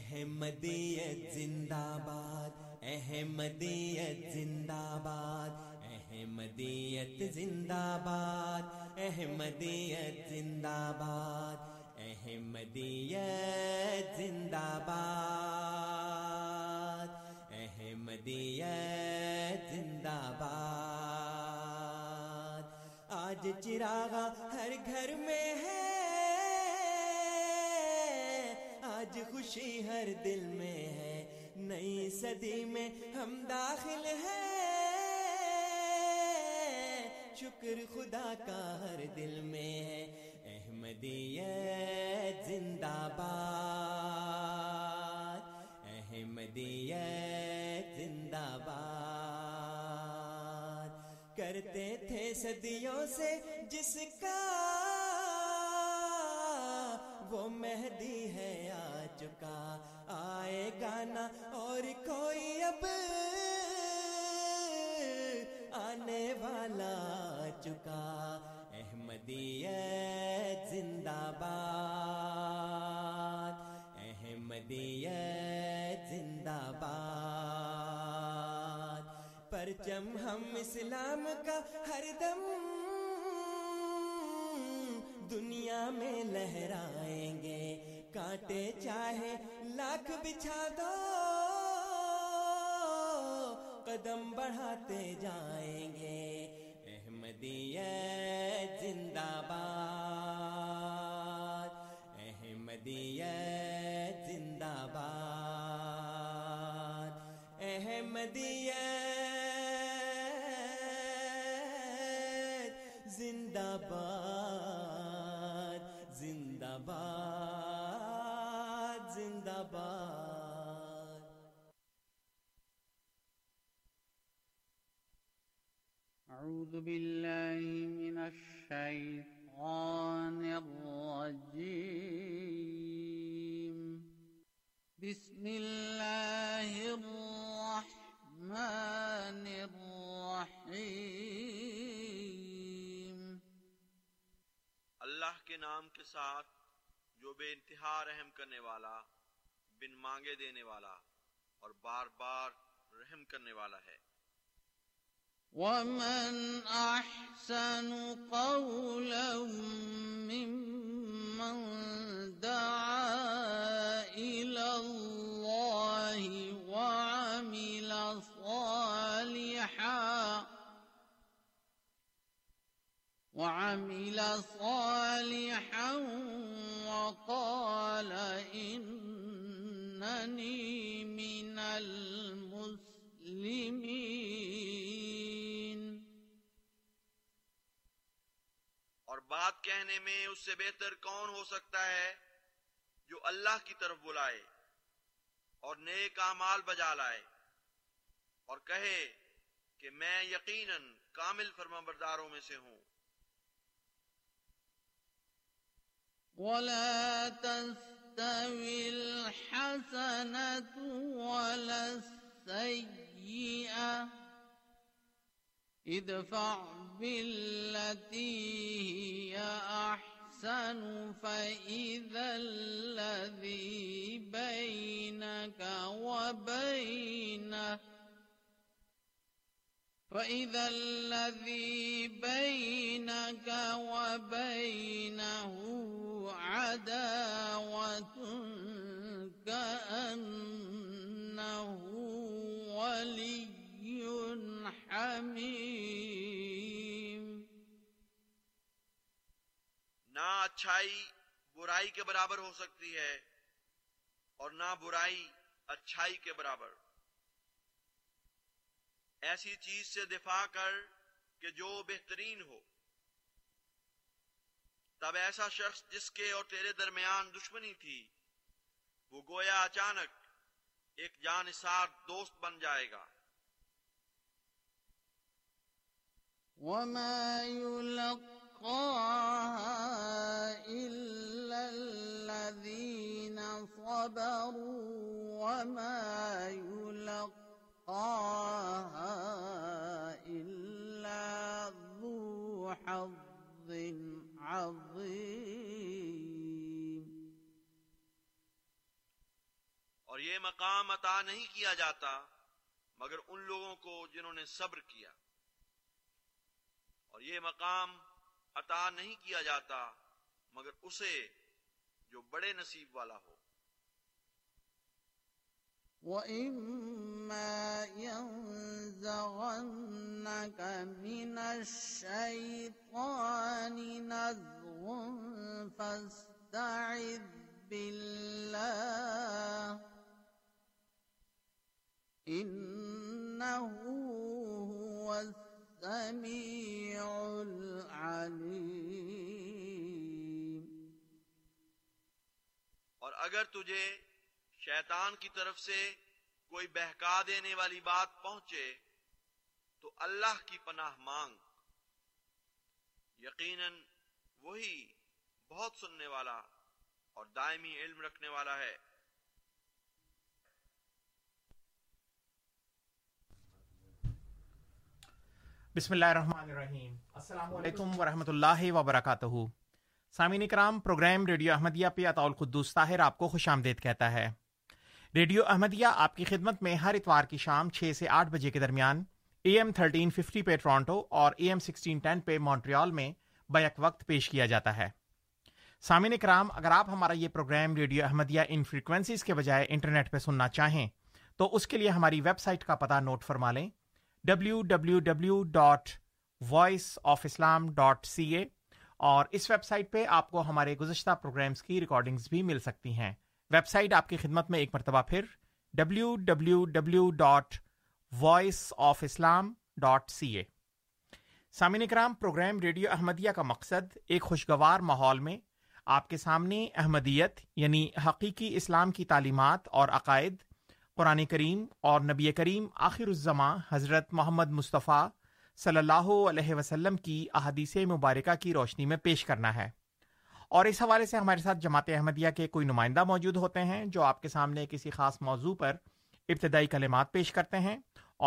احمدیت زندہ باد, احمدیت زندہ باد, احمدیت زندہ باد, احمدیت زندہ باد, احمدیت زندہ باد, احمدیت زندہ باد. آج چراغا ہر گھر میں ہے, آج خوشی ہر دل میں ہے, نئی صدی میں ہم داخل ہیں, شکر خدا کا ہر دل میں ہے. احمدیت زندہ باد, احمدیت زندہ باد. کرتے تھے صدیوں سے جس کا وہ مہدی ہے آ چکا, آئے گا نہ اور کوئی اب, آنے والا آ چکا. احمدیت زندہ باد, احمدیت زندہ باد. پرچم ہم اسلام کا ہر دم دنیا میں لہرائیں گے, کانٹے چاہے لاکھ بچھا دو, قدم بڑھاتے جائیں گے. احمدیت زندہ باد, احمدیت زندہ باد, احمدیت زندہ باد, زندہ باد, زندہ باد. اعوذ باللہ من الشیطان الرجیم, بسم اللہ الرحمن الرحیم. اللہ کے نام کے ساتھ جو بے انتہا رحم کرنے والا, بن مانگے دینے والا اور بار بار رحم کرنے والا ہے. وَمَنْ أَحْسَنُ قَوْلًا مِّمَّنْ دَعَا إِلَى اللَّهِ وَعَمِلَ صَالِحًا وقال إنني من المسلمين. اور بات کہنے میں اس سے بہتر کون ہو سکتا ہے جو اللہ کی طرف بلائے اور نیک اعمال بجا لائے اور کہے کہ میں یقیناً کامل فرمانبرداروں میں سے ہوں. وَلَا تَسْتَوِي الْحَسَنَةُ وَلَا السَّيِّئَةُ ادْفَعْ بِالَّتِي هِيَ أَحْسَنُ فَإِذَا الَّذِي بَيْنَكَ وَبَيْنَهُ فَإِذَا الَّذِي بَيْنَكَ وَبَيْنَهُ عَدَاوَةٌ كَأَنَّهُ وَلِيٌّ حَمِيمٌ. نہ اچھائی برائی کے برابر ہو سکتی ہے اور نہ برائی اچھائی کے برابر. ایسی چیز سے دفاع کر کہ جو بہترین ہو, تب ایسا شخص جس کے اور تیرے درمیان دشمنی تھی وہ گویا اچانک ایک جان نثار دوست بن جائے گا. وَمَا يُلَقَّاهَا إِلَّا الَّذِينَ صَبَرُوا وَمَا يُلَقَّاهَا إلا ذو حظ عظيم. یہ مقام عطا نہیں کیا جاتا مگر ان لوگوں کو جنہوں نے صبر کیا، اور یہ مقام عطا نہیں کیا جاتا مگر اسے جو بڑے نصیب والا ہو۔ وَإِمَّا يَنزَغَنَّكَ مِنَ الشَّيْطَانِ نَزْغٌ فَاسْتَعِذْ بِاللَّهِ إِنَّهُ هُوَ السَّمِيعُ الْعَلِيمُ۔ اور اگر تجھے شیطان کی طرف سے کوئی بہکا دینے والی بات پہنچے تو اللہ کی پناہ مانگ، یقیناً وہی بہت سننے والا اور دائمی علم رکھنے والا ہے۔ بسم اللہ الرحمن الرحیم، السلام علیکم ورحمۃ اللہ وبرکاتہ۔ سامعین کرام، پروگرام ریڈیو احمدیہ پہ عطاء القدوس طاہر آپ کو خوش آمدید کہتا ہے۔ ریڈیو احمدیہ آپ کی خدمت میں ہر اتوار کی شام 6 سے 8 بجے کے درمیان AM 1350 پہ ٹورانٹو اور AM 1610 پہ مونٹریال میں بیک وقت پیش کیا جاتا ہے۔ سامعین کرام، اگر آپ ہمارا یہ پروگرام ریڈیو احمدیہ ان فریکوینسیز کے بجائے انٹرنیٹ پہ سننا چاہیں تو اس کے لیے ہماری ویب سائٹ کا پتہ نوٹ فرما لیں، www.voiceofislam.ca، اور اس ویب سائٹ پہ آپ کو ہمارے گزشتہ پروگرامز کی ریکارڈنگز بھی مل سکتی ہیں۔ ویب سائٹ آپ کی خدمت میں ایک مرتبہ پھر www.voiceofislam.ca۔ سامعین اکرام، پروگرام ریڈیو احمدیہ کا مقصد ایک خوشگوار ماحول میں آپ کے سامنے احمدیت یعنی حقیقی اسلام کی تعلیمات اور عقائد، قرآن کریم اور نبی کریم آخر الزماں حضرت محمد مصطفیٰ صلی اللہ علیہ وسلم کی احادیث مبارکہ کی روشنی میں پیش کرنا ہے، اور اس حوالے سے ہمارے ساتھ جماعت احمدیہ کے کوئی نمائندہ موجود ہوتے ہیں جو آپ کے سامنے کسی خاص موضوع پر ابتدائی کلمات پیش کرتے ہیں،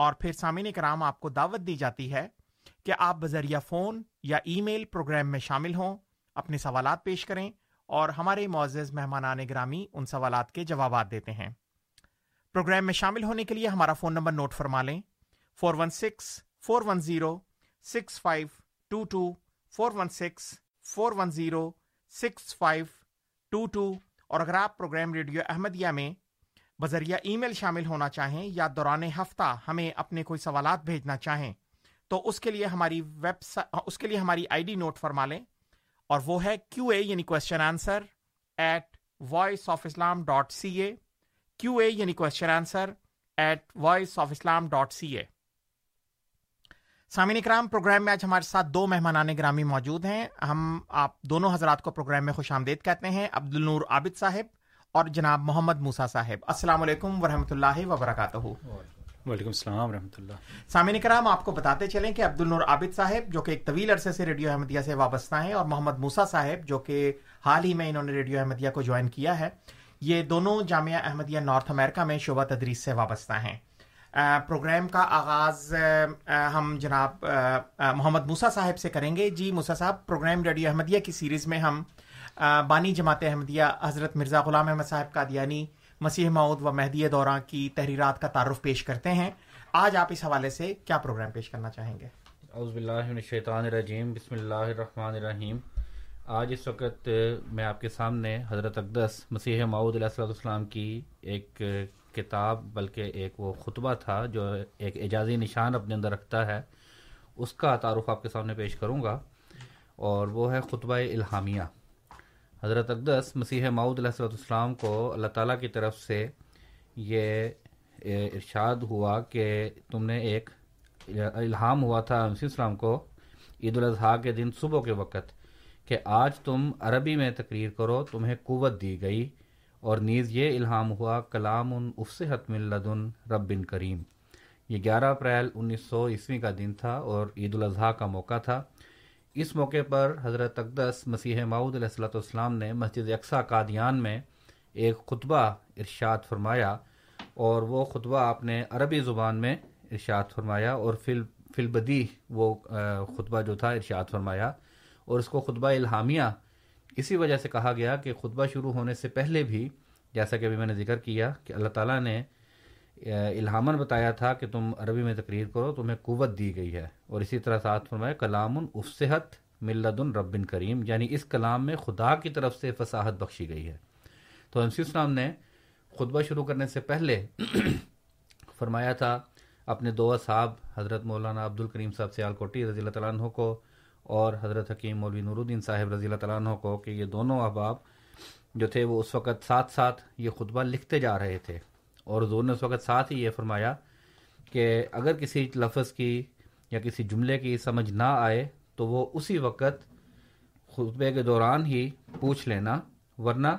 اور پھر سامعین کرام آپ کو دعوت دی جاتی ہے کہ آپ بذریعہ فون یا ای میل پروگرام میں شامل ہوں، اپنے سوالات پیش کریں اور ہمارے معزز مہمانان گرامی ان سوالات کے جوابات دیتے ہیں۔ پروگرام میں شامل ہونے کے لیے ہمارا فون نمبر نوٹ فرما لیں، 416-410-6522، 416-410-6522، اور اگر آپ پروگرام ریڈیو احمدیہ میں بذریعہ ای میل شامل ہونا چاہیں یا دوران ہفتہ ہمیں اپنے کوئی سوالات بھیجنا چاہیں تو اس کے لیے ہماری آئی ڈی نوٹ فرما لیں، اور وہ ہے QA یعنی کوسچن آنسر @voiceofislam.ca، QA یعنی کوسچن آنسر @voiceofislam.ca۔ سامعین اکرام، پروگرام میں آج ہمارے ساتھ دو مہمانان گرامی موجود ہیں، ہم آپ دونوں حضرات کو پروگرام میں خوش آمدید کہتے ہیں، عبد النور عابد صاحب اور جناب محمد موسیٰ صاحب۔ السلام علیکم ورحمۃ اللہ وبرکاتہ۔ وعلیکم السلام ورحمۃ اللہ۔ سامعین اکرام، آپ کو بتاتے چلیں کہ عبد النور عابد صاحب جو کہ ایک طویل عرصے سے ریڈیو احمدیہ سے وابستہ ہیں، اور محمد موسیٰ صاحب جو کہ حال ہی میں انہوں نے ریڈیو احمدیہ کو جوائن کیا ہے، یہ دونوں جامعہ احمدیہ نارتھ امریکہ میں شعبہ تدریس سے وابستہ ہیں۔ پروگرام کا آغاز ہم جناب محمد موسیٰ صاحب سے کریں گے۔ جی موسیٰ صاحب، پروگرام ریڈیو احمدیہ کی سیریز میں ہم بانی جماعت احمدیہ حضرت مرزا غلام احمد صاحب قادیانی، مسیح موعود و مہدی دوراں کی تحریرات کا تعارف پیش کرتے ہیں۔ آج آپ اس حوالے سے کیا پروگرام پیش کرنا چاہیں گے؟ اعوذ باللہ من الشیطان الرجیم، بسم اللہ الرحمن الرحیم۔ آج اس وقت میں آپ کے سامنے حضرت اقدس مسیح موعود علیہ السلام کی ایک کتاب، بلکہ ایک وہ خطبہ تھا جو ایک اعجازی نشان اپنے اندر رکھتا ہے، اس کا تعارف آپ کے سامنے پیش کروں گا، اور وہ ہے خطبہ الہامیہ۔ حضرت اقدس مسیح موعود علیہ السلام کو اللہ تعالیٰ کی طرف سے یہ ارشاد ہوا کہ تم نے ایک الہام ہوا تھا مسیح السلام کو عید الاضحیٰ کے دن صبح کے وقت کہ آج تم عربی میں تقریر کرو، تمہیں قوت دی گئی، اور نیز یہ الہام ہوا کلام افصحت من لدن رب کریم۔ یہ 11 اپریل 1900 کا دن تھا اور عید الاضحیٰ کا موقع تھا۔ اس موقع پر حضرت اقدس مسیح موعود علیہ الصلوۃ والسلام نے مسجد اقصیٰ قادیان میں ایک خطبہ ارشاد فرمایا، اور وہ خطبہ آپ نے عربی زبان میں ارشاد فرمایا، اور فلبدی وہ خطبہ جو تھا ارشاد فرمایا، اور اس کو خطبہ الہامیہ اسی وجہ سے کہا گیا کہ خطبہ شروع ہونے سے پہلے بھی جیسا کہ ابھی میں نے ذکر کیا کہ اللہ تعالیٰ نے الہاماً بتایا تھا کہ تم عربی میں تقریر کرو، تمہیں قوت دی گئی ہے، اور اسی طرح ساتھ فرمایا کلام افصحت ملد رب کریم، یعنی اس کلام میں خدا کی طرف سے فصاحت بخشی گئی ہے۔ تو ایم سی اسلام نے خطبہ شروع کرنے سے پہلے فرمایا تھا اپنے دو صاحب حضرت مولانا عبد الکریم صاحب سیالکوٹی رضی اللہ تعالیٰ عنہ کو اور حضرت حکیم مولوی نور الدین صاحب رضی اللہ تعالیٰ عنہ کو کہ یہ دونوں احباب جو تھے وہ اس وقت ساتھ ساتھ یہ خطبہ لکھتے جا رہے تھے، اور حضور نے اس وقت ساتھ ہی یہ فرمایا کہ اگر کسی لفظ کی یا کسی جملے کی سمجھ نہ آئے تو وہ اسی وقت خطبے کے دوران ہی پوچھ لینا، ورنہ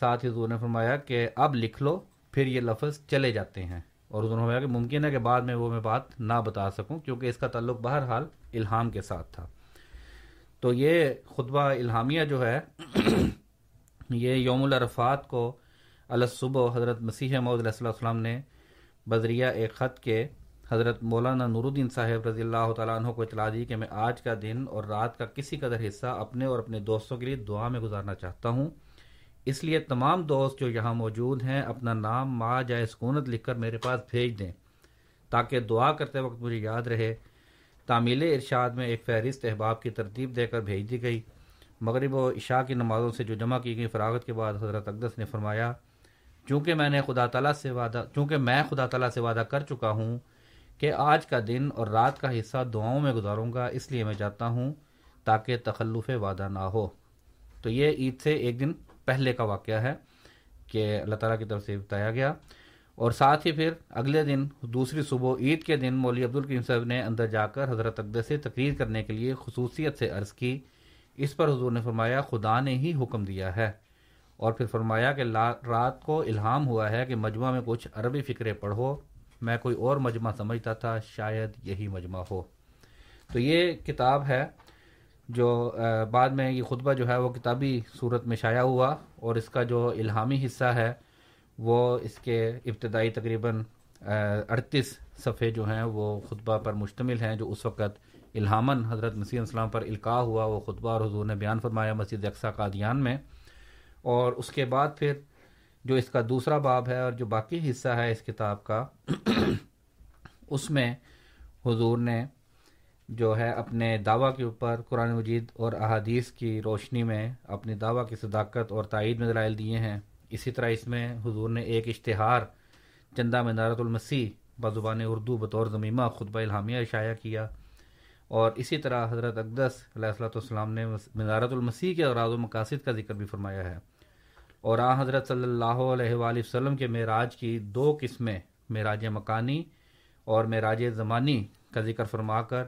ساتھ ہی حضور نے فرمایا کہ اب لکھ لو، پھر یہ لفظ چلے جاتے ہیں، اور حضور نے فرمایا کہ ممکن ہے کہ بعد میں وہ میں بات نہ بتا سکوں کیونکہ اس کا تعلق بہرحال الہام کے ساتھ تھا۔ تو یہ خطبہ الہامیہ جو ہے یہ یوم العرفات کو الصبح حضرت مسیح موعود علیہ السلام نے بذریعہ ایک خط کے حضرت مولانا نور الدین صاحب رضی اللہ تعالیٰ عنہ کو اطلاع دی کہ میں آج کا دن اور رات کا کسی قدر حصہ اپنے اور اپنے دوستوں کے لیے دعا میں گزارنا چاہتا ہوں، اس لیے تمام دوست جو یہاں موجود ہیں اپنا نام ما جائے سکونت لکھ کر میرے پاس بھیج دیں تاکہ دعا کرتے وقت مجھے یاد رہے۔ تعمیل ارشاد میں ایک فہرست احباب کی ترتیب دے کر بھیج دی گئی۔ مغرب و عشاء کی نمازوں سے جو جمع کی گئی فراغت کے بعد حضرت اقدس نے فرمایا چونکہ میں خدا تعالیٰ سے وعدہ کر چکا ہوں کہ آج کا دن اور رات کا حصہ دعاؤں میں گزاروں گا، اس لیے میں جاتا ہوں تاکہ تخلف وعدہ نہ ہو۔ تو یہ عید سے ایک دن پہلے کا واقعہ ہے کہ اللہ تعالیٰ کی طرف سے بتایا گیا، اور ساتھ ہی پھر اگلے دن دوسری صبح عید کے دن مولوی عبد الکریم صاحب نے اندر جا کر حضرت اقدس سے تقریر کرنے کے لیے خصوصیت سے عرض کی۔ اس پر حضور نے فرمایا خدا نے ہی حکم دیا ہے، اور پھر فرمایا کہ رات کو الہام ہوا ہے کہ مجمع میں کچھ عربی فکرے پڑھو، میں کوئی اور مجمع سمجھتا تھا، شاید یہی مجمع ہو۔ تو یہ کتاب ہے جو بعد میں یہ خطبہ جو ہے وہ کتابی صورت میں شائع ہوا، اور اس کا جو الہامی حصہ ہے وہ اس کے ابتدائی تقریباً 38 صفحے جو ہیں وہ خطبہ پر مشتمل ہیں، جو اس وقت الہاماً حضرت مسیح السلام پر القاع ہوا وہ خطبہ اور حضور نے بیان فرمایا مسجد اقصیٰ قادیان میں۔ اور اس کے بعد پھر جو اس کا دوسرا باب ہے اور جو باقی حصہ ہے اس کتاب کا، اس میں حضور نے جو ہے اپنے دعویٰ کے اوپر قرآن مجید اور احادیث کی روشنی میں اپنے دعویٰ کی صداقت اور تائید میں دلائل دیے ہیں۔ اسی طرح اس میں حضور نے ایک اشتہار چندہ میں نارت المسیح بزبان اردو بطور ضمیمہ خطبہ الہامیہ شائع کیا، اور اسی طرح حضرت اقدس علیہ السلام نے منارت المسیح کے اغراض و مقاصد کا ذکر بھی فرمایا ہے، اور آن حضرت صلی اللہ علیہ وآلہ وسلم کے معراج کی دو قسمیں، معراج مکانی اور معراج زمانی کا ذکر فرما کر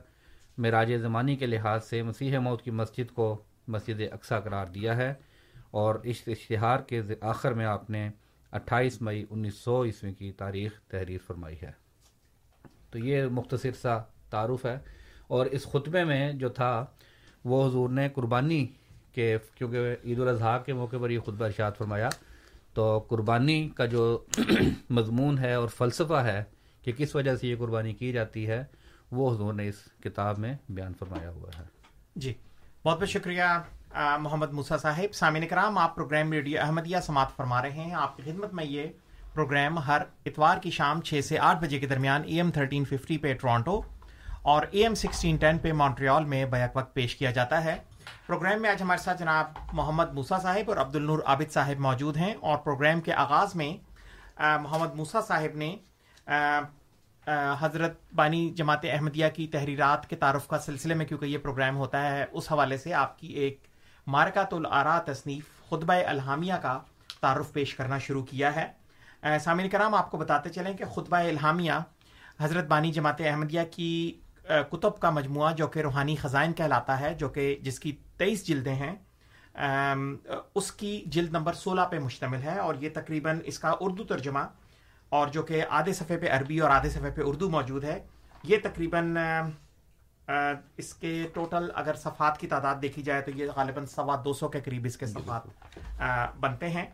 معراج زمانی کے لحاظ سے مسیح موعود کی مسجد کو مسجد اقصیٰ قرار دیا ہے۔ اور اس اشتہار کے آخر میں آپ نے 28 مئی 1900 عیسوی کی تاریخ تحریر فرمائی ہے۔ تو یہ مختصر سا تعارف ہے، اور اس خطبے میں جو تھا وہ حضور نے قربانی کے، کیونکہ عید الاضحیٰ کے موقع پر یہ خطبہ ارشاد فرمایا، تو قربانی کا جو مضمون ہے اور فلسفہ ہے کہ کس وجہ سے یہ قربانی کی جاتی ہے وہ حضور نے اس کتاب میں بیان فرمایا ہوا ہے۔ جی بہت بہت شکریہ محمد موسیٰ صاحب۔ سامعین کرام، آپ پروگرام ریڈیو احمدیہ سماعت فرما رہے ہیں۔ آپ کی خدمت میں یہ پروگرام ہر اتوار کی شام 6 سے 8 بجے کے درمیان AM 1350 پہ ٹورانٹو اور AM 1610 پہ مونٹریال میں بیک وقت پیش کیا جاتا ہے۔ پروگرام میں آج ہمارے ساتھ جناب محمد موسیٰ صاحب اور عبد النور عابد صاحب موجود ہیں، اور پروگرام کے آغاز میں محمد موسیٰ صاحب نے حضرت بانی جماعت احمدیہ کی تحریرات کے تعارف کا سلسلے میں، کیونکہ یہ پروگرام ہوتا ہے اس حوالے سے، آپ کی ایک معرکۃ الآراء تصنیف خطبہ الہامیہ کا تعارف پیش کرنا شروع کیا ہے۔ سامعین کرام، آپ کو بتاتے چلیں کہ خطبہ الہامیہ حضرت بانی جماعت احمدیہ کی کتب کا مجموعہ جو کہ روحانی خزائن کہلاتا ہے، جو کہ جس کی 23 جلدیں ہیں، اس کی جلد نمبر 16 پہ مشتمل ہے، اور یہ تقریباً اس کا اردو ترجمہ، اور جو کہ آدھے صفحے پہ عربی اور آدھے صفحے پہ اردو موجود ہے، یہ تقریباً اس کے ٹوٹل اگر صفحات کی تعداد دیکھی جائے تو یہ غالباً 225 کے قریب اس کے صفحات بنتے ہیں۔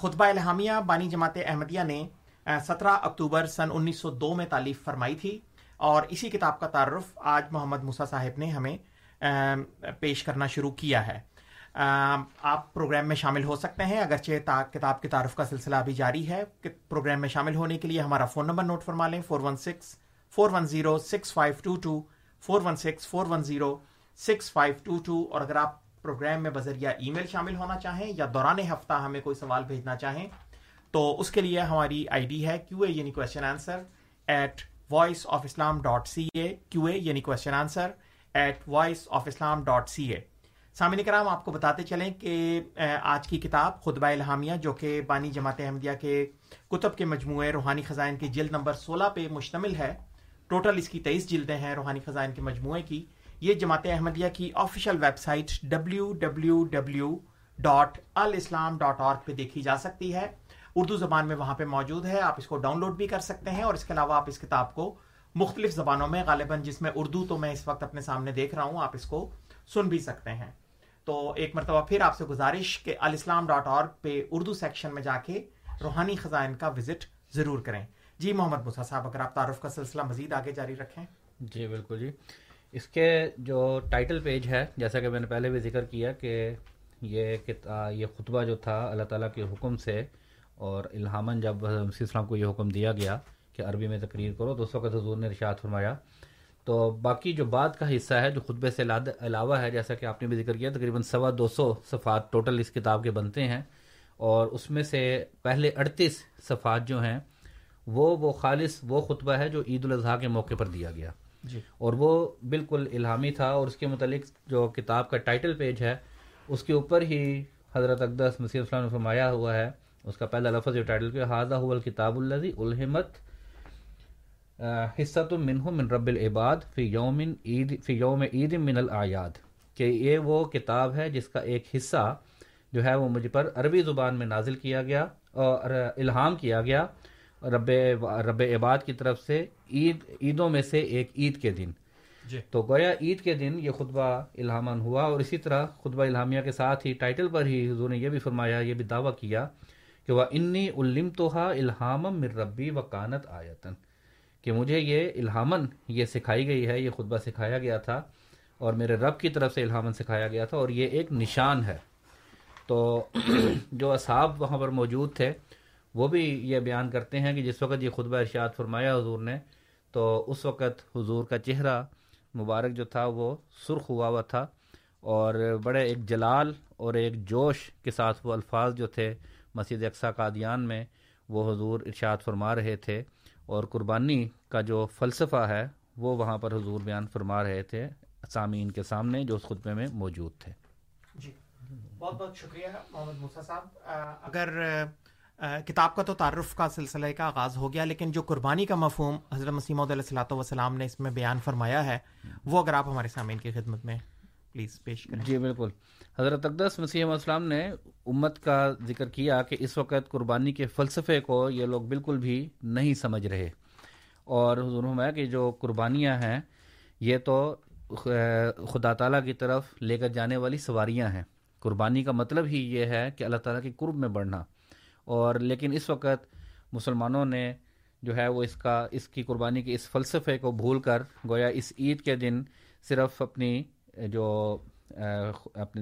خطبہ الہامیہ بانی جماعت احمدیہ نے 17 اکتوبر سن 1902 میں تالیف فرمائی تھی، اور اسی کتاب کا تعارف آج محمد موسیٰ صاحب نے ہمیں پیش کرنا شروع کیا ہے۔ آپ پروگرام میں شامل ہو سکتے ہیں، اگرچہ کتاب کے تعارف کا سلسلہ ابھی جاری ہے۔ پروگرام میں شامل ہونے کے لیے ہمارا فون نمبر نوٹ فرما لیں، 416-410-6522 416-410-6522۔ اور اگر آپ پروگرام میں بذریعہ ای میل شامل ہونا چاہیں یا دوران ہفتہ ہمیں کوئی سوال بھیجنا چاہیں تو اس کے لیے ہماری آئی ڈی ہے QA یعنی کویشچن آنسر @voiceofislam.ca QA یعنی کویشچن آنسر @voiceofislam.ca۔ سامعین کرام، آپ کو بتاتے چلیں کہ آج کی کتاب خطبہ الہامیہ جو کہ بانی جماعت احمدیہ کے کتب کے مجموعے روحانی خزائن کی جلد نمبر 16 پہ مشتمل ہے۔ ٹوٹل اس کی 23 جلدیں ہیں روحانی خزائن کے مجموعے کی۔ یہ جماعت احمدیہ کی آفیشیل ویب سائٹ www.alislam.org پہ دیکھی جا سکتی ہے، اردو زبان میں وہاں پہ موجود ہے۔ آپ اس کو ڈاؤن لوڈ بھی کر سکتے ہیں، اور اس کے علاوہ آپ اس کتاب کو مختلف زبانوں میں، غالباً جس میں اردو تو میں اس وقت اپنے سامنے دیکھ رہا ہوں، آپ اس کو سن بھی سکتے ہیں۔ تو ایک مرتبہ پھر آپ سے گزارش کہ alislam.org پہ اردو سیکشن میں جا کے روحانی خزائن کا وزٹ ضرور کریں۔ جی محمد موسیٰ صاحب، اگر آپ تعارف کا سلسلہ مزید آگے جاری رکھیں۔ جی بالکل جی، اس کے جو ٹائٹل پیج ہے، جیسا کہ میں نے پہلے بھی ذکر کیا کہ یہ خطبہ جو تھا اللہ تعالیٰ کے حکم سے، اور الہاماً جب حضرت مسیح السلام کو یہ حکم دیا گیا کہ عربی میں تقریر کرو تو اس وقت حضور نے ارشاد فرمایا۔ تو باقی جو بات کا حصہ ہے جو خطبے سے علاوہ ہے، جیسا کہ آپ نے بھی ذکر کیا، تقریباً 225 صفحات ٹوٹل اس کتاب کے بنتے ہیں، اور اس میں سے پہلے 38 صفحات جو ہیں وہ خالص وہ خطبہ ہے جو عید الاضحیٰ کے موقع پر دیا گیا جی، اور وہ بالکل الہامی تھا۔ اور اس کے متعلق جو کتاب کا ٹائٹل پیج ہے اس کے اوپر ہی حضرت اقدس مسیح السلام نے فرمایا ہوا ہے، اس کا پہلا لفظ جو ٹائٹل پہ، ھذا ھو الکتاب الذی الہمت حصۃ منہ من رب العباد فی یوم عید من الاعیاد، کہ یہ وہ کتاب ہے جس کا ایک حصہ جو ہے وہ مجھ پر عربی زبان میں نازل کیا گیا اور الہام کیا گیا رب عباد کی طرف سے، عیدوں میں سے ایک عید کے دن جی۔ تو گویا عید کے دن یہ خطبہ الہاماً ہوا، اور اسی طرح خطبہ الہامیہ کے ساتھ ہی ٹائٹل پر ہی حضور نے یہ بھی فرمایا، یہ بھی دعویٰ کیا کہ وَإِنِّي عُلِّمْتُهَا الْحَامًا مِنْ رَبِّي وَكَانَتْ آیَةً، کہ مجھے یہ الہاماً یہ سکھائی گئی ہے، یہ خطبہ سکھایا گیا تھا اور میرے رب کی طرف سے الہاماً سکھایا گیا تھا، اور یہ ایک نشان ہے۔ تو جو اصحاب وہاں پر موجود تھے وہ بھی یہ بیان کرتے ہیں کہ جس وقت یہ خطبہ ارشاد فرمایا حضور نے، تو اس وقت حضور کا چہرہ مبارک جو تھا وہ سرخ ہوا ہوا تھا، اور بڑے ایک جلال اور ایک جوش کے ساتھ وہ الفاظ جو تھے مسجد اقصیٰ قادیان میں وہ حضور ارشاد فرما رہے تھے، اور قربانی کا جو فلسفہ ہے وہ وہاں پر حضور بیان فرما رہے تھے سامعین کے سامنے جو اس خطبے میں موجود تھے۔ جی بہت بہت شکریہ محمد موسیٰ صاحب۔ اگر کتاب کا تو تعارف کا سلسلہ کا آغاز ہو گیا، لیکن جو قربانی کا مفہوم حضرت مسیح موعود علیہ الصلوۃ والسلام نے اس میں بیان فرمایا ہے، وہ اگر آپ ہمارے سامعین کی خدمت میں پلیز پیش کریں۔ جی بالکل، حضرت اقدس مسیح علیہ السلام نے امت کا ذکر کیا کہ اس وقت قربانی کے فلسفے کو یہ لوگ بالکل بھی نہیں سمجھ رہے، اور حضور فرمایا کہ جو قربانیاں ہیں یہ تو خدا تعالیٰ کی طرف لے کر جانے والی سواریاں ہیں۔ قربانی کا مطلب ہی یہ ہے کہ اللہ تعالیٰ کے قرب میں بڑھنا، اور لیکن اس وقت مسلمانوں نے جو ہے وہ اس کی قربانی کے اس فلسفے کو بھول کر گویا اس عید کے دن صرف اپنی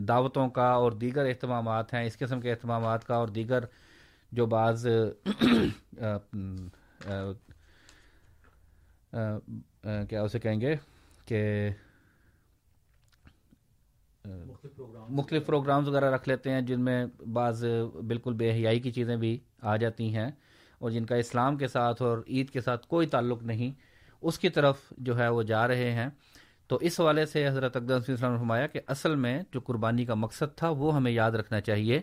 دعوتوں کا اور دیگر اہتمامات ہیں، اس قسم کے اہتمامات کا اور دیگر جو بعض کیا اسے کہیں گے کہ مختلف پروگرامز وغیرہ رکھ لیتے ہیں، جن میں بعض بالکل بے حیائی کی چیزیں بھی آ جاتی ہیں، اور جن کا اسلام کے ساتھ اور عید کے ساتھ کوئی تعلق نہیں، اس کی طرف جو ہے وہ جا رہے ہیں۔ تو اس حوالے سے حضرت اقدس صلی اللہ علیہ وسلم نے فرمایا کہ اصل میں جو قربانی کا مقصد تھا وہ ہمیں یاد رکھنا چاہیے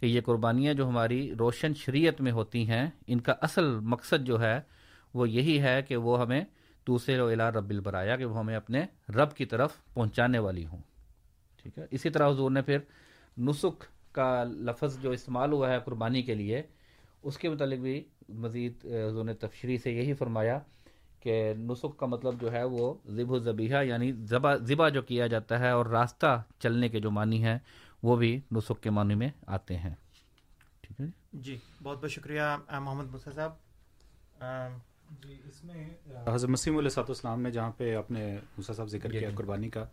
کہ یہ قربانیاں جو ہماری روشن شریعت میں ہوتی ہیں، ان کا اصل مقصد جو ہے وہ یہی ہے کہ وہ ہمیں دوسرے الی رب البرایا، کہ وہ ہمیں اپنے رب کی طرف پہنچانے والی ہوں، ٹھیک ہے۔ اسی طرح حضور نے پھر نسک کا لفظ جو استعمال ہوا ہے قربانی کے لیے، اس کے متعلق بھی مزید حضور نے تفسیر سے یہی فرمایا کہ نسک کا مطلب جو ہے وہ ذبح و ذبیحہ، یعنی ذبح جو کیا جاتا ہے، اور راستہ چلنے کے جو معنی ہیں وہ بھی نسک کے معنی میں آتے ہیں، ٹھیک ہے جی۔ بہت بہت شکریہ محمد موسیٰ صاحب۔ جی اس میں حضرت مسیح علیہ السلام نے جہاں پہ اپنے موسیٰ صاحب ذکر کیا قربانی کا،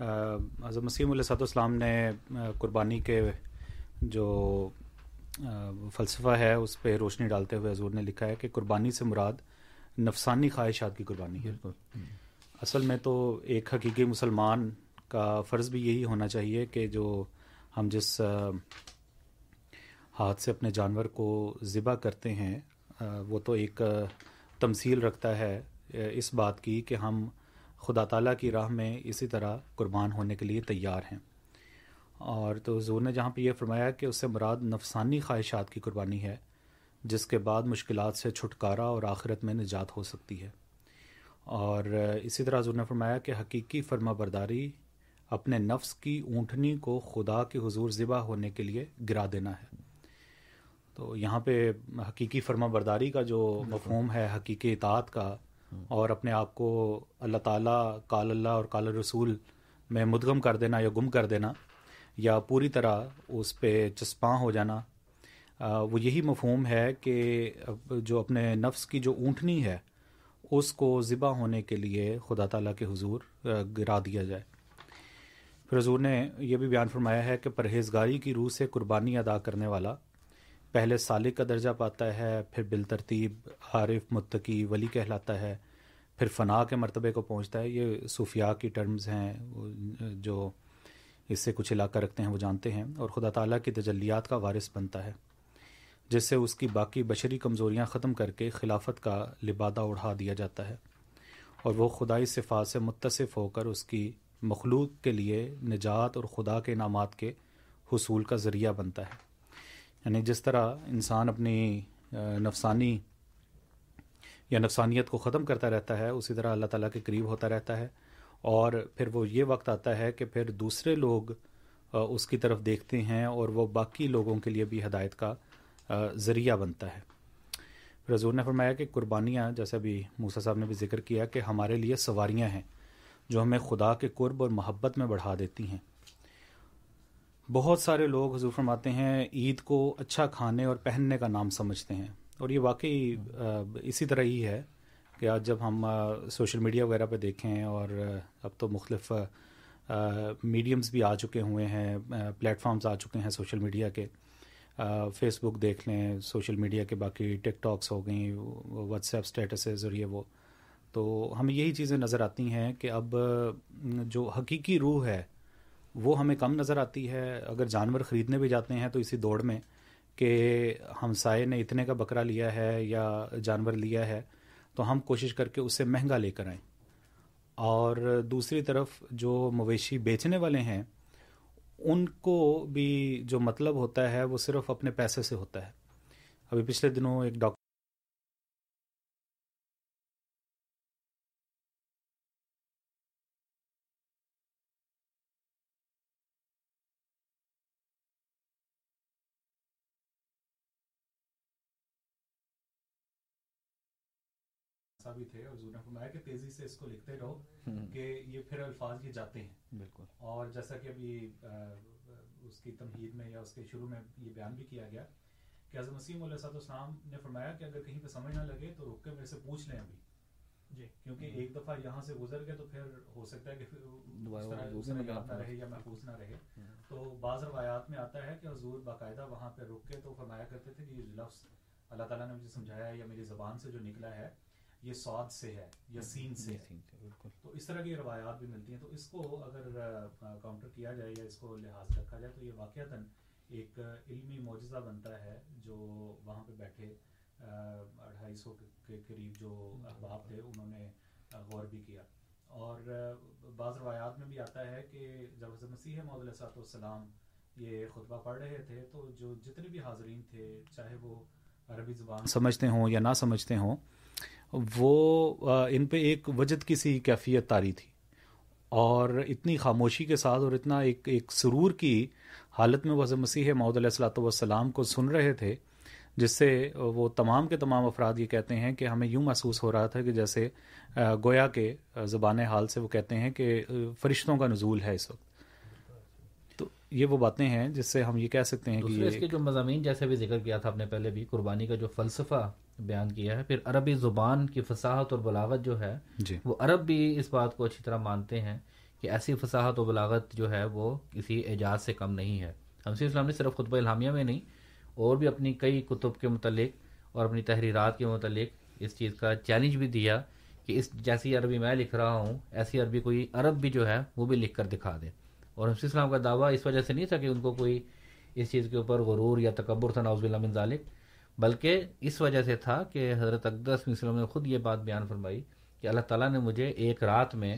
حضرت مسیح موعود علیہ السلام نے قربانی کے جو فلسفہ ہے اس پہ روشنی ڈالتے ہوئے حضور نے لکھا ہے کہ قربانی سے مراد نفسانی خواہشات کی قربانی ہے. اصل میں تو ایک حقیقی مسلمان کا فرض بھی یہی ہونا چاہیے کہ جو ہم جس ہاتھ سے اپنے جانور کو ذبح کرتے ہیں وہ تو ایک تمثیل رکھتا ہے اس بات کی کہ ہم خدا تعالیٰ کی راہ میں اسی طرح قربان ہونے کے لیے تیار ہیں. اور تو حضور نے جہاں پہ یہ فرمایا کہ اس سے مراد نفسانی خواہشات کی قربانی ہے جس کے بعد مشکلات سے چھٹکارا اور آخرت میں نجات ہو سکتی ہے. اور اسی طرح حضور نے فرمایا کہ حقیقی فرما برداری اپنے نفس کی اونٹنی کو خدا کے حضور ذبح ہونے کے لیے گرا دینا ہے. تو یہاں پہ حقیقی فرما برداری کا جو مفہوم ہے حقیقی اطاعت کا اور اپنے آپ کو اللہ تعالیٰ قال اللہ اور قال رسول میں مدغم کر دینا یا گم کر دینا یا پوری طرح اس پہ چسپاں ہو جانا وہ یہی مفہوم ہے کہ جو اپنے نفس کی جو اونٹنی ہے اس کو ذبح ہونے کے لیے خدا تعالیٰ کے حضور گرا دیا جائے. پھر حضور نے یہ بھی بیان فرمایا ہے کہ پرہیزگاری کی روح سے قربانی ادا کرنے والا پہلے سالک کا درجہ پاتا ہے, پھر بالترتیب عارف متقی ولی کہلاتا ہے, پھر فنا کے مرتبے کو پہنچتا ہے. یہ صوفیاء کی ٹرمز ہیں, جو اس سے کچھ علاقہ رکھتے ہیں وہ جانتے ہیں. اور خدا تعالیٰ کی تجلیات کا وارث بنتا ہے جس سے اس کی باقی بشری کمزوریاں ختم کر کے خلافت کا لبادہ اڑھا دیا جاتا ہے اور وہ خدائی صفات سے متصف ہو کر اس کی مخلوق کے لیے نجات اور خدا کے انعامات کے حصول کا ذریعہ بنتا ہے. یعنی جس طرح انسان اپنی نفسانی یا نفسانیت کو ختم کرتا رہتا ہے اسی طرح اللہ تعالیٰ کے قریب ہوتا رہتا ہے. اور پھر وہ یہ وقت آتا ہے کہ پھر دوسرے لوگ اس کی طرف دیکھتے ہیں اور وہ باقی لوگوں کے لیے بھی ہدایت کا ذریعہ بنتا ہے. پھر حضور نے فرمایا کہ قربانیاں جیسا بھی موسیٰ صاحب نے بھی ذکر کیا کہ ہمارے لیے سواریاں ہیں جو ہمیں خدا کے قرب اور محبت میں بڑھا دیتی ہیں. بہت سارے لوگ حضور فرماتے ہیں عید کو اچھا کھانے اور پہننے کا نام سمجھتے ہیں, اور یہ واقعی اسی طرح ہی ہے کہ آج جب ہم سوشل میڈیا وغیرہ پہ دیکھیں اور اب تو مختلف میڈیمز بھی آ چکے ہوئے ہیں, پلیٹ فارمز آ چکے ہیں سوشل میڈیا کے, فیس بک دیکھ لیں, سوشل میڈیا کے باقی ٹک ٹاکس ہو گئیں, واٹس ایپ سٹیٹسز اور یہ وہ, تو ہمیں یہی چیزیں نظر آتی ہیں کہ اب جو حقیقی روح ہے وہ ہمیں کم نظر آتی ہے. اگر جانور خریدنے بھی جاتے ہیں تو اسی دوڑ میں کہ ہمسائے نے اتنے کا بکرا لیا ہے یا جانور لیا ہے تو ہم کوشش کر کے اسے مہنگا لے کر آئیں. اور دوسری طرف جو مویشی بیچنے والے ہیں ان کو بھی جو مطلب ہوتا ہے وہ صرف اپنے پیسے سے ہوتا ہے. ابھی پچھلے دنوں ایک ڈاکٹر بھی تھے اور حضور نے فرمایا کہ تیزی سے اس کو لکھتے رہو کہ یہ پھر الفاظ یہ جاتے ہیں. بالکل. اور جیسا کہ ابھی اس کی تمہید میں یا اس کے شروع میں یہ بیان بھی کیا گیا کہ حضرت مسیح موعود علیہ السلام نے فرمایا کہ اگر کہیں پہ سمجھ نہ لگے تو رک کے میرے سے پوچھ لیں ابھی جی, کیونکہ ایک دفعہ یہاں سے گزر گئے تو پھر ہو سکتا ہے کہ اس طرح دوسرے یاد نہ رہے یا محفوظ نہ رہے. تو بعض روایات میں آتا ہے کہ حضور باقاعدہ وہاں پہ رک کے تو فرمایا کرتے تھے کہ یہ لفظ اللہ تعالیٰ نے مجھے سمجھایا ہے یا میری زبان سے جو نکلا ہے یہ سواد سے ہے یا سین سے ہے. بالکل. تو اس طرح کی روایات بھی ملتی ہیں. تو اس کو اگر کاؤنٹر کیا جائے یا اس کو لحاظ رکھا جائے تو یہ واقعتاً ایک علمی معجزہ بنتا ہے جو وہاں پہ بیٹھے 250 کے قریب جو احباب تھے انہوں نے غور بھی کیا. اور بعض روایات میں بھی آتا ہے کہ جب حضرت مسیح موعود علیہ السلام یہ خطبہ پڑھ رہے تھے تو جو جتنے بھی حاضرین تھے چاہے وہ عربی زبان سمجھتے ہوں یا نہ سمجھتے ہوں وہ ان پہ ایک وجد کی سی کیفیت طاری تھی اور اتنی خاموشی کے ساتھ اور اتنا ایک سرور کی حالت میں وہ حضرت مسیح موعود علیہ السلام کو سن رہے تھے جس سے وہ تمام کے تمام افراد یہ کہتے ہیں کہ ہمیں یوں محسوس ہو رہا تھا کہ جیسے گویا کے زبان حال سے وہ کہتے ہیں کہ فرشتوں کا نزول ہے اس وقت. تو یہ وہ باتیں ہیں جس سے ہم یہ کہہ سکتے ہیں کہ اس کے جو مضامین جیسے بھی ذکر کیا تھا آپ نے پہلے بھی قربانی کا جو فلسفہ بیان کیا ہے, پھر عربی زبان کی فصاحت اور بلاغت جو ہے وہ عرب بھی اس بات کو اچھی طرح مانتے ہیں کہ ایسی فصاحت و بلاغت جو ہے وہ کسی اعجاز سے کم نہیں ہے. شمسی اسلام نے صرف خطبہ الہامیہ میں نہیں اور بھی اپنی کئی کتب کے متعلق اور اپنی تحریرات کے متعلق اس چیز کا چیلنج بھی دیا کہ اس جیسی عربی میں لکھ رہا ہوں ایسی عربی کوئی عرب بھی جو ہے وہ بھی لکھ کر دکھا دے. اور شمسی اسلام کا دعویٰ اس وجہ سے نہیں تھا کہ ان کو کوئی اس چیز کے اوپر غرور یا تکبر تھا، نعوذ باللہ من ذالک، بلکہ اس وجہ سے تھا کہ حضرت اقدس علیہ وسلم نے خود یہ بات بیان فرمائی کہ اللہ تعالیٰ نے مجھے ایک رات میں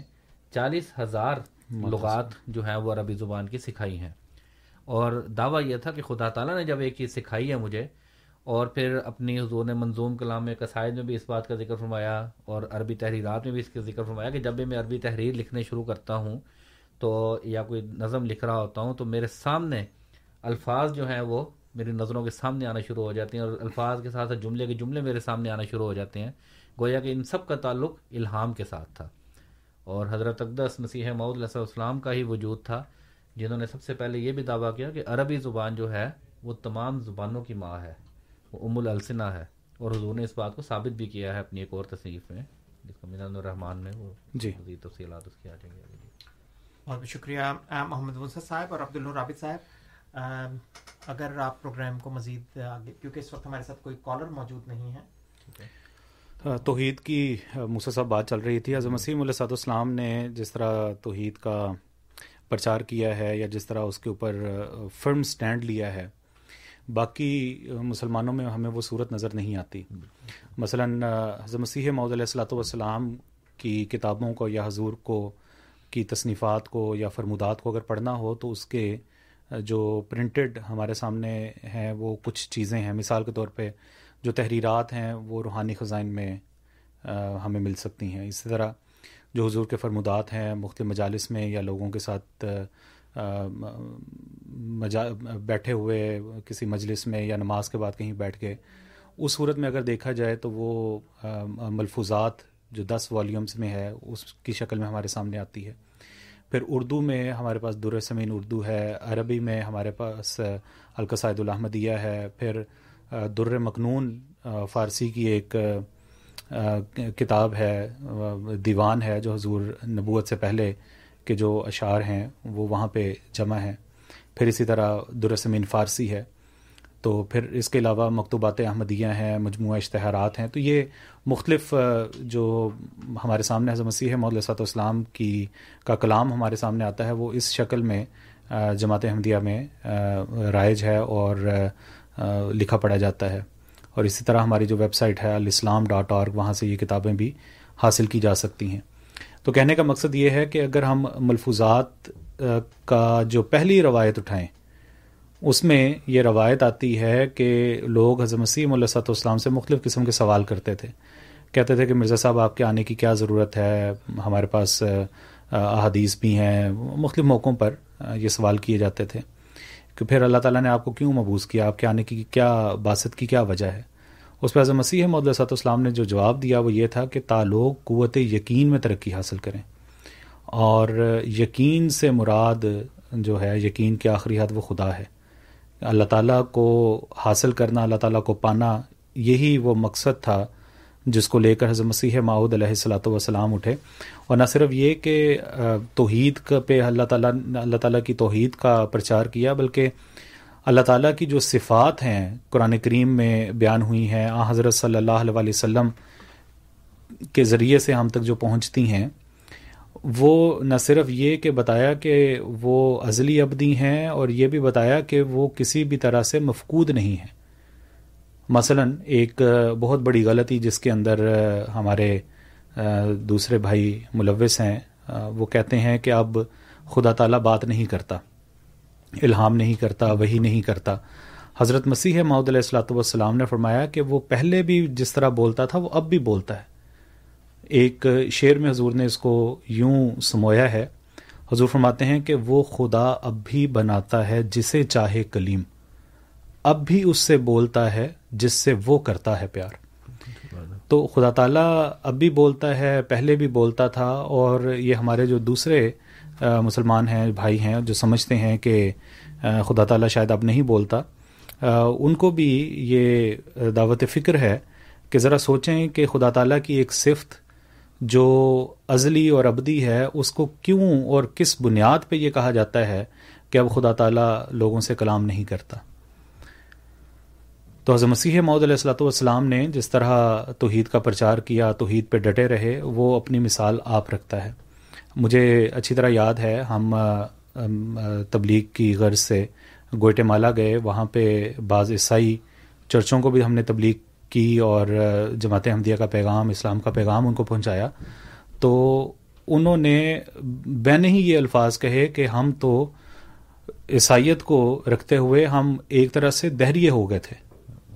40,000 لغات جو ہیں وہ عربی زبان کی سکھائی ہیں. اور دعویٰ یہ تھا کہ خدا تعالیٰ نے جب ایک چیز سکھائی ہے مجھے، اور پھر اپنی حضور نے منظوم کلام میں قصائد میں بھی اس بات کا ذکر فرمایا اور عربی تحریرات میں بھی اس کا ذکر فرمایا کہ جب بھی میں عربی تحریر لکھنے شروع کرتا ہوں تو یا کوئی نظم لکھ رہا ہوتا ہوں تو میرے سامنے الفاظ جو ہیں وہ میری نظروں کے سامنے آنا شروع ہو جاتے ہیں اور الفاظ کے ساتھ جملے کے جملے میرے سامنے آنا شروع ہو جاتے ہیں. گویا کہ ان سب کا تعلق الہام کے ساتھ تھا. اور حضرت اقدس مسیح موعود علیہ السلام کا ہی وجود تھا جنہوں نے سب سے پہلے یہ بھی دعویٰ کیا کہ عربی زبان جو ہے وہ تمام زبانوں کی ماں ہے، وہ ام الالسنہ ہے. اور حضور نے اس بات کو ثابت بھی کیا ہے اپنی ایک اور تصنیف میں جس کو مینان الرحمان میں، وہ مزید تفصیلات اس کی آ جائیں گے. بہت بہت شکریہ محمد منصر صاحب اور عبد النور رابط صاحب. اگر آپ پروگرام کو مزید آگے، کیونکہ اس وقت ہمارے ساتھ کوئی کالر موجود نہیں ہے. توحید کی موسیٰ صاحب بات چل رہی تھی. حضرت مسیح علیہ السلام نے جس طرح توحید کا پرچار کیا ہے یا جس طرح اس کے اوپر فرم سٹینڈ لیا ہے، باقی مسلمانوں میں ہمیں وہ صورت نظر نہیں آتی. مثلا حضرت مسیح موعود علیہ الصلوۃ والسلام کی کتابوں کو یا حضور کو کی تصنیفات کو یا فرمودات کو اگر پڑھنا ہو تو اس کے جو پرنٹڈ ہمارے سامنے ہیں وہ کچھ چیزیں ہیں. مثال کے طور پہ جو تحریرات ہیں وہ روحانی خزائن میں ہمیں مل سکتی ہیں. اسی طرح جو حضور کے فرمودات ہیں مختلف مجالس میں یا لوگوں کے ساتھ بیٹھے ہوئے کسی مجلس میں یا نماز کے بعد کہیں بیٹھ کے، اس صورت میں اگر دیکھا جائے تو وہ ملفوظات جو 10 والیومز میں ہے اس کی شکل میں ہمارے سامنے آتی ہے. پھر اردو میں ہمارے پاس درسمین اردو ہے، عربی میں ہمارے پاس القصائد الاحمدیہ ہے، پھر درمکنون فارسی کی ایک کتاب ہے، دیوان ہے جو حضور نبوت سے پہلے کے جو اشعار ہیں وہ وہاں پہ جمع ہیں. پھر اسی طرح درسمین فارسی ہے. تو پھر اس کے علاوہ مکتوبات احمدیہ ہیں، مجموعہ اشتہارات ہیں. تو یہ مختلف جو ہمارے سامنے حضرت مسیح موعود علیہ السلام کا کلام ہمارے سامنے آتا ہے وہ اس شکل میں جماعت احمدیہ میں رائج ہے اور لکھا پڑھا جاتا ہے. اور اسی طرح ہماری جو ویب سائٹ ہے alislam.org، وہاں سے یہ کتابیں بھی حاصل کی جا سکتی ہیں. تو کہنے کا مقصد یہ ہے کہ اگر ہم ملفوظات کا جو پہلی روایت اٹھائیں، اس میں یہ روایت آتی ہے کہ لوگ حضرت مسیح علیہ السلام سے مختلف قسم کے سوال کرتے تھے. کہتے تھے کہ مرزا صاحب آپ کے آنے کی کیا ضرورت ہے، ہمارے پاس احادیث بھی ہیں. مختلف موقعوں پر یہ سوال کیے جاتے تھے کہ پھر اللہ تعالیٰ نے آپ کو کیوں مبعوث کیا، آپ کے آنے کی کیا بعثت کی کیا وجہ ہے. اس پہ حضرت مسیح موعود علیہ السلام نے جو جواب دیا وہ یہ تھا کہ تالوگ قوت یقین میں ترقی حاصل کریں. اور یقین سے مراد جو ہے، یقین کے آخری حد وہ خدا ہے. اللہ تعالیٰ کو حاصل کرنا، اللہ تعالیٰ کو پانا، یہی وہ مقصد تھا جس کو لے کر حضرت مسیح موعود علیہ السلام اٹھے. اور نہ صرف یہ کہ توحید پہ اللہ تعالیٰ کی توحید کا پرچار کیا، بلکہ اللہ تعالیٰ کی جو صفات ہیں قرآن کریم میں بیان ہوئی ہیں، آن حضرت صلی اللہ علیہ وسلم کے ذریعے سے ہم تک جو پہنچتی ہیں، وہ نہ صرف یہ کہ بتایا کہ وہ ازلی ابدی ہیں، اور یہ بھی بتایا کہ وہ کسی بھی طرح سے مفقود نہیں ہیں. مثلا ایک بہت بڑی غلطی جس کے اندر ہمارے دوسرے بھائی ملوث ہیں، وہ کہتے ہیں کہ اب خدا تعالیٰ بات نہیں کرتا، الہام نہیں کرتا، وحی نہیں کرتا. حضرت مسیح موعود علیہ السلام نے فرمایا کہ وہ پہلے بھی جس طرح بولتا تھا وہ اب بھی بولتا ہے. ایک شعر میں حضور نے اس کو یوں سمویا ہے، حضور فرماتے ہیں کہ وہ خدا اب بھی بناتا ہے جسے چاہے کلیم، اب بھی اس سے بولتا ہے جس سے وہ کرتا ہے پیار. تو خدا تعالیٰ اب بھی بولتا ہے، پہلے بھی بولتا تھا. اور یہ ہمارے جو دوسرے مسلمان ہیں بھائی ہیں جو سمجھتے ہیں کہ خدا تعالیٰ شاید اب نہیں بولتا، ان کو بھی یہ دعوت فکر ہے کہ ذرا سوچیں کہ خدا تعالیٰ کی ایک صفت جو ازلی اور ابدی ہے اس کو کیوں اور کس بنیاد پہ یہ کہا جاتا ہے کہ اب خدا تعالیٰ لوگوں سے کلام نہیں کرتا؟ تو حضرت مسیح موعود علیہ الصلوۃ والسلام نے جس طرح توحید کا پرچار کیا، توحید پہ ڈٹے رہے، وہ اپنی مثال آپ رکھتا ہے. مجھے اچھی طرح یاد ہے ہم تبلیغ کی غرض سے گوئٹے مالا گئے، وہاں پہ بعض عیسائی چرچوں کو بھی ہم نے تبلیغ کی اور جماعت احمدیہ کا پیغام، اسلام کا پیغام ان کو پہنچایا. تو انہوں نے بہنے ہی یہ الفاظ کہے کہ ہم تو عیسائیت کو رکھتے ہوئے ہم ایک طرح سے دہریے ہو گئے تھے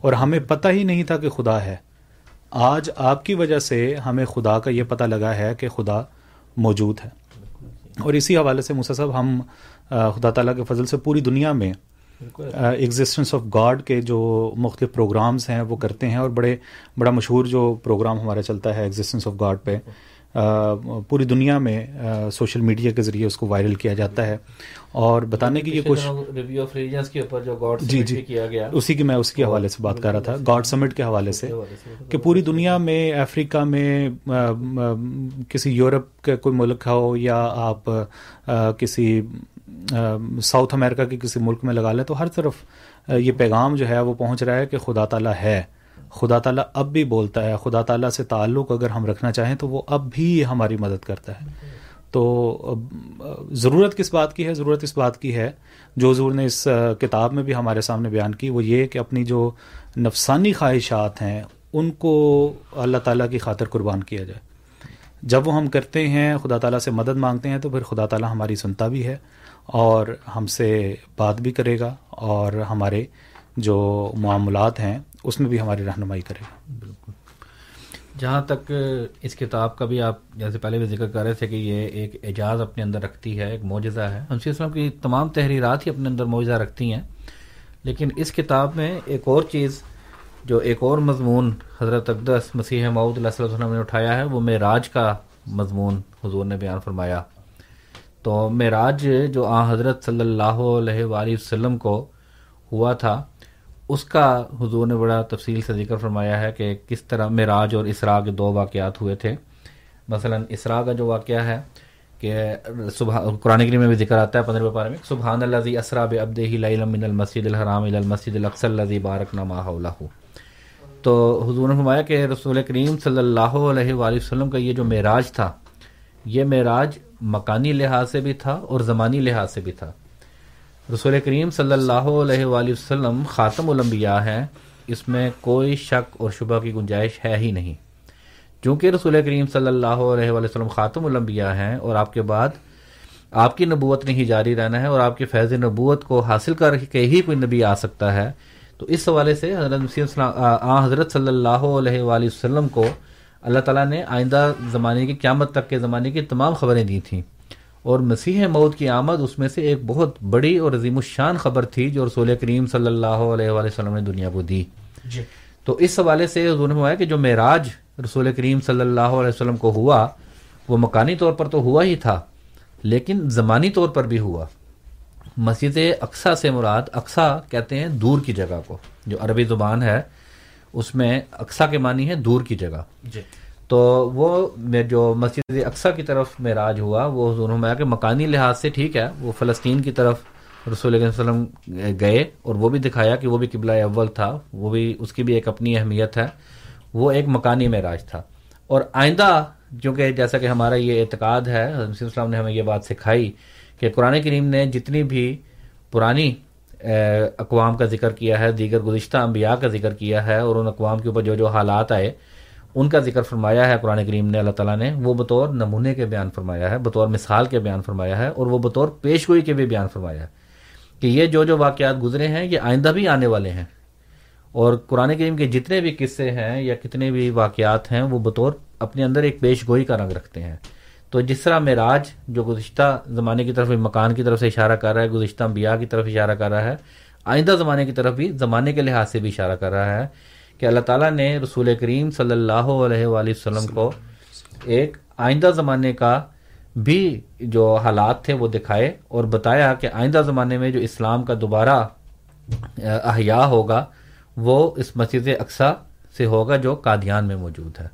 اور ہمیں پتہ ہی نہیں تھا کہ خدا ہے. آج آپ کی وجہ سے ہمیں خدا کا یہ پتہ لگا ہے کہ خدا موجود ہے. اور اسی حوالے سے موسیٰ صاحب، ہم خدا تعالیٰ کے فضل سے پوری دنیا میں ایگزسٹنس آف گاڈ کے جو مختلف پروگرامز ہیں وہ کرتے ہیں، اور بڑا مشہور جو پروگرام ہمارا چلتا ہے ایگزسٹنس آف گاڈ پہ، پوری دنیا میں سوشل میڈیا کے ذریعے اس کو وائرل کیا جاتا ہے. اور بتانے کی یہ کوشش ریویو آف ریلیجنز کے اوپر جو گاڈ سمٹ پہ کیا گیا، اسی کے حوالے سے بات کر رہا تھا، گاڈ سمٹ کے حوالے سے، کہ پوری دنیا میں، افریقہ میں، کسی یورپ کا کوئی ملک ہو یا آپ کسی ساؤتھ امریکہ کے کسی ملک میں لگا لیں، تو ہر طرف یہ پیغام جو ہے وہ پہنچ رہا ہے کہ خدا تعالیٰ ہے، خدا تعالیٰ اب بھی بولتا ہے، خدا تعالیٰ سے تعلق اگر ہم رکھنا چاہیں تو وہ اب بھی ہماری مدد کرتا ہے. تو ضرورت کس بات کی ہے؟ ضرورت اس بات کی ہے جو حضور نے اس کتاب میں بھی ہمارے سامنے بیان کی، وہ یہ کہ اپنی جو نفسانی خواہشات ہیں ان کو اللہ تعالیٰ کی خاطر قربان کیا جائے. جب وہ ہم کرتے ہیں، خدا تعالیٰ سے مدد مانگتے ہیں، تو پھر خدا تعالیٰ ہماری سنتا بھی ہے اور ہم سے بات بھی کرے گا اور ہمارے جو معاملات ہیں اس میں بھی ہماری رہنمائی کرے گا. بالکل. جہاں تک اس کتاب کا بھی آپ جیسے پہلے بھی ذکر کر رہے تھے کہ یہ ایک اعجاز اپنے اندر رکھتی ہے، ایک معجزہ ہے. ہم سے اسلام کی تمام تحریرات ہی اپنے اندر معجزہ رکھتی ہیں، لیکن اس کتاب میں ایک اور چیز، جو ایک اور مضمون حضرت اقدس مسیح موعود علیہ الصلوۃ والسلام نے اٹھایا ہے، وہ معراج کا مضمون حضور نے بیان فرمایا. تو معراج جو آن حضرت صلی اللہ علیہ وآلہ وسلم کو ہوا تھا، اس کا حضور نے بڑا تفصیل سے ذکر فرمایا ہے کہ کس طرح معراج اور اسراء کے دو واقعات ہوئے تھے. مثلا اسراء کا جو واقعہ ہے کہ قرآن کریم میں بھی ذکر آتا ہے 15 پارے میں، سبحان الذی اسریٰ بعبدہ لیلا من المسجد الحرام الی المسجد الاقصی الذی بارکنا ما حولہ. تو حضور نے فرمایا کہ رسول کریم صلی اللہ علیہ وآلہ وسلم کا یہ جو معراج تھا، یہ معراج مکانی لحاظ سے بھی تھا اور زمانی لحاظ سے بھی تھا. رسول کریم صلی اللہ علیہ وآلہ وسلم خاتم الانبیاء ہیں، اس میں کوئی شک اور شبہ کی گنجائش ہے ہی نہیں. چونکہ رسول کریم صلی اللہ علیہ وآلہ وسلم خاتم الانبیاء ہیں اور آپ کے بعد آپ کی نبوت نے ہی جاری رہنا ہے، اور آپ کے فیض نبوت کو حاصل کر کے ہی کوئی نبی آ سکتا ہے. تو اس حوالے سے حضرت صلی اللہ علیہ وآلہ وسلم کو اللہ تعالیٰ نے آئندہ زمانے کی، قیامت تک کے زمانے کی تمام خبریں دی تھیں، اور مسیح موعود کی آمد اس میں سے ایک بہت بڑی اور عظیم الشان خبر تھی جو رسول کریم صلی اللہ علیہ وآلہ وسلم نے دنیا کو دی. جی. تو اس حوالے سے حضور نے فرمایا کہ جو معراج رسول کریم صلی اللہ علیہ وسلم کو ہوا، وہ مکانی طور پر تو ہوا ہی تھا لیکن زمانی طور پر بھی ہوا. مسجد اقصیٰ سے مراد، اقصیٰ کہتے ہیں دور کی جگہ کو، جو عربی زبان ہے اس میں اقصیٰ کے معنی ہے دور کی جگہ. جی. تو وہ جو مسجد اقصیٰ کی طرف معراج ہوا، وہ حضور فرمایا کہ مکانی لحاظ سے ٹھیک ہے، وہ فلسطین کی طرف رسول اللہ صلی اللہ علیہ وسلم گئے اور وہ بھی دکھایا کہ وہ بھی قبلہ اول تھا، وہ بھی، اس کی بھی ایک اپنی اہمیت ہے، وہ ایک مکانی معراج تھا. اور آئندہ جو کہ جیسا کہ ہمارا یہ اعتقاد ہے، حضرت مسیح السلام نے ہمیں یہ بات سکھائی کہ قرآن کریم نے جتنی بھی پرانی اقوام کا ذکر کیا ہے، دیگر گزشتہ انبیاء کا ذکر کیا ہے، اور ان اقوام کے اوپر جو حالات آئے ان کا ذکر فرمایا ہے قرآن کریم نے، اللہ تعالیٰ نے وہ بطور نمونے کے بیان فرمایا ہے، بطور مثال کے بیان فرمایا ہے، اور وہ بطور پیشگوئی کے بھی بیان فرمایا ہے کہ یہ جو واقعات گزرے ہیں یہ آئندہ بھی آنے والے ہیں. اور قرآن کریم کے جتنے بھی قصے ہیں یا کتنے بھی واقعات ہیں، وہ بطور اپنے اندر ایک پیشگوئی کا رنگ رکھتے ہیں. تو جس طرح معراج جو گزشتہ زمانے کی طرف، مکان کی طرف سے اشارہ کر رہا ہے، گزشتہ انبیاء کی طرف اشارہ کر رہا ہے، آئندہ زمانے کی طرف بھی، زمانے کے لحاظ سے بھی اشارہ کر رہا ہے کہ اللہ تعالیٰ نے رسول کریم صلی اللہ علیہ وآلہ وسلم کو ایک آئندہ زمانے کا بھی جو حالات تھے وہ دکھائے، اور بتایا کہ آئندہ زمانے میں جو اسلام کا دوبارہ احیاء ہوگا وہ اس مسجد اقصیٰ سے ہوگا جو قادیان میں موجود ہے.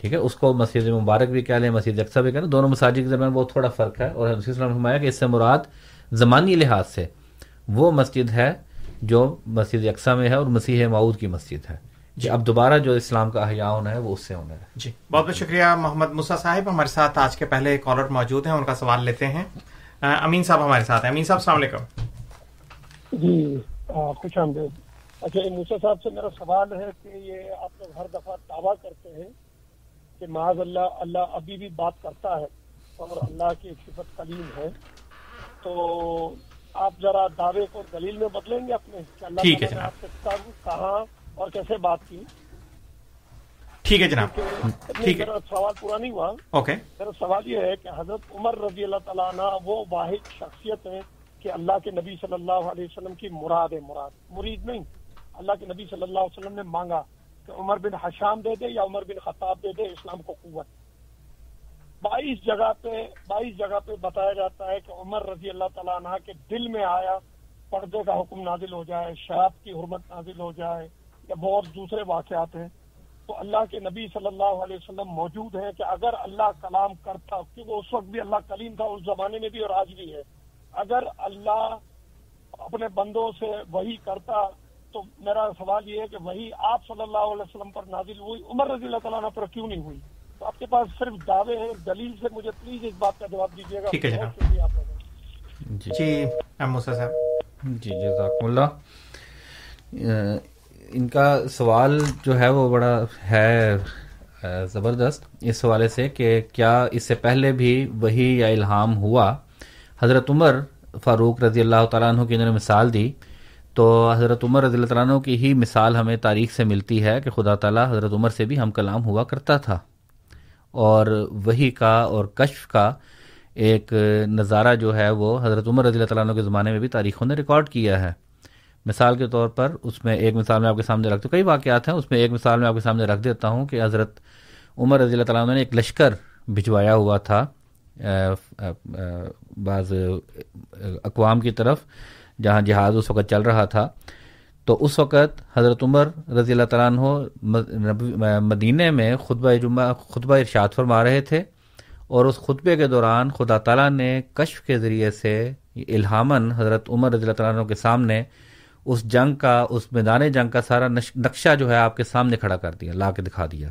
ٹھیک ہے، اس کو مسجد مبارک بھی کہہ لیں، مسجد اقصیٰ بھی کہہ لیں، دونوں مساجد کے درمیان بہت تھوڑا فرق ہے، اور مسیح السلام فرمایا کہ اس سے مراد زمانی لحاظ سے وہ مسجد ہے جو مسجد اقصیٰ میں ہے اور مسیح موعود کی مسجد ہے. جی اب دوبارہ جو اسلام کا احیاء ہونا ہے وہ اس سے ہونا ہے. جی بہت بہت شکریہ محمد موسیٰ صاحب. ہمارے ساتھ آج کے پہلے کالر موجود ہیں، ان کا سوال لیتے ہیں. امین صاحب ہمارے ساتھ ہیں. امین صاحب السلام علیکم. جی خوش آمدید. اچھا موسیٰ صاحب سے میرا سوال ہے کہ یہ آپ لوگ ہر دفعہ دعویٰ کرتے ہیں کہ معاذ اللہ اللہ ابھی بھی بات کرتا ہے اور اللہ کی صفت کلیم ہے، تو آپ ذرا دعوے کو دلیل میں بدلیں گے اپنے کہ اللہ تعالیٰ نے آپ سے کہاں اور کیسے بات کی؟ ٹھیک ہے جناب، ٹھیک ہے، میرا سوال پورا نہیں ہوا. اوکے، میرا سوال یہ ہے کہ حضرت عمر رضی اللہ تعالیٰ عنہ وہ واحد شخصیت ہے کہ اللہ کے نبی صلی اللہ علیہ وسلم کی مراد ہے، مراد مرید نہیں، اللہ کے نبی صلی اللہ علیہ وسلم نے مانگا کہ عمر بن حشام دے دے یا عمر بن خطاب دے دے اسلام کو قوت. 22 جگہ پہ بتایا جاتا ہے کہ عمر رضی اللہ تعالیٰ عنہ کے دل میں آیا پردے کا حکم نازل ہو جائے، شراب کی حرمت نازل ہو جائے، یا بہت دوسرے واقعات ہیں. تو اللہ کے نبی صلی اللہ علیہ وسلم موجود ہیں کہ اگر اللہ کلام کرتا، کیونکہ اس وقت بھی اللہ کلیم تھا، اس زمانے میں بھی اور آج بھی ہے، اگر اللہ اپنے بندوں سے وحی کرتا تو میرا سوال یہ ہے کہ وحی آپ صلی اللہ علیہ وسلم پر نازل ہوئی، عمر رضی اللہ تعالیٰ عنہ پر کیوں نہیں ہوئی؟ تو آپ کے پاس صرف دعوے ہیں، دلیل سے مجھے پلیز اس بات کا جواب دیجیے گا. ٹھیک ہے جناب. جی موسیٰ صاحب. جی جزاک اللہ. ان کا سوال جو ہے وہ بڑا ہے زبردست اس حوالے سے کہ کیا اس سے پہلے بھی وحی یا الہام ہوا. حضرت عمر فاروق رضی اللہ تعالیٰ عنہ کی انہوں نے مثال دی، تو حضرت عمر رضی اللہ تعالیٰ عنہ کی ہی مثال ہمیں تاریخ سے ملتی ہے کہ خدا تعالیٰ حضرت عمر سے بھی ہم کلام ہوا کرتا تھا، اور وحی کا اور کشف کا ایک نظارہ جو ہے وہ حضرت عمر رضی اللہ تعالیٰ عنہ کے زمانے میں بھی تاریخوں نے ریکارڈ کیا ہے. مثال کے طور پر اس میں ایک مثال میں آپ کے سامنے رکھ دوں، کئی واقعات ہیں، اس میں ایک مثال میں آپ کے سامنے رکھ دیتا ہوں کہ حضرت عمر رضی اللہ تعالیٰ عنہ نے ایک لشکر بھجوایا ہوا تھا بعض اقوام کی طرف جہاں جہاد اس وقت چل رہا تھا، تو اس وقت حضرت عمر رضی اللہ تعالیٰ عنہ مدینے میں خطبہ ارشاد فرما رہے تھے، اور اس خطبے کے دوران خدا تعالیٰ نے کشف کے ذریعے سے الہاماً حضرت عمر رضی اللہ تعالیٰ عنہ کے سامنے اس جنگ کا، اس میدان جنگ کا سارا نقشہ جو ہے آپ کے سامنے کھڑا کر دیا، لا کے دکھا دیا.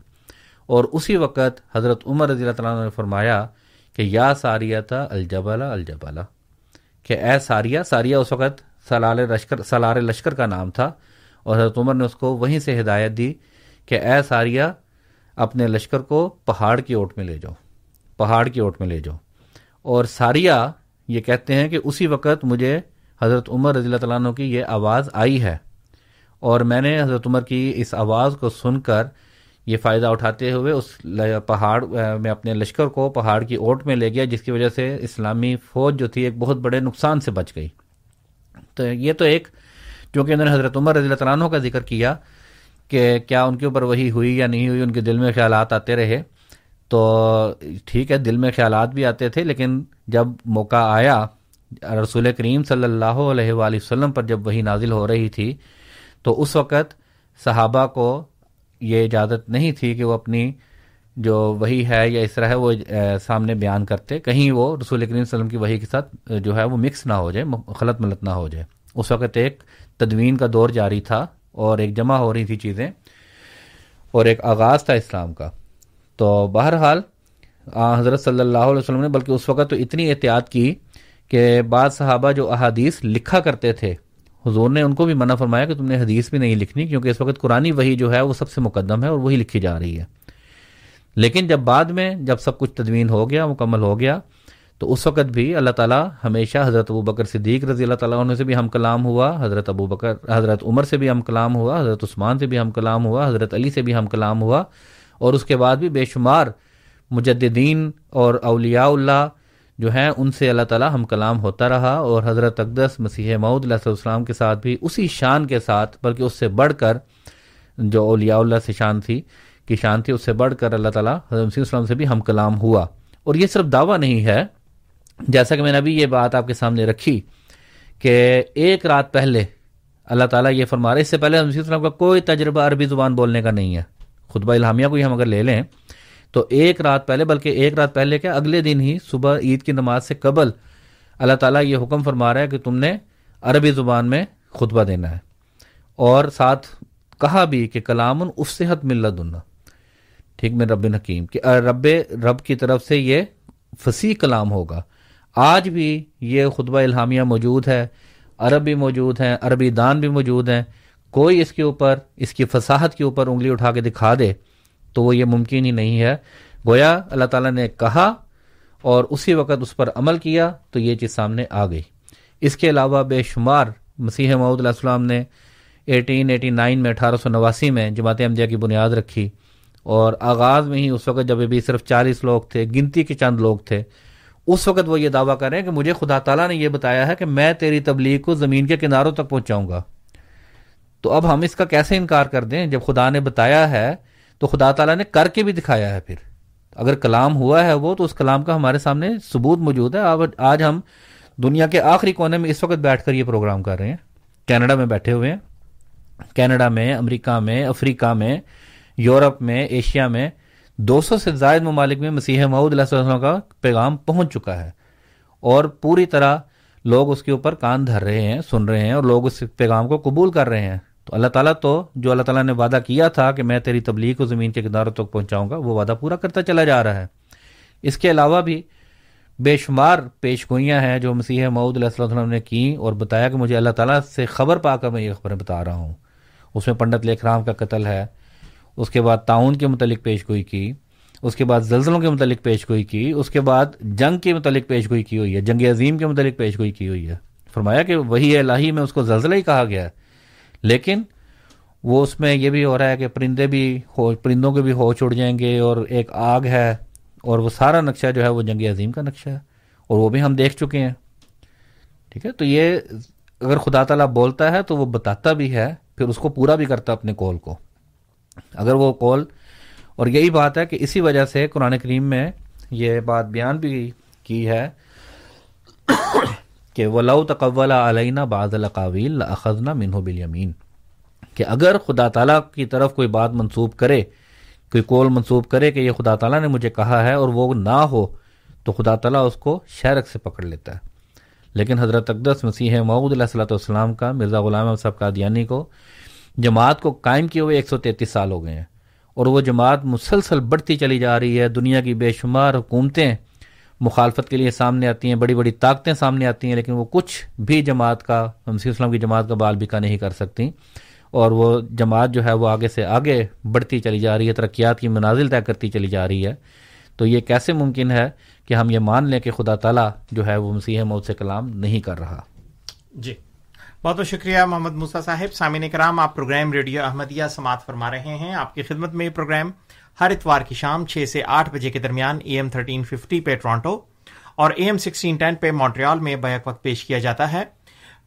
اور اسی وقت حضرت عمر رضی اللہ تعالیٰ عنہ نے فرمایا کہ یا ساریہ الجبلا الجبلا، کہ اے ساریہ. ساریہ اس وقت سالار لشکر کا نام تھا، اور حضرت عمر نے اس کو وہیں سے ہدایت دی کہ اے ساریہ اپنے لشکر کو پہاڑ کی اوٹ میں لے جاؤ. اور ساریہ یہ کہتے ہیں کہ اسی وقت مجھے حضرت عمر رضی اللہ تعالیٰ عنہ کی یہ آواز آئی ہے، اور میں نے حضرت عمر کی اس آواز کو سن کر یہ فائدہ اٹھاتے ہوئے اس پہاڑ میں اپنے لشکر کو پہاڑ کی اوٹ میں لے گیا، جس کی وجہ سے اسلامی فوج جو تھی ایک بہت بڑے نقصان سے بچ گئی. تو یہ تو ایک، چونکہ انہوں نے حضرت عمر رضی اللہ تعالیٰ عنہ کا ذکر کیا کہ کیا ان کے اوپر وحی ہوئی یا نہیں ہوئی، ان کے دل میں خیالات آتے رہے، تو ٹھیک ہے دل میں خیالات بھی آتے تھے، لیکن جب موقع آیا رسول کریم صلی اللہ علیہ وآلہ وسلم پر جب وحی نازل ہو رہی تھی، تو اس وقت صحابہ کو یہ اجازت نہیں تھی کہ وہ اپنی جو وحی ہے یا اس طرح ہے وہ سامنے بیان کرتے، کہیں وہ رسول کریم صلی اللہ علیہ وسلم کی وحی کے ساتھ جو ہے وہ مکس نہ ہو جائے، خلط ملط نہ ہو جائے. اس وقت ایک تدوین کا دور جاری تھا، اور ایک جمع ہو رہی تھی چیزیں، اور ایک آغاز تھا اسلام کا. تو بہرحال حضرت صلی اللہ علیہ وسلم نے بلکہ اس وقت تو اتنی احتیاط کی کہ بعض صحابہ جو احادیث لکھا کرتے تھے، حضور نے ان کو بھی منع فرمایا کہ تم نے حدیث بھی نہیں لکھنی، کیونکہ اس وقت قرآنی وحی جو ہے وہ سب سے مقدم ہے اور وہی لکھی جا رہی ہے. لیکن جب بعد میں جب سب کچھ تدوین ہو گیا، مکمل ہو گیا، تو اس وقت بھی اللہ تعالیٰ ہمیشہ حضرت ابوبکر صدیق رضی اللہ تعالیٰ عنہ سے بھی ہم کلام ہوا، حضرت عمر سے بھی ہم کلام ہوا، حضرت عثمان سے بھی ہم کلام ہوا، حضرت علی سے بھی ہم کلام ہوا، اور اس کے بعد بھی بے شمار مجددین اور اولیاء اللہ جو ہیں ان سے اللہ تعالی ہم کلام ہوتا رہا. اور حضرت اقدس مسیح موعود علیہ السلام کے ساتھ بھی اسی شان کے ساتھ، بلکہ اس سے بڑھ کر جو اولیاء اللہ سے شان تھی اس سے بڑھ کر اللہ تعالی حضرت مسیح السلام سے بھی ہم کلام ہوا. اور یہ صرف دعویٰ نہیں ہے، جیسا کہ میں نے ابھی یہ بات آپ کے سامنے رکھی کہ ایک رات پہلے اللہ تعالیٰ یہ فرما رہے، اس سے پہلے حضرت مسیح السلام کا کوئی تجربہ عربی زبان بولنے کا نہیں ہے. خطبہ الہامیہ کو ہی ہم اگر لے لیں تو ایک رات پہلے بلکہ ایک رات پہلے کیا اگلے دن ہی صبح عید کی نماز سے قبل اللہ تعالیٰ یہ حکم فرما رہا ہے کہ تم نے عربی زبان میں خطبہ دینا ہے، اور ساتھ کہا بھی کہ کلام افصحت ملت دنہ، ٹھیک میں رب حکیم کہ رب کی طرف سے یہ فصیح کلام ہوگا. آج بھی یہ خطبہ الہامیہ موجود ہے، عرب بھی موجود ہیں، عربی دان بھی موجود ہیں. کوئی اس کے اوپر، اس کی فصاحت کے اوپر انگلی اٹھا کے دکھا دے تو وہ یہ ممکن ہی نہیں ہے. گویا اللہ تعالیٰ نے کہا اور اسی وقت اس پر عمل کیا تو یہ چیز سامنے آ گئی. اس کے علاوہ بے شمار مسیح موعود علیہ السلام نے 1889 میں 1889 میں جماعت احمدیہ کی بنیاد رکھی، اور آغاز میں ہی اس وقت جب ابھی صرف 40 لوگ تھے، گنتی کے چند لوگ تھے، اس وقت وہ یہ دعویٰ کر رہے ہیں کہ مجھے خدا تعالیٰ نے یہ بتایا ہے کہ میں تیری تبلیغ کو زمین کے کناروں تک پہنچاؤں گا. تو اب ہم اس کا کیسے انکار کر دیں؟ جب خدا نے بتایا ہے تو خدا تعالیٰ نے کر کے بھی دکھایا ہے. پھر اگر کلام ہوا ہے وہ تو اس کلام کا ہمارے سامنے ثبوت موجود ہے. آج ہم دنیا کے آخری کونے میں اس وقت بیٹھ کر یہ پروگرام کر رہے ہیں، کینیڈا میں بیٹھے ہوئے ہیں. کینیڈا میں، امریکہ میں، افریقہ میں، یورپ میں، ایشیا میں 200 سے زائد ممالک میں مسیح موعود علیہ السلام کا پیغام پہنچ چکا ہے، اور پوری طرح لوگ اس کے اوپر کان دھر رہے ہیں، سن رہے ہیں، اور لوگ اس پیغام کو قبول کر رہے ہیں. تو اللہ تعالیٰ نے وعدہ کیا تھا کہ میں تیری تبلیغ کو زمین کے کناروں تک پہنچاؤں گا، وہ وعدہ پورا کرتا چلا جا رہا ہے. اس کے علاوہ بھی بے شمار پیش گوئیاں ہیں جو مسیح موعود علیہ السلام نے کیں اور بتایا کہ مجھے اللہ تعالیٰ سے خبر پا کر میں یہ خبریں بتا رہا ہوں. اس میں پنڈت لیکھ رام کا قتل ہے، اس کے بعد تعاون کے متعلق پیش گوئی کی، اس کے بعد زلزلوں کے متعلق پیش گوئی کی، اس کے بعد جنگ کے متعلق پیش گوئی کی ہوئی ہے، جنگ عظیم کے متعلق پیش گوئی کی ہوئی ہے. فرمایا کہ وحی الہی میں اس کو زلزلہ ہی کہا گیا ہے، لیکن وہ اس میں یہ بھی ہو رہا ہے کہ پرندوں کے بھی ہوش اڑ جائیں گے، اور ایک آگ ہے، اور وہ سارا نقشہ جو ہے وہ جنگ عظیم کا نقشہ ہے، اور وہ بھی ہم دیکھ چکے ہیں. ٹھیک ہے، تو یہ اگر خدا تعالیٰ بولتا ہے تو وہ بتاتا بھی ہے، پھر اس کو پورا بھی کرتا اپنے قول کو. اگر وہ قول، اور یہی بات ہے کہ اسی وجہ سے قرآن کریم میں یہ بات بیان بھی کی ہے کہ وَلَوْ تَقَوَّلَ عَلَيْنَا بَعْضَ الْأَقَاوِيلَ لَأَخَذْنَا مِنْهُ بِالْيَمِينِ، کہ اگر خدا تعالیٰ کی طرف کوئی بات منسوب کرے، کوئی قول منسوب کرے کہ یہ خدا تعالیٰ نے مجھے کہا ہے، اور وہ نہ ہو تو خدا تعالیٰ اس کو شرک سے پکڑ لیتا ہے. لیکن حضرت اقدس مسیح موعود علیہ الصلوۃ والسلام کا، مرزا غلام احمد صاحب قادیانی کو، جماعت کو قائم کیے ہوئے 133 سال ہو گئے ہیں، اور وہ جماعت مسلسل بڑھتی چلی جا رہی ہے. دنیا کی بے شمار حکومتیں مخالفت کے لیے سامنے آتی ہیں، بڑی بڑی طاقتیں سامنے آتی ہیں، لیکن وہ کچھ بھی جماعت کا، مسیح اسلام کی جماعت کا بال بکا نہیں کر سکتی. اور وہ جماعت جو ہے وہ آگے سے آگے بڑھتی چلی جا رہی ہے، ترقیات کی منازل طے کرتی چلی جا رہی ہے. تو یہ کیسے ممکن ہے کہ ہم یہ مان لیں کہ خدا تعالیٰ جو ہے وہ مسیح موعود سے کلام نہیں کر رہا؟ جی بہت بہت شکریہ محمد موسیٰ صاحب. سامعین کرام، آپ پروگرام ریڈیو احمدیہ سماعت فرما رہے ہیں. آپ کی خدمت میں یہ پروگرام ہر اتوار کی شام 6 سے 8 بجے کے درمیان AM 1350 پہ ٹورانٹو اور AM 1610 پہ مونٹریال میں بیک وقت پیش کیا جاتا ہے.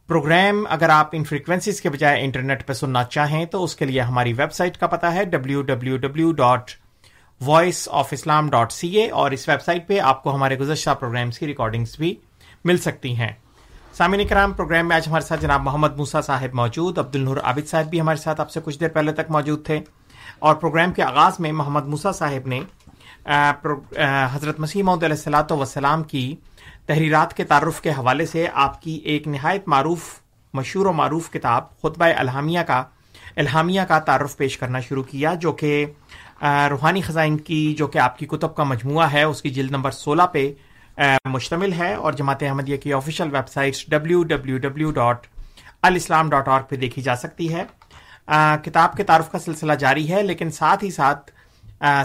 پروگرام اگر آپ ان فریکوینسیز کے بجائے انٹرنیٹ پہ سننا چاہیں تو اس کے لیے ہماری ویب سائٹ کا پتہ ہے www.voiceofislam.ca، اور اس ویب سائٹ پہ آپ کو ہمارے گزشتہ پروگرامس کی ریکارڈنگز بھی مل سکتی ہیں. سامعین کرام، پروگرام میں آج ہمارے ساتھ جناب محمد موسیٰ صاحب موجود، عبدالنور عابد صاحب بھی ہمارے ساتھ آپ سے کچھ دیر پہلے تک موجود تھے، اور پروگرام کے آغاز میں محمد موسیٰ صاحب نے حضرت مسیح موعود علیہ الصلوۃ والسلام کی تحریرات کے تعارف کے حوالے سے آپ کی ایک نہایت مشہور و معروف کتاب خطبہ الہامیہ کا تعارف پیش کرنا شروع کیا، جو کہ روحانی خزائن کی، جو کہ آپ کی کتب کا مجموعہ ہے، اس کی جلد نمبر 16 پہ مشتمل ہے، اور جماعت احمدیہ کی آفیشیل ویب سائٹس www.alislam.org پہ دیکھی جا سکتی ہے. کتاب کے تعارف کا سلسلہ جاری ہے، لیکن ساتھ ہی ساتھ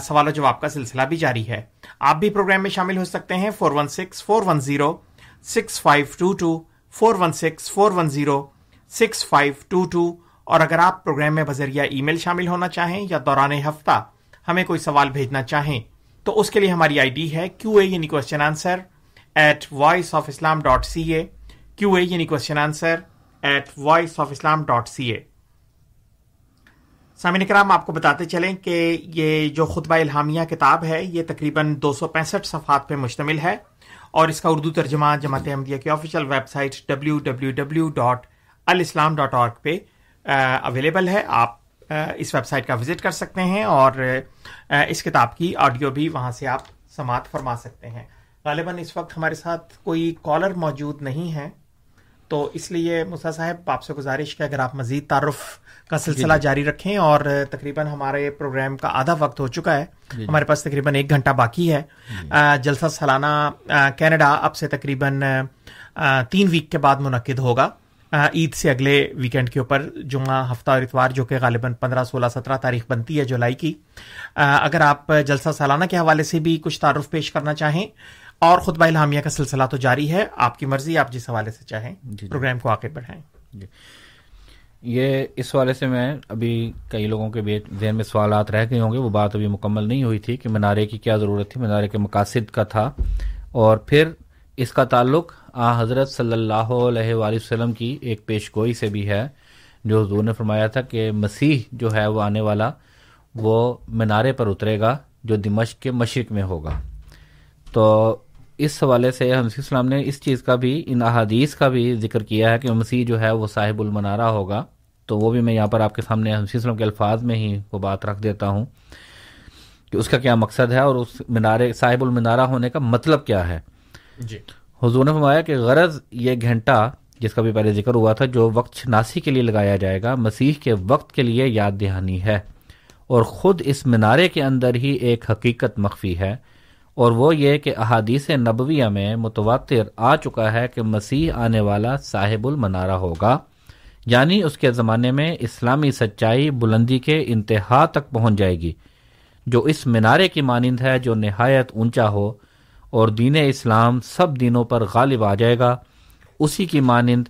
سوال و جواب کا سلسلہ بھی جاری ہے. آپ بھی پروگرام میں شامل ہو سکتے ہیں. 416-410-6522 416-410-6522. اور اگر آپ پروگرام میں بذریعہ ای میل شامل ہونا چاہیں یا دوران ہفتہ ہمیں کوئی سوال بھیجنا چاہیں تو اس کے لیے ہماری آئی ڈی ہے QA@voiceofislam.ca QA@voiceofislam.ca. سامعین کرام، آپ کو بتاتے چلیں کہ یہ جو خطبہ الہامیہ کتاب ہے یہ تقریباً 265 صفحات پہ مشتمل ہے، اور اس کا اردو ترجمہ جماعت احمدیہ کی آفیشیل ویب سائٹ www.alislam.org پہ اویلیبل ہے. آپ اس ویب سائٹ کا وزٹ کر سکتے ہیں اور اس کتاب کی آڈیو بھی وہاں سے آپ سماعت فرما سکتے ہیں. غالباً اس وقت ہمارے ساتھ کوئی کالر موجود نہیں ہے, تو اس لیے مسا صاحب آپ سے گزارش کہ اگر آپ مزید تعارف کا سلسلہ جاری رکھیں, اور تقریباً ہمارے پروگرام کا آدھا وقت ہو چکا ہے, ہمارے پاس تقریباً 1 گھنٹہ باقی ہے. جلسہ سالانہ کینیڈا اب سے تقریباً 3 ویک کے بعد منعقد ہوگا, عید سے اگلے ویکنڈ کے اوپر جمعہ, ہفتہ اور اتوار, جو کہ غالباً 15, 16, 17 تاریخ بنتی ہے جولائی کی. اگر آپ جلسہ سالانہ کے حوالے سے بھی کچھ تعارف پیش کرنا چاہیں, اور خطبہ الہامیہ کا سلسلہ تو جاری ہے, آپ کی مرضی, آپ جس حوالے سے چاہیں پروگرام کو آگے بڑھائیں. یہ اس حوالے سے میں ابھی کئی لوگوں کے بھی ذہن میں سوالات رہ گئے ہوں گے, وہ بات ابھی مکمل نہیں ہوئی تھی کہ منارے کی کیا ضرورت تھی, منارے کے مقاصد کا تھا, اور پھر اس کا تعلق حضرت صلی اللہ علیہ وآلہ وسلم کی ایک پیش گوئی سے بھی ہے, جو حضور نے فرمایا تھا کہ مسیح جو ہے وہ آنے والا, وہ منارے پر اترے گا جو دمشق کے مشرق میں ہوگا. تو اس حوالے سے مسیح السلام نے اس چیز کا بھی, ان احادیث کا بھی ذکر کیا ہے کہ مسیح جو ہے وہ صاحب المنارہ ہوگا. تو وہ بھی میں یہاں پر آپ کے سامنے مسیح السلام کے الفاظ میں ہی وہ بات رکھ دیتا ہوں کہ اس کا کیا مقصد ہے, اور اس منارے صاحب المنارہ ہونے کا مطلب کیا ہے. جی حضور نے فرمایا کہ غرض یہ گھنٹہ جس کا بھی پہلے ذکر ہوا تھا, جو وقت شناسی کے لیے لگایا جائے گا, مسیح کے وقت کے لیے یاد دہانی ہے, اور خود اس منارے کے اندر ہی ایک حقیقت مخفی ہے, اور وہ یہ کہ احادیث نبویہ میں متواتر آ چکا ہے کہ مسیح آنے والا صاحب المنارہ ہوگا, یعنی اس کے زمانے میں اسلامی سچائی بلندی کے انتہا تک پہنچ جائے گی, جو اس منارے کی مانند ہے جو نہایت اونچا ہو, اور دین اسلام سب دینوں پر غالب آ جائے گا, اسی کی مانند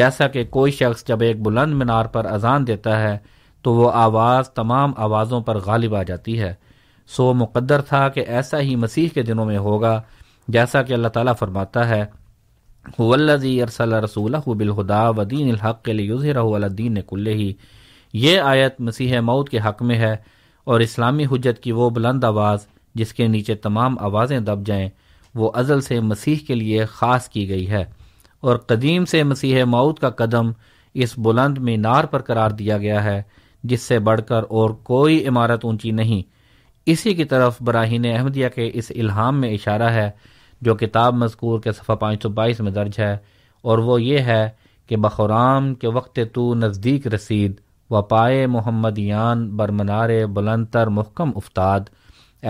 جیسا کہ کوئی شخص جب ایک بلند مینار پر اذان دیتا ہے تو وہ آواز تمام آوازوں پر غالب آ جاتی ہے. سو مقدر تھا کہ ایسا ہی مسیح کے دنوں میں ہوگا, جیسا کہ اللہ تعالیٰ فرماتا ہے, هو الذی ارسل رسولہ بالہدی ودین الحق لیظہرہ علی الدین کلہ. یہ آیت مسیح موعود کے حق میں ہے, اور اسلامی حجت کی وہ بلند آواز جس کے نیچے تمام آوازیں دب جائیں, وہ ازل سے مسیح کے لیے خاص کی گئی ہے, اور قدیم سے مسیح موعود کا قدم اس بلند مینار پر قرار دیا گیا ہے جس سے بڑھ کر اور کوئی عمارت اونچی نہیں. اسی کی طرف براہین احمدیہ کے اس الہام میں اشارہ ہے جو کتاب مذکور کے صفحہ 522 میں درج ہے, اور وہ یہ ہے کہ بخورام کے وقت تو نزدیک رسید, و پائے محمدیان برمنار بلند تر محکم افتاد.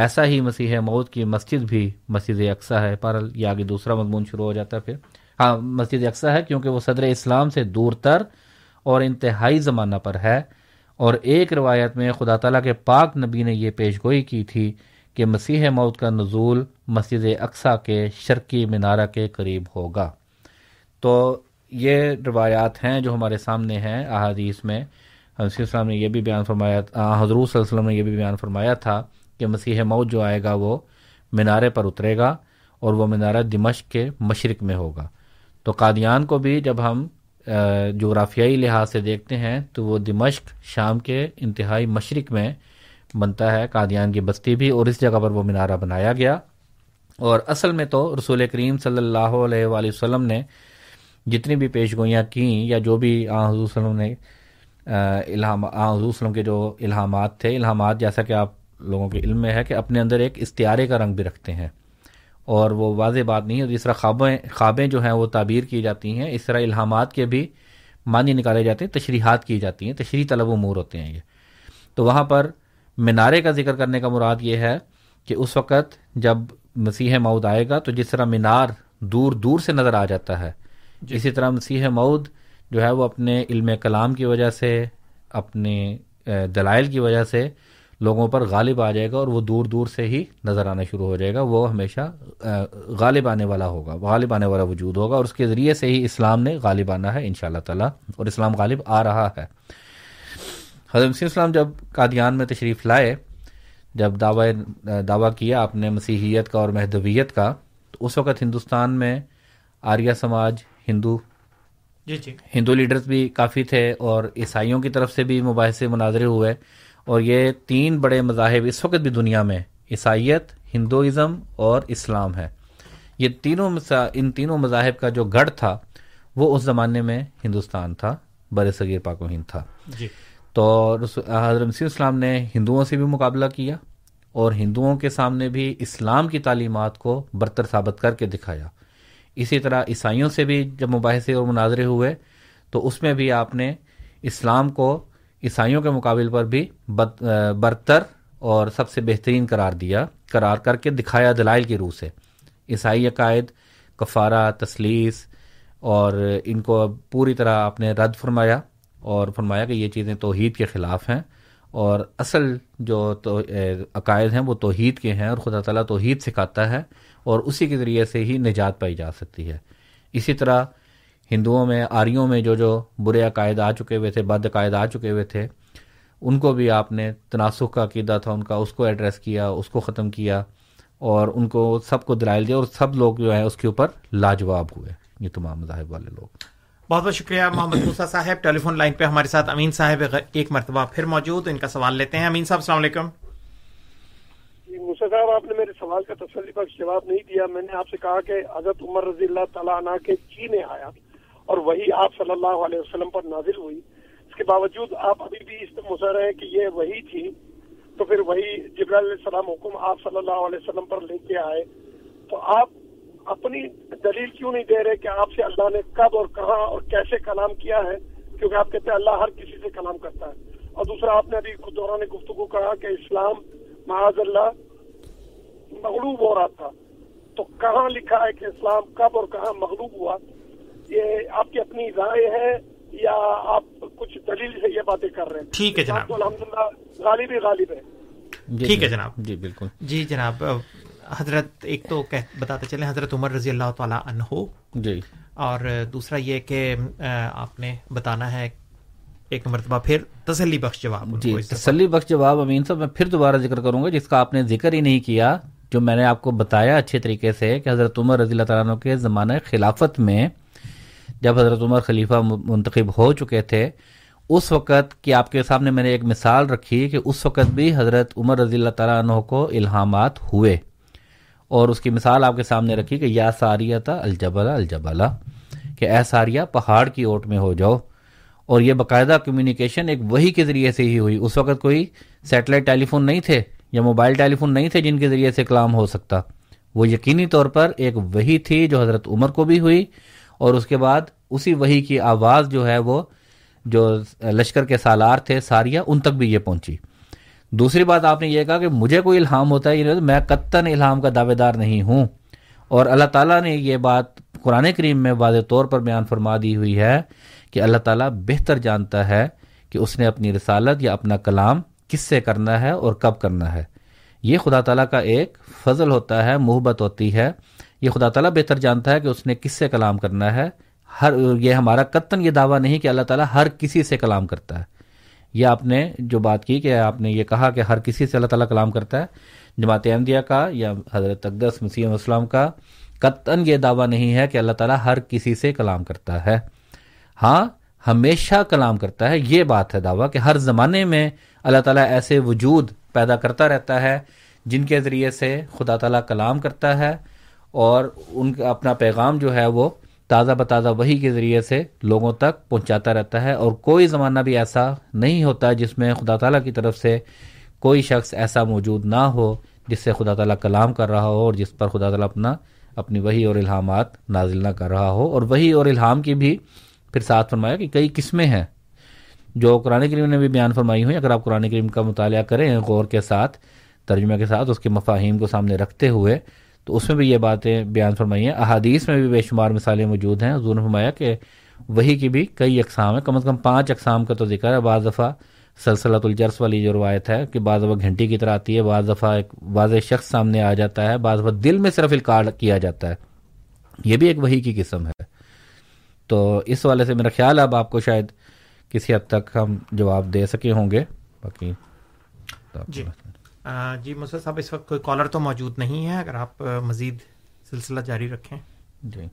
ایسا ہی مسیح موعود کی مسجد بھی مسجد اقصیٰ ہے. بہرحال یہ آگے دوسرا مضمون شروع ہو جاتا ہے پھر. ہاں, مسجد اقصیٰ ہے کیونکہ وہ صدر اسلام سے دور تر اور انتہائی زمانہ پر ہے, اور ایک روایت میں خدا تعالیٰ کے پاک نبی نے یہ پیش گوئی کی تھی کہ مسیح موعود کا نزول مسجد اقصیٰ کے شرقی منارہ کے قریب ہوگا. تو یہ روایات ہیں جو ہمارے سامنے ہیں احادیث میں. مسیح السلام نے یہ بھی بیان فرمایا, حضور صلی اللہ علیہ وسلم نے یہ بھی بیان فرمایا تھا کہ مسیح موعود جو آئے گا وہ منارے پر اترے گا, اور وہ منارہ دمشق کے مشرق میں ہوگا. تو قادیان کو بھی جب ہم جغرافیائی لحاظ سے دیکھتے ہیں تو وہ دمشق شام کے انتہائی مشرق میں بنتا ہے, قادیان کی بستی بھی, اور اس جگہ پر وہ منارہ بنایا گیا. اور اصل میں تو رسول کریم صلی اللہ علیہ وآلہ وسلم نے جتنی بھی پیش گوئیاں کیں, یا جو بھی حضور صلی اللہ علیہ وسلم نے حضور وسلم کے جو الہامات تھے, الہامات جیسا کہ آپ لوگوں کے علم میں ہے کہ اپنے اندر ایک استعارے کا رنگ بھی رکھتے ہیں, اور وہ واضح بات نہیں ہے. اس طرح خوابیں جو ہیں وہ تعبیر کی جاتی ہیں, اس طرح الہامات کے بھی معنی نکالے جاتے ہیں, تشریحات کی جاتی ہیں, تشریح طلب امور ہوتے ہیں یہ. تو وہاں پر منارے کا ذکر کرنے کا مراد یہ ہے کہ اس وقت جب مسیح موعود آئے گا تو جس طرح مینار دور دور سے نظر آ جاتا ہے, اسی طرح مسیح موعود جو ہے وہ اپنے علم کلام کی وجہ سے, اپنے دلائل کی وجہ سے لوگوں پر غالب آ جائے گا, اور وہ دور دور سے ہی نظر آنا شروع ہو جائے گا. وہ ہمیشہ غالب آنے والا ہوگا, غالب آنے والا وجود ہوگا, اور اس کے ذریعے سے ہی اسلام نے غالب آنا ہے انشاءاللہ تعالیٰ, اور اسلام غالب آ رہا ہے. حضرت مسیح السلام جب قادیان میں تشریف لائے, جب دعویٰ کیا آپ نے مسیحیت کا اور مہدویت کا, تو اس وقت ہندوستان میں آریہ سماج, ہندو لیڈرز بھی کافی تھے, اور عیسائیوں کی طرف سے بھی مباحثے مناظرے ہوئے, اور یہ 3 بڑے مذاہب اس وقت بھی دنیا میں, عیسائیت, ہندوازم اور اسلام ہے. یہ ان تینوں مذاہب کا جو گڑھ تھا وہ اس زمانے میں ہندوستان تھا, برصغیر پاک و ہند تھا. تو حضرت مسیح السلام نے ہندوؤں سے بھی مقابلہ کیا اور ہندوؤں کے سامنے بھی اسلام کی تعلیمات کو برتر ثابت کر کے دکھایا. اسی طرح عیسائیوں سے بھی جب مباحثے اور مناظرے ہوئے تو اس میں بھی آپ نے اسلام کو عیسائیوں کے مقابل پر بھی برتر اور سب سے بہترین قرار کر کے دکھایا دلائل کی روح سے. عیسائی عقائد کفارہ تثلیث اور ان کو پوری طرح آپ نے رد فرمایا اور فرمایا کہ یہ چیزیں توحید کے خلاف ہیں اور اصل جو عقائد ہیں وہ توحید کے ہیں اور خدا تعالیٰ توحید سکھاتا ہے اور اسی کے ذریعے سے ہی نجات پائی جا سکتی ہے. اسی طرح ہندوؤں میں آریوں میں جو برے عقائد آ چکے ہوئے تھے بد عقائد آ چکے ہوئے تھے ان کو بھی آپ نے تناسخ کا عقیدہ تھا ان کا اس کو ایڈریس کیا اس کو ختم کیا اور ان کو سب کو دلائل دیا اور سب لوگ جو ہے اس کے اوپر لاجواب ہوئے یہ تمام مذاہب والے لوگ. بہت بہت شکریہ محمد موسیٰ صاحب. ٹیلی فون لائن پہ ہمارے ساتھ امین صاحب ایک مرتبہ پھر موجود, ان کا سوال لیتے ہیں. امین صاحب السلام علیکم. جی موسیٰ صاحب آپ نے میرے سوال کا تفصیلی بخش جواب نہیں دیا. میں نے آپ سے کہا کہ حضرت عمر رضی اللہ تعالیٰ عنہ کے جینے آیا اور وہی آپ صلی اللہ علیہ وسلم پر نازل ہوئی, اس کے باوجود آپ ابھی بھی اس پہ مصر ہیں کہ یہ وہی تھی, تو پھر وہی جبرائیل علیہ السلام حکم آپ صلی اللہ علیہ وسلم پر لے کے آئے, تو آپ اپنی دلیل کیوں نہیں دے رہے کہ آپ سے اللہ نے کب اور کہاں اور کیسے کلام کیا ہے, کیونکہ آپ کہتے ہیں اللہ ہر کسی سے کلام کرتا ہے. اور دوسرا آپ نے ابھی دوران گفتگو کہا کہ اسلام معاذ اللہ مغلوب ہو رہا تھا, تو کہاں لکھا ہے کہ اسلام کب اور کہاں مغلوب ہوا؟ یہ آپ کی اپنی رائے ہے یا آپ کچھ دلیل سے یہ باتیں کر رہے ہیں؟ ٹھیک ہے جناب, الحمدللہ غالب ہی غالب ہے. ٹھیک ہے جناب, جی بالکل. جی جناب حضرت ایک تو بتاتے چلیں حضرت عمر رضی اللہ تعالیٰ عنہ, جی, اور دوسرا یہ کہ آپ نے بتانا ہے ایک مرتبہ پھر تسلی بخش جواب. جی تسلی بخش جواب امین صاحب میں پھر دوبارہ ذکر کروں گا جس کا آپ نے ذکر ہی نہیں کیا, جو میں نے آپ کو بتایا اچھے طریقے سے کہ حضرت عمر رضی اللہ تعالیٰ عنہ کے زمانہ خلافت میں جب حضرت عمر خلیفہ منتخب ہو چکے تھے اس وقت کہ آپ کے سامنے میں نے ایک مثال رکھی کہ اس وقت بھی حضرت عمر رضی اللہ تعالیٰ عنہ کو الہامات ہوئے اور اس کی مثال آپ کے سامنے رکھی کہ یا ساریہ تا الجبلہ الجبلہ, کہ اے ساریہ پہاڑ کی اوٹ میں ہو جاؤ. اور یہ باقاعدہ کمیونیکیشن ایک وحی کے ذریعے سے ہی ہوئی, اس وقت کوئی سیٹلائٹ ٹیلی فون نہیں تھے یا موبائل ٹیلی فون نہیں تھے جن کے ذریعے سے کلام ہو سکتا, وہ یقینی طور پر ایک وحی تھی جو حضرت عمر کو بھی ہوئی اور اس کے بعد اسی وحی کی آواز جو ہے وہ جو لشکر کے سالار تھے ساریہ ان تک بھی یہ پہنچی. دوسری بات آپ نے یہ کہا کہ مجھے کوئی الہام ہوتا ہے, میں قطعاً الہام کا دعوے دار نہیں ہوں اور اللہ تعالیٰ نے یہ بات قرآن کریم میں واضح طور پر بیان فرما دی ہوئی ہے کہ اللہ تعالیٰ بہتر جانتا ہے کہ اس نے اپنی رسالت یا اپنا کلام کس سے کرنا ہے اور کب کرنا ہے. یہ خدا تعالیٰ کا ایک فضل ہوتا ہے, محبت ہوتی ہے, یہ خدا تعالیٰ بہتر جانتا ہے کہ اس نے کس سے کلام کرنا ہے. ہر یہ ہمارا قطعاً یہ دعویٰ نہیں کہ اللہ تعالیٰ ہر کسی سے کلام کرتا ہے. یہ آپ نے جو بات کی کہ آپ نے یہ کہا کہ ہر کسی سے اللہ تعالیٰ کلام کرتا ہے, جماعت احمدیہ کا یا حضرت اقدس مسیح السلام کا قطعاً یہ دعویٰ نہیں ہے کہ اللہ تعالیٰ ہر کسی سے کلام کرتا ہے. ہاں ہمیشہ کلام کرتا ہے, یہ بات ہے دعویٰ کہ ہر زمانے میں اللہ تعالیٰ ایسے وجود پیدا کرتا رہتا ہے جن کے ذریعے سے خدا تعالیٰ کلام کرتا ہے اور ان کا اپنا پیغام جو ہے وہ تازہ بتازہ وحی کے ذریعے سے لوگوں تک پہنچاتا رہتا ہے. اور کوئی زمانہ بھی ایسا نہیں ہوتا جس میں خدا تعالیٰ کی طرف سے کوئی شخص ایسا موجود نہ ہو جس سے خدا تعالیٰ کلام کر رہا ہو اور جس پر خدا تعالیٰ اپنی وحی اور الہامات نازل نہ کر رہا ہو. اور وحی اور الہام کی بھی پھر ساتھ فرمایا کہ کئی قسمیں ہیں جو قرآن کریم نے بھی بیان فرمائی ہوئی. اگر آپ قرآن کریم کا مطالعہ کریں غور کے ساتھ, ترجمہ کے ساتھ, اس کے مفاہیم کو سامنے رکھتے ہوئے, تو اس میں بھی یہ باتیں بیان فرمائی ہیں. احادیث میں بھی بے شمار مثالیں موجود ہیں. حضور نے فرمایا کہ وحی کی بھی کئی اقسام ہیں, کم از کم 5 اقسام کا تو ذکر ہے. بعض دفعہ سلسلۃ الجرس والی جو روایت ہے کہ بعض دفعہ گھنٹی کی طرح آتی ہے, بعض دفعہ ایک واضح شخص سامنے آ جاتا ہے, بعض دفعہ دل میں صرف القاء کیا جاتا ہے, یہ بھی ایک وحی کی قسم ہے. تو اس والے سے میرا خیال اب آپ کو شاید کسی حد تک ہم جواب دے سکے ہوں گے. باقی جی مسعود صاحب اس وقت کوئی کالر تو موجود نہیں ہے, اگر آپ مزید سلسلہ جاری رکھیں. جی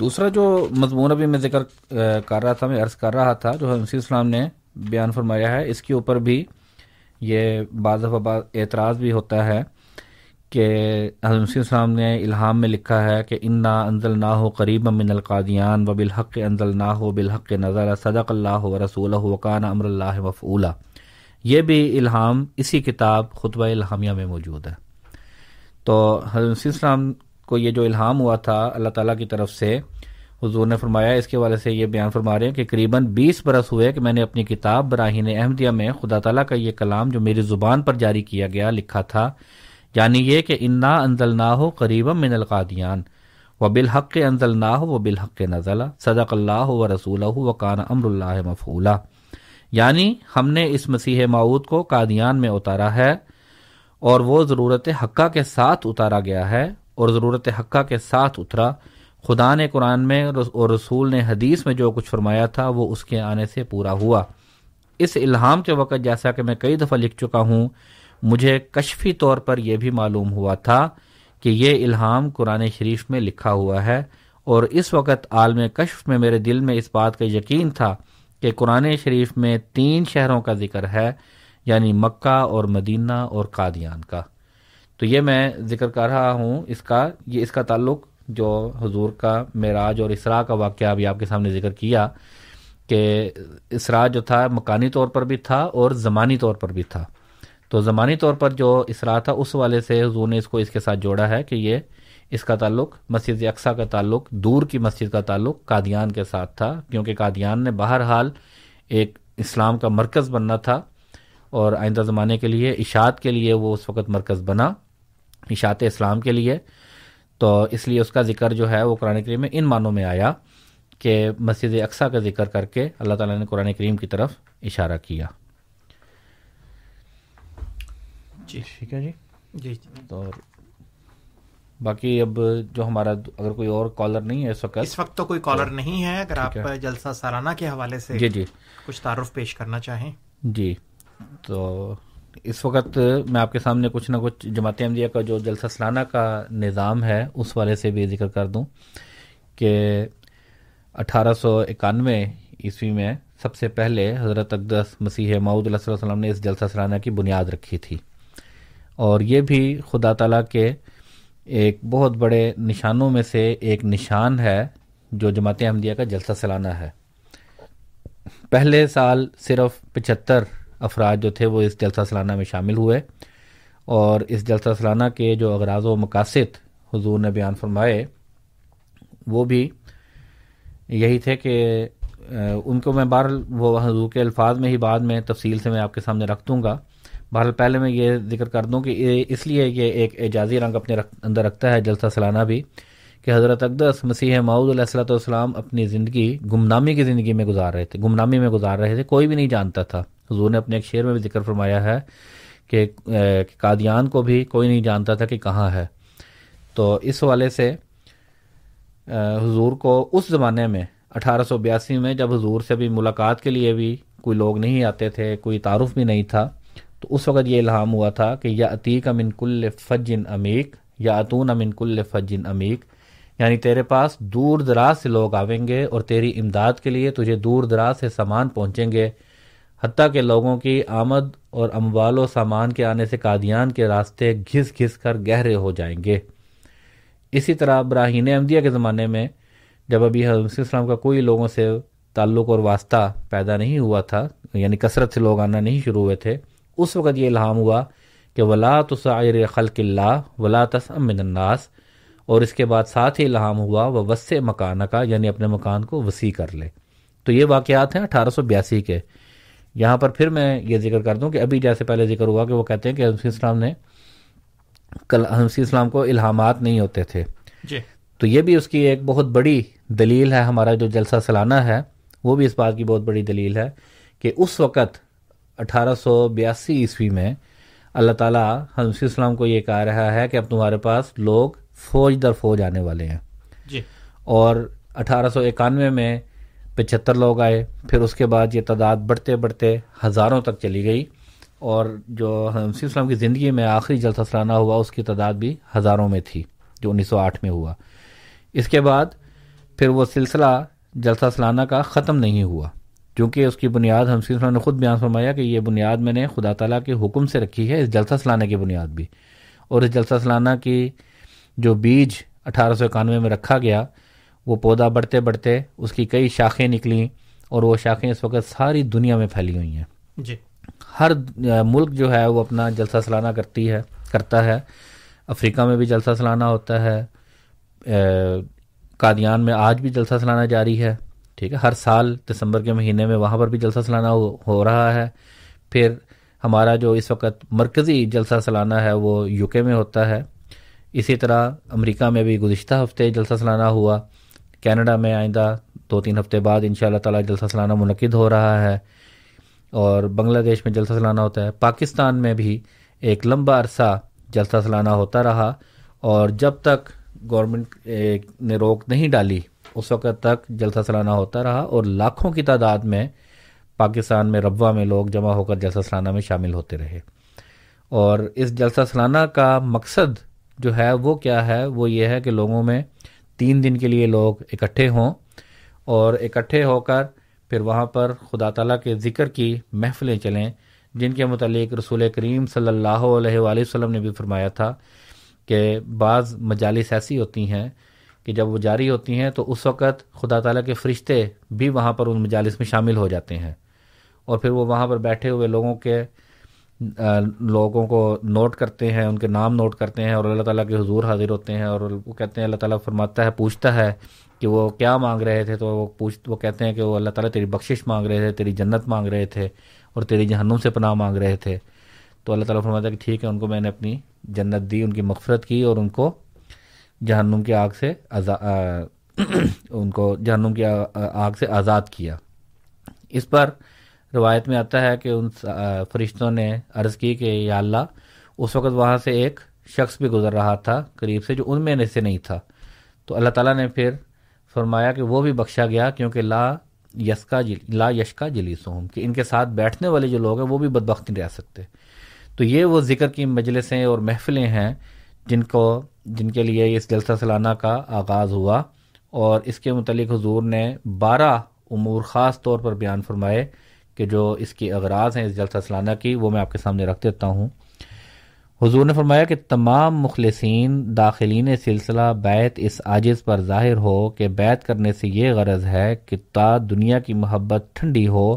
دوسرا جو مضمون ابھی میں ذکر کر رہا تھا، میں عرض کر رہا تھا، جو مسیح اسلام نے بیان فرمایا ہے، اس کے اوپر بھی یہ بعض دفعہ اعتراض بھی ہوتا ہے کہ حضرت مسیح السلام نے الہام میں لکھا ہے کہ انا انزلناہ قریبا من القادیان وبالحق انزلناہ بالحق نزل صدق اللہ ورسولہ وکان امر اللہ مفعولا، یہ بھی الہام اسی کتاب خطبہ الہامیہ میں موجود ہے۔ تو حضرت مسیح السلام کو یہ جو الہام ہوا تھا اللہ تعالیٰ کی طرف سے، حضور نے فرمایا، اس کے حوالے سے یہ بیان فرما رہے ہیں کہ قریباً 20 برس ہوئے کہ میں نے اپنی کتاب براہین احمدیہ میں خدا تعالیٰ کا یہ کلام جو میری زبان پر جاری کیا گیا لکھا تھا، یعنی یہ کہ انا انزلناہ قریبا من القادیان وبالحق انزلناہ وبالحق نزل صدق اللہ ورسولہ وکان امر اللہ مفعولا، یعنی ہم نے اس مسیح موعود کو قادیان میں اتارا ہے اور وہ ضرورت حقہ کے ساتھ اتارا گیا ہے اور ضرورت حقہ کے ساتھ اترا۔ خدا نے قرآن میں اور رسول نے حدیث میں جو کچھ فرمایا تھا وہ اس کے آنے سے پورا ہوا۔ اس الہام کے وقت، جیسا کہ میں کئی دفعہ لکھ چکا ہوں، مجھے کشفی طور پر یہ بھی معلوم ہوا تھا کہ یہ الہام قرآن شریف میں لکھا ہوا ہے، اور اس وقت عالم کشف میں میرے دل میں اس بات کا یقین تھا کہ قرآن شریف میں 3 شہروں کا ذکر ہے، یعنی مکہ اور مدینہ اور قادیان کا۔ تو یہ میں ذکر کر رہا ہوں، اس کا تعلق جو حضور کا معراج اور اسراء کا واقعہ ابھی آپ کے سامنے ذکر کیا کہ اسراء جو تھا مکانی طور پر بھی تھا اور زمانی طور پر بھی تھا۔ تو زمانی طور پر جو اسراء تھا اس والے سے حضور نے اس کو اس کے ساتھ جوڑا ہے کہ یہ اس کا تعلق مسجد اقصیٰ کا تعلق، دور کی مسجد کا تعلق قادیان کے ساتھ تھا، کیونکہ قادیان نے بہرحال ایک اسلام کا مرکز بننا تھا اور آئندہ زمانے کے لیے اشاعت کے لیے وہ اس وقت مرکز بنا، اشاعت اسلام کے لیے۔ تو اس لیے اس کا ذکر جو ہے وہ قرآن کریم میں ان معنوں میں آیا کہ مسجد اقصیٰ کا ذکر کر کے اللہ تعالیٰ نے قرآن کریم کی طرف اشارہ کیا۔ جی ٹھیک ہے جی جی تو باقی اب جو ہمارا اگر کوئی اور کالر نہیں ہے اس وقت تو کوئی کالر نہیں ہے، اگر آپ جلسہ سالانہ کے حوالے سے جی کچھ تعارف پیش کرنا چاہیں۔ جی تو اس وقت میں آپ کے سامنے کچھ نہ کچھ جماعت احمدیہ کا جو جلسہ سالانہ کا نظام ہے اس والے سے بھی ذکر کر دوں کہ 1891 عیسوی میں سب سے پہلے حضرت اقدس مسیح موعود علیہ السلام نے اس جلسہ سالانہ کی بنیاد رکھی تھی، اور یہ بھی خدا تعالیٰ کے ایک بہت بڑے نشانوں میں سے ایک نشان ہے جو جماعت احمدیہ کا جلسہ سالانہ ہے۔ پہلے سال صرف 75 افراد جو تھے وہ اس جلسہ سالانہ میں شامل ہوئے، اور اس جلسہ سالانہ کے جو اغراض و مقاصد حضور نے بیان فرمائے وہ بھی یہی تھے کہ ان کو میں بہرحال وہ حضور کے الفاظ میں ہی بعد میں تفصیل سے میں آپ کے سامنے رکھ دوں گا۔ بہرحال پہلے میں یہ ذکر کر دوں کہ اس لیے یہ ایک اعجازی رنگ اپنے اندر رکھتا ہے جلسہ سالانہ بھی، کہ حضرت اقدس مسیح موعود علیہ الصلوۃ والسلام اپنی زندگی گمنامی میں گزار رہے تھے، کوئی بھی نہیں جانتا تھا۔ حضور نے اپنے ایک شعر میں بھی ذکر فرمایا ہے کہ قادیان کو بھی کوئی نہیں جانتا تھا کہ کہاں ہے۔ تو اس حوالے سے حضور کو اس زمانے میں 1882 میں جب حضور سے بھی ملاقات کے لیے بھی کوئی لوگ نہیں آتے تھے، کوئی تعارف بھی نہیں تھا، تو اس وقت یہ الہام ہوا تھا کہ یا عتیق من کل فجن عمیق یا اتون من کل فجن عمیق، یعنی تیرے پاس دور دراز سے لوگ آویں گے اور تیری امداد کے لیے تجھے دور دراز سے سامان پہنچیں گے، حتیٰ کہ لوگوں کی آمد اور اموال و سامان کے آنے سے قادیان کے راستے گھس گھس کر گہرے ہو جائیں گے۔ اسی طرح براہین احمدیہ کے زمانے میں جب ابھی حضرت مسیح السلام کا کوئی لوگوں سے تعلق اور واسطہ پیدا نہیں ہوا تھا، یعنی کثرت سے لوگ آنا نہیں شروع ہوئے تھے، اس وقت یہ الہام ہوا کہ ولا تسعر خلق اللہ ولا تسع من الناس، اور اس کے بعد ساتھ ہی الہام ہوا ووسع مکانہ کا، یعنی اپنے مکان کو وسیع کر لے۔ تو یہ واقعات ہیں 1882 کے۔ یہاں پر پھر میں یہ ذکر کر دوں کہ ابھی جیسے پہلے ذکر ہوا کہ وہ کہتے ہیں کہ حضرت اسلام نے کو الہامات نہیں ہوتے تھے جی، تو یہ بھی اس کی ایک بہت بڑی دلیل ہے۔ ہمارا جو جلسہ سالانہ ہے وہ بھی اس بات کی بہت بڑی دلیل ہے کہ اس وقت 1882 عیسوی میں اللہ تعالیٰ حضرت مسیح السلام کو یہ کہہ رہا ہے کہ اب تمہارے پاس لوگ فوج در فوج آنے والے ہیں جی، اور 1891 میں 75 لوگ آئے، پھر اس کے بعد یہ تعداد بڑھتے بڑھتے ہزاروں تک چلی گئی، اور جو حضرت مسیح السلام کی زندگی میں آخری جلسہ سالانہ ہوا اس کی تعداد بھی ہزاروں میں تھی جو 1908 میں ہوا۔ اس کے بعد پھر وہ سلسلہ جلسہ سالانہ کا ختم نہیں ہوا، کیونکہ اس کی بنیاد ہم سلسلہ نے خود بیان فرمایا کہ یہ بنیاد میں نے خدا تعالیٰ کے حکم سے رکھی ہے، اس جلسہ سالانہ کی بنیاد بھی، اور اس جلسہ سالانہ کی جو بیج 1891 میں رکھا گیا وہ پودا بڑھتے بڑھتے اس کی کئی شاخیں نکلیں، اور وہ شاخیں اس وقت ساری دنیا میں پھیلی ہوئی ہیں جی۔ ہر ملک جو ہے وہ اپنا جلسہ سالانہ کرتا ہے، افریقہ میں بھی جلسہ سالانہ ہوتا ہے، قادیان میں آج بھی جلسہ سالانہ جاری ہے، ٹھیک ہے، ہر سال دسمبر کے مہینے میں وہاں پر بھی جلسہ سالانہ ہو رہا ہے۔ پھر ہمارا جو اس وقت مرکزی جلسہ سالانہ ہے وہ یو کے میں ہوتا ہے، اسی طرح امریکہ میں بھی گزشتہ ہفتے جلسہ سالانہ ہوا، کینیڈا میں آئندہ 2-3 ہفتے بعد انشاءاللہ تعالی جلسہ سالانہ منعقد ہو رہا ہے، اور بنگلہ دیش میں جلسہ سالانہ ہوتا ہے، پاکستان میں بھی ایک لمبا عرصہ جلسہ سالانہ ہوتا رہا، اور جب تک گورنمنٹ نے روک نہیں ڈالی اس وقت تک جلسہ سالانہ ہوتا رہا، اور لاکھوں کی تعداد میں پاکستان میں ربوہ میں لوگ جمع ہو کر جلسہ سالانہ میں شامل ہوتے رہے۔ اور اس جلسہ سالانہ کا مقصد جو ہے وہ کیا ہے، وہ یہ ہے کہ لوگوں میں 3 دن کے لیے لوگ اکٹھے ہوں، اور اکٹھے ہو کر پھر وہاں پر خدا تعالیٰ کے ذکر کی محفلیں چلیں، جن کے متعلق رسول کریم صلی اللہ علیہ وآلہ وسلم نے بھی فرمایا تھا کہ بعض مجالس ایسی ہوتی ہیں کہ جب وہ جاری ہوتی ہیں تو اس وقت خدا تعالیٰ کے فرشتے بھی وہاں پر ان مجالس میں شامل ہو جاتے ہیں، اور پھر وہ وہاں پر بیٹھے ہوئے لوگوں کو نوٹ کرتے ہیں، ان کے نام نوٹ کرتے ہیں، اور اللہ تعالیٰ کے حضور حاضر ہوتے ہیں، اور وہ کہتے ہیں، اللہ تعالیٰ فرماتا ہے، پوچھتا ہے کہ وہ کیا مانگ رہے تھے، تو وہ کہتے ہیں کہ وہ اللہ تعالیٰ تیری بخشش مانگ رہے تھے، تیری جنت مانگ رہے تھے، اور تیری جہنم سے پناہ مانگ رہے تھے۔ تو اللہ تعالیٰ فرماتا ہے کہ ٹھیک ہے، ان کو میں نے اپنی جنت دی، ان کی مغفرت کی، اور ان کو جہنم کی آگ سے آزاد کیا۔ اس پر روایت میں آتا ہے کہ ان فرشتوں نے عرض کی کہ یا اللہ، اس وقت وہاں سے ایک شخص بھی گزر رہا تھا قریب سے جو ان میں سے نہیں تھا، تو اللہ تعالیٰ نے پھر فرمایا کہ وہ بھی بخشا گیا، کیونکہ لا یشکا جلیسہم، کہ ان کے ساتھ بیٹھنے والے جو لوگ ہیں وہ بھی بدبخت نہیں رہ سکتے۔ تو یہ وہ ذکر کی مجلسیں اور محفلیں ہیں جن کے لیے اس جلسہ سالانہ کا آغاز ہوا، اور اس کے متعلق حضور نے 12 امور خاص طور پر بیان فرمائے کہ جو اس کی اغراض ہیں اس جلسہ سالانہ کی، وہ میں آپ کے سامنے رکھ دیتا ہوں۔ حضور نے فرمایا کہ تمام مخلصین داخلین سلسلہ بیعت اس عاجز پر ظاہر ہو کہ بیعت کرنے سے یہ غرض ہے کہ تا دنیا کی محبت ٹھنڈی ہو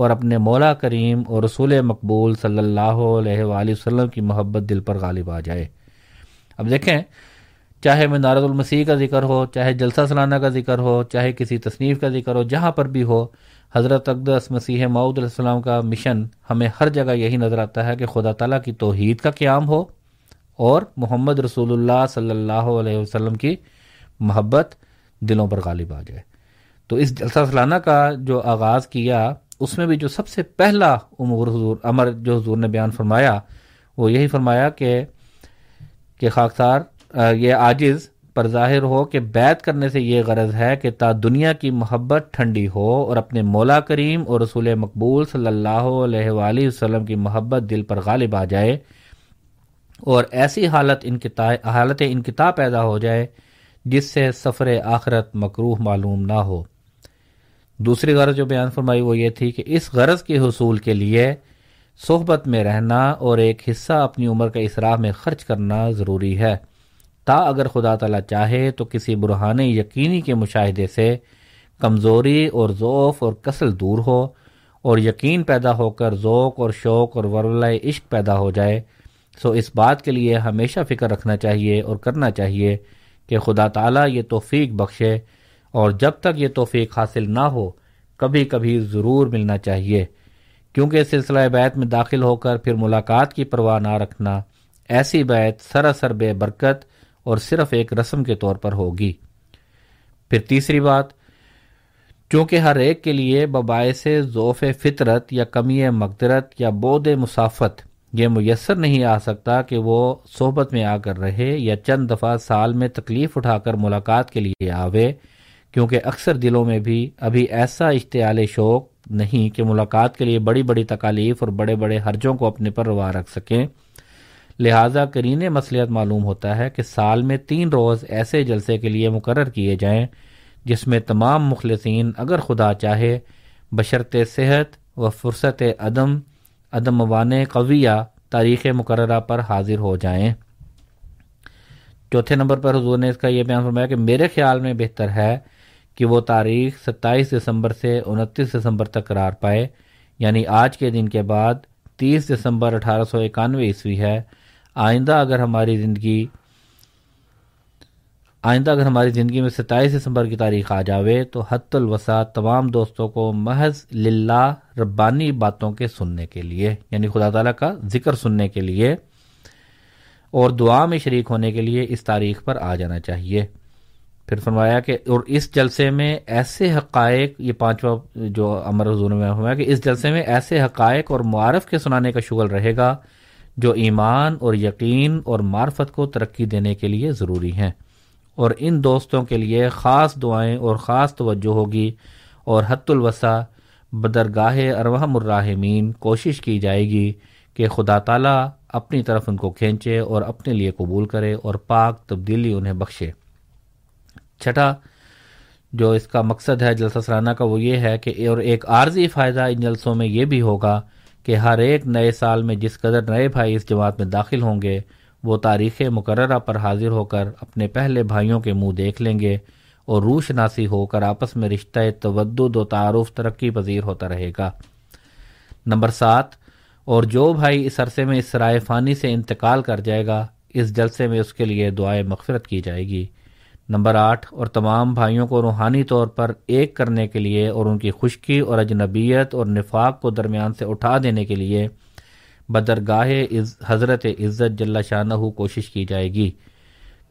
اور اپنے مولا کریم اور رسول مقبول صلی اللہ علیہ وآلہ وسلم کی محبت دل پر غالب آ جائے۔ اب دیکھیں، چاہے منارۃ المسیح کا ذکر ہو، چاہے جلسہ سالانہ کا ذکر ہو، چاہے کسی تصنیف کا ذکر ہو، جہاں پر بھی ہو، حضرت اقدس مسیح موعود علیہ السلام کا مشن ہمیں ہر جگہ یہی نظر آتا ہے کہ خدا تعالیٰ کی توحید کا قیام ہو اور محمد رسول اللہ صلی اللہ علیہ وسلم کی محبت دلوں پر غالب آ جائے۔ تو اس جلسہ سالانہ کا جو آغاز کیا، اس میں بھی جو سب سے پہلا امر جو حضور نے بیان فرمایا، وہ یہی فرمایا کہ خاکسار یہ عاجز پر ظاہر ہو کہ بیعت کرنے سے یہ غرض ہے کہ تا دنیا کی محبت ٹھنڈی ہو اور اپنے مولا کریم اور رسول مقبول صلی اللہ علیہ وآلہ وسلم کی محبت دل پر غالب آ جائے، اور ایسی حالت انقطاع پیدا ہو جائے جس سے سفر آخرت مکروہ معلوم نہ ہو۔ دوسری غرض جو بیان فرمائی وہ یہ تھی کہ اس غرض کے حصول کے لیے صحبت میں رہنا اور ایک حصہ اپنی عمر کا اسراف میں خرچ کرنا ضروری ہے، تا اگر خدا تعالیٰ چاہے تو کسی برہان یقینی کے مشاہدے سے کمزوری اور ضعف اور کسل دور ہو اور یقین پیدا ہو کر ذوق اور شوق اور ورولۂ عشق پیدا ہو جائے۔ سو اس بات کے لیے ہمیشہ فکر رکھنا چاہیے اور کرنا چاہیے کہ خدا تعالیٰ یہ توفیق بخشے، اور جب تک یہ توفیق حاصل نہ ہو کبھی کبھی ضرور ملنا چاہیے، کیونکہ سلسلہ بیعت میں داخل ہو کر پھر ملاقات کی پرواہ نہ رکھنا ایسی بیعت سراسر بے برکت اور صرف ایک رسم کے طور پر ہوگی۔ پھر تیسری بات، چونکہ ہر ایک کے لیے بباعث ضعف فطرت یا کمی مقدرت یا بعد مسافت یہ میسر نہیں آ سکتا کہ وہ صحبت میں آ کر رہے یا چند دفعہ سال میں تکلیف اٹھا کر ملاقات کے لیے آوے، کیونکہ اکثر دلوں میں بھی ابھی ایسا اشتعال شوق نہیں کہ ملاقات کے لیے بڑی بڑی تکالیف اور بڑے بڑے حرجوں کو اپنے پر روا رکھ سکیں۔ لہٰذا قرین مصلحت معلوم ہوتا ہے کہ سال میں 3 روز ایسے جلسے کے لیے مقرر کیے جائیں جس میں تمام مخلصین اگر خدا چاہے بشرط صحت و فرصت عدم موانع قویہ تاریخ مقررہ پر حاضر ہو جائیں۔ چوتھے نمبر پر حضور نے اس کا یہ بیان فرمایا کہ میرے خیال میں بہتر ہے کہ وہ تاریخ 27 دسمبر سے 29 دسمبر تک قرار پائے، یعنی آج کے دن کے بعد 30 دسمبر 1891 عیسوی ہے۔ آئندہ اگر ہماری زندگی میں 27 دسمبر کی تاریخ آ جاوے تو حد الوسع تمام دوستوں کو محض للہ ربانی باتوں کے سننے کے لیے، یعنی خدا تعالیٰ کا ذکر سننے کے لیے اور دعا میں شریک ہونے کے لیے اس تاریخ پر آ جانا چاہیے۔ پھر فرمایا کہ اور اس جلسے میں ایسے حقائق، یہ پانچواں جو امر حضور میں ہوا کہ اس جلسے میں ایسے حقائق اور معارف کے سنانے کا شغل رہے گا جو ایمان اور یقین اور معرفت کو ترقی دینے کے لیے ضروری ہیں، اور ان دوستوں کے لیے خاص دعائیں اور خاص توجہ ہوگی، اور حد الوسع بدرگاہ ارحم الراحمین کوشش کی جائے گی کہ خدا تعالیٰ اپنی طرف ان کو کھینچے اور اپنے لیے قبول کرے اور پاک تبدیلی انہیں بخشے۔ چھٹا جو اس کا مقصد ہے جلسہ سرانہ کا وہ یہ ہے کہ اور ایک عارضی فائدہ ان جلسوں میں یہ بھی ہوگا کہ ہر ایک نئے سال میں جس قدر نئے بھائی اس جماعت میں داخل ہوں گے وہ تاریخ مقررہ پر حاضر ہو کر اپنے پہلے بھائیوں کے منہ دیکھ لیں گے اور روح شناسی ہو کر آپس میں رشتہ تودد و تعارف ترقی پذیر ہوتا رہے گا۔ نمبر 7، اور جو بھائی اس عرصے میں اس سرائے فانی سے انتقال کر جائے گا اس جلسے میں اس کے لیے دعائے مغفرت کی جائے گی۔ نمبر 8، اور تمام بھائیوں کو روحانی طور پر ایک کرنے کے لیے اور ان کی خشکی اور اجنبیت اور نفاق کو درمیان سے اٹھا دینے کے لیے بدرگاہ حضرت عزت جل شانہ کوشش کی جائے گی۔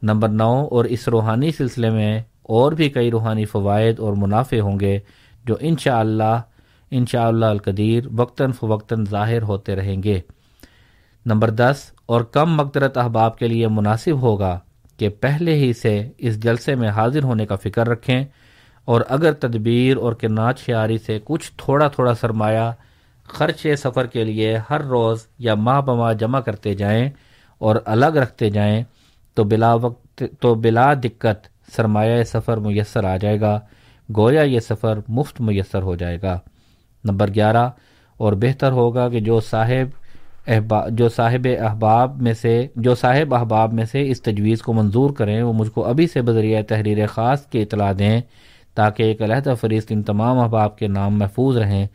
نمبر 9، اور اس روحانی سلسلے میں اور بھی کئی روحانی فوائد اور منافع ہوں گے جو انشاءاللہ القدیر وقتاً فوقتاً ظاہر ہوتے رہیں گے۔ نمبر 10، اور کم مقدرت احباب کے لیے مناسب ہوگا کہ پہلے ہی سے اس جلسے میں حاضر ہونے کا فکر رکھیں، اور اگر تدبیر اور کناج شعاری سے کچھ تھوڑا سرمایہ خرچ سفر کے لیے ہر روز یا ماہ بماہ جمع کرتے جائیں اور الگ رکھتے جائیں تو بلا دقت سرمایہ سفر میسر آ جائے گا، گویا یہ سفر مفت میسر ہو جائے گا۔ نمبر 11، اور بہتر ہوگا کہ جو صاحب احباب میں سے اس تجویز کو منظور کریں وہ مجھ کو ابھی سے بذریعہ تحریر خاص کی اطلاع دیں تاکہ ایک علیحدہ فہرست ان تمام احباب کے نام محفوظ رہیں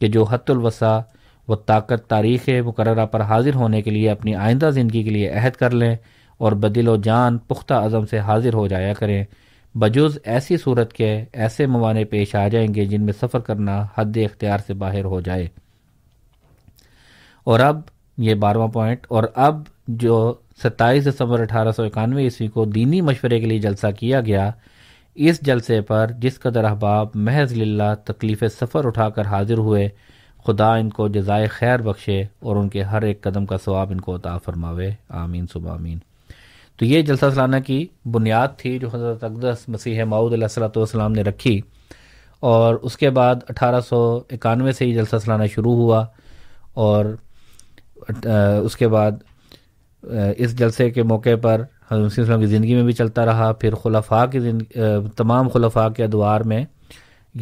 کہ جو حد الوسع و طاقت تاریخ مقررہ پر حاضر ہونے کے لیے اپنی آئندہ زندگی کے لیے عہد کر لیں اور بدل و جان پختہ عزم سے حاضر ہو جایا کریں، بجز ایسی صورت کے ایسے موانع پیش آ جائیں گے جن میں سفر کرنا حد اختیار سے باہر ہو جائے۔ اور اب یہ 12واں پوائنٹ، اور اب جو 27 دسمبر 1891 عیسوی کو دینی مشورے کے لیے جلسہ کیا گیا، اس جلسے پر جس قدر احباب محض للہ تکلیف سفر اٹھا کر حاضر ہوئے خدا ان کو جزائے خیر بخشے اور ان کے ہر ایک قدم کا ثواب ان کو عطا فرماوے، آمین سب آمین۔ تو یہ جلسہ سلانہ کی بنیاد تھی جو حضرت اقدس مسیح موعود علیہ الصلوۃ والسلام نے رکھی، اور اس کے بعد 1891 سے ہی جلسہ سلانہ شروع ہوا، اور اس کے بعد اس جلسے کے موقع پر حضرت مسیح السلام کی زندگی میں بھی چلتا رہا، پھر خلفاء کی تمام خلفاء کے ادوار میں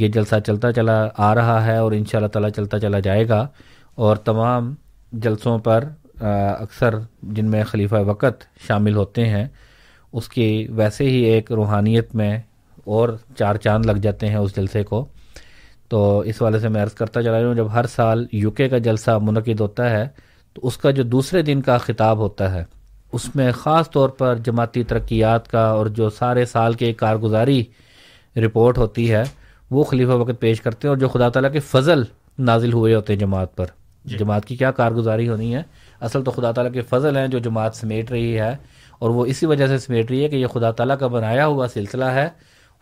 یہ جلسہ چلتا چلا آ رہا ہے اور انشاءاللہ تعالی چلتا چلا جائے گا، اور تمام جلسوں پر اکثر جن میں خلیفہ وقت شامل ہوتے ہیں اس کی ویسے ہی ایک روحانیت میں اور چار چاند لگ جاتے ہیں اس جلسے کو۔ تو اس والے سے میں عرض کرتا چلا رہا ہوں، جب ہر سال UK کا جلسہ منعقد ہوتا ہے تو اس کا جو دوسرے دن کا خطاب ہوتا ہے اس میں خاص طور پر جماعتی ترقیات کا اور جو سارے سال کے کارگزاری رپورٹ ہوتی ہے وہ خلیفہ وقت پیش کرتے ہیں، اور جو خدا تعالیٰ کے فضل نازل ہوئے ہوتے ہیں جماعت پر، جماعت کی کیا کارگزاری ہونی ہے، اصل تو خدا تعالیٰ کے فضل ہیں جو جماعت سمیٹ رہی ہے، اور وہ اسی وجہ سے سمیٹ رہی ہے کہ یہ خدا تعالیٰ کا بنایا ہوا سلسلہ ہے،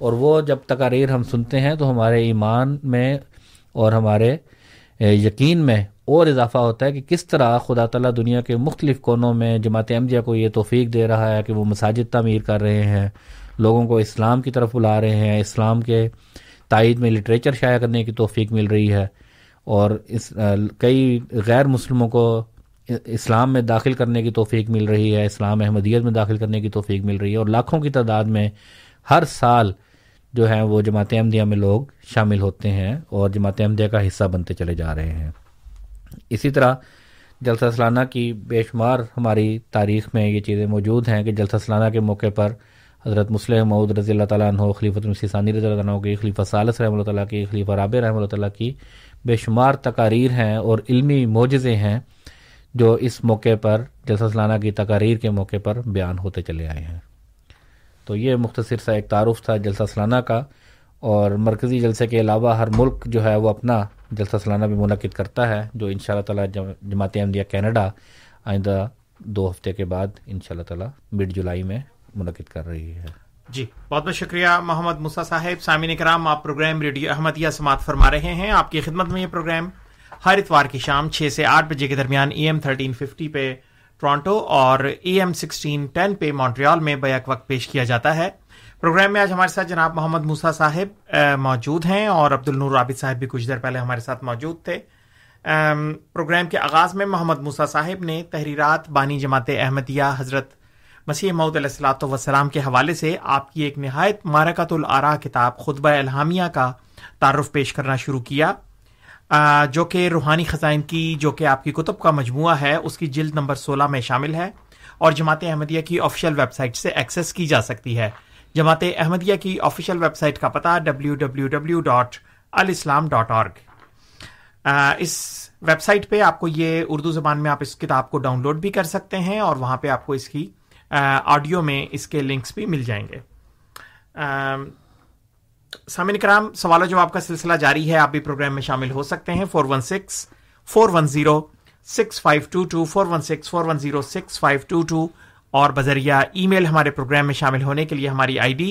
اور وہ جب تقاریر ہم سنتے ہیں تو ہمارے ایمان میں اور ہمارے یقین میں اور اضافہ ہوتا ہے کہ کس طرح خدا تعالیٰ دنیا کے مختلف کونوں میں جماعت احمدیہ کو یہ توفیق دے رہا ہے کہ وہ مساجد تعمیر کر رہے ہیں، لوگوں کو اسلام کی طرف بلا رہے ہیں، اسلام کے تائید میں لٹریچر شائع کرنے کی توفیق مل رہی ہے، اور کئی غیر مسلموں کو اسلام میں داخل کرنے کی توفیق مل رہی ہے، اسلام احمدیت میں داخل کرنے کی توفیق مل رہی ہے، اور لاکھوں کی تعداد میں ہر سال جو ہیں وہ جماعت احمدیہ میں لوگ شامل ہوتے ہیں اور جماعت احمدیہ کا حصہ بنتے چلے جا رہے ہیں. اسی طرح جلسہ سالانہ کی بے شمار ہماری تاریخ میں یہ چیزیں موجود ہیں کہ جلسہ سالانہ کے موقع پر حضرت مصلح موعود رضی اللہ تعالیٰ عنہ، خلیفۃ المسیح ثانی رضی اللہ عنہ کی، خلیفہ ثالث رحمۃ اللہ تعالیٰ کی، خلیفہ رابع رحمۃ اللہ تعالیٰ کی بے شمار تقاریر ہیں اور علمی معجزے ہیں جو اس موقع پر جلسہ سالانہ کی تقاریر کے موقع پر بیان ہوتے چلے آئے ہیں. تو یہ مختصر سا ایک تعارف تھا جلسہ سالانہ کا. اور مرکزی جلسے کے علاوہ ہر ملک جو ہے وہ اپنا جلسہ سالانہ بھی منعقد کرتا ہے جو ان شاء اللہ تعالیٰ جماعت احمدیہ کینیڈا آئندہ 2 ہفتے کے بعد ان شاء اللہ تعالیٰ مڈ جولائی میں منعقد کر رہی ہے. جی بہت بہت شکریہ محمد موسیٰ صاحب. سامعین کرام، آپ پروگرام ریڈیو احمدیہ سماعت فرما رہے ہیں. آپ کی خدمت میں یہ پروگرام ہر اتوار کی شام 6 سے 8 بجے کے درمیان AM 1350 پہ ٹورانٹو اور AM 1610 پہ مونٹریال میں بیک وقت پیش کیا جاتا ہے. پروگرام میں آج ہمارے ساتھ جناب محمد موسیٰ صاحب موجود ہیں اور عبدالنور عابد صاحب بھی کچھ دیر پہلے ہمارے ساتھ موجود تھے. پروگرام کے آغاز میں محمد موسیٰ صاحب نے تحریرات بانی جماعت احمدیہ حضرت مسیح موعود علیہ الصلوۃ والسلام کے حوالے سے آپ کی ایک نہایت معرکۃ الآراء کتاب خطبہ الہامیہ کا تعارف پیش کرنا شروع کیا، جو کہ روحانی خزائن کی، جو کہ آپ کی کتب کا مجموعہ ہے، اس کی جلد نمبر 16 میں شامل ہے اور جماعت احمدیہ کی آفیشیل ویب سائٹ سے ایکسیس کی جا سکتی ہے. جماعت احمدیہ کی آفیشیل ویب سائٹ کا پتہ www.alislam.org. اس ویب سائٹ پہ آپ کو یہ اردو زبان میں آپ اس کتاب کو ڈاؤن لوڈ بھی کر سکتے ہیں اور وہاں پہ آپ کو اس کی آڈیو میں اس کے لنکس بھی مل جائیں گے. سامعین کرام، سوال و جواب کا سلسلہ جاری ہے. آپ بھی پروگرام میں شامل ہو سکتے ہیں. 416-410-6522 416-410-6522 اور بذریعہ ای میل ہمارے پروگرام میں شامل ہونے کے لیے ہماری ID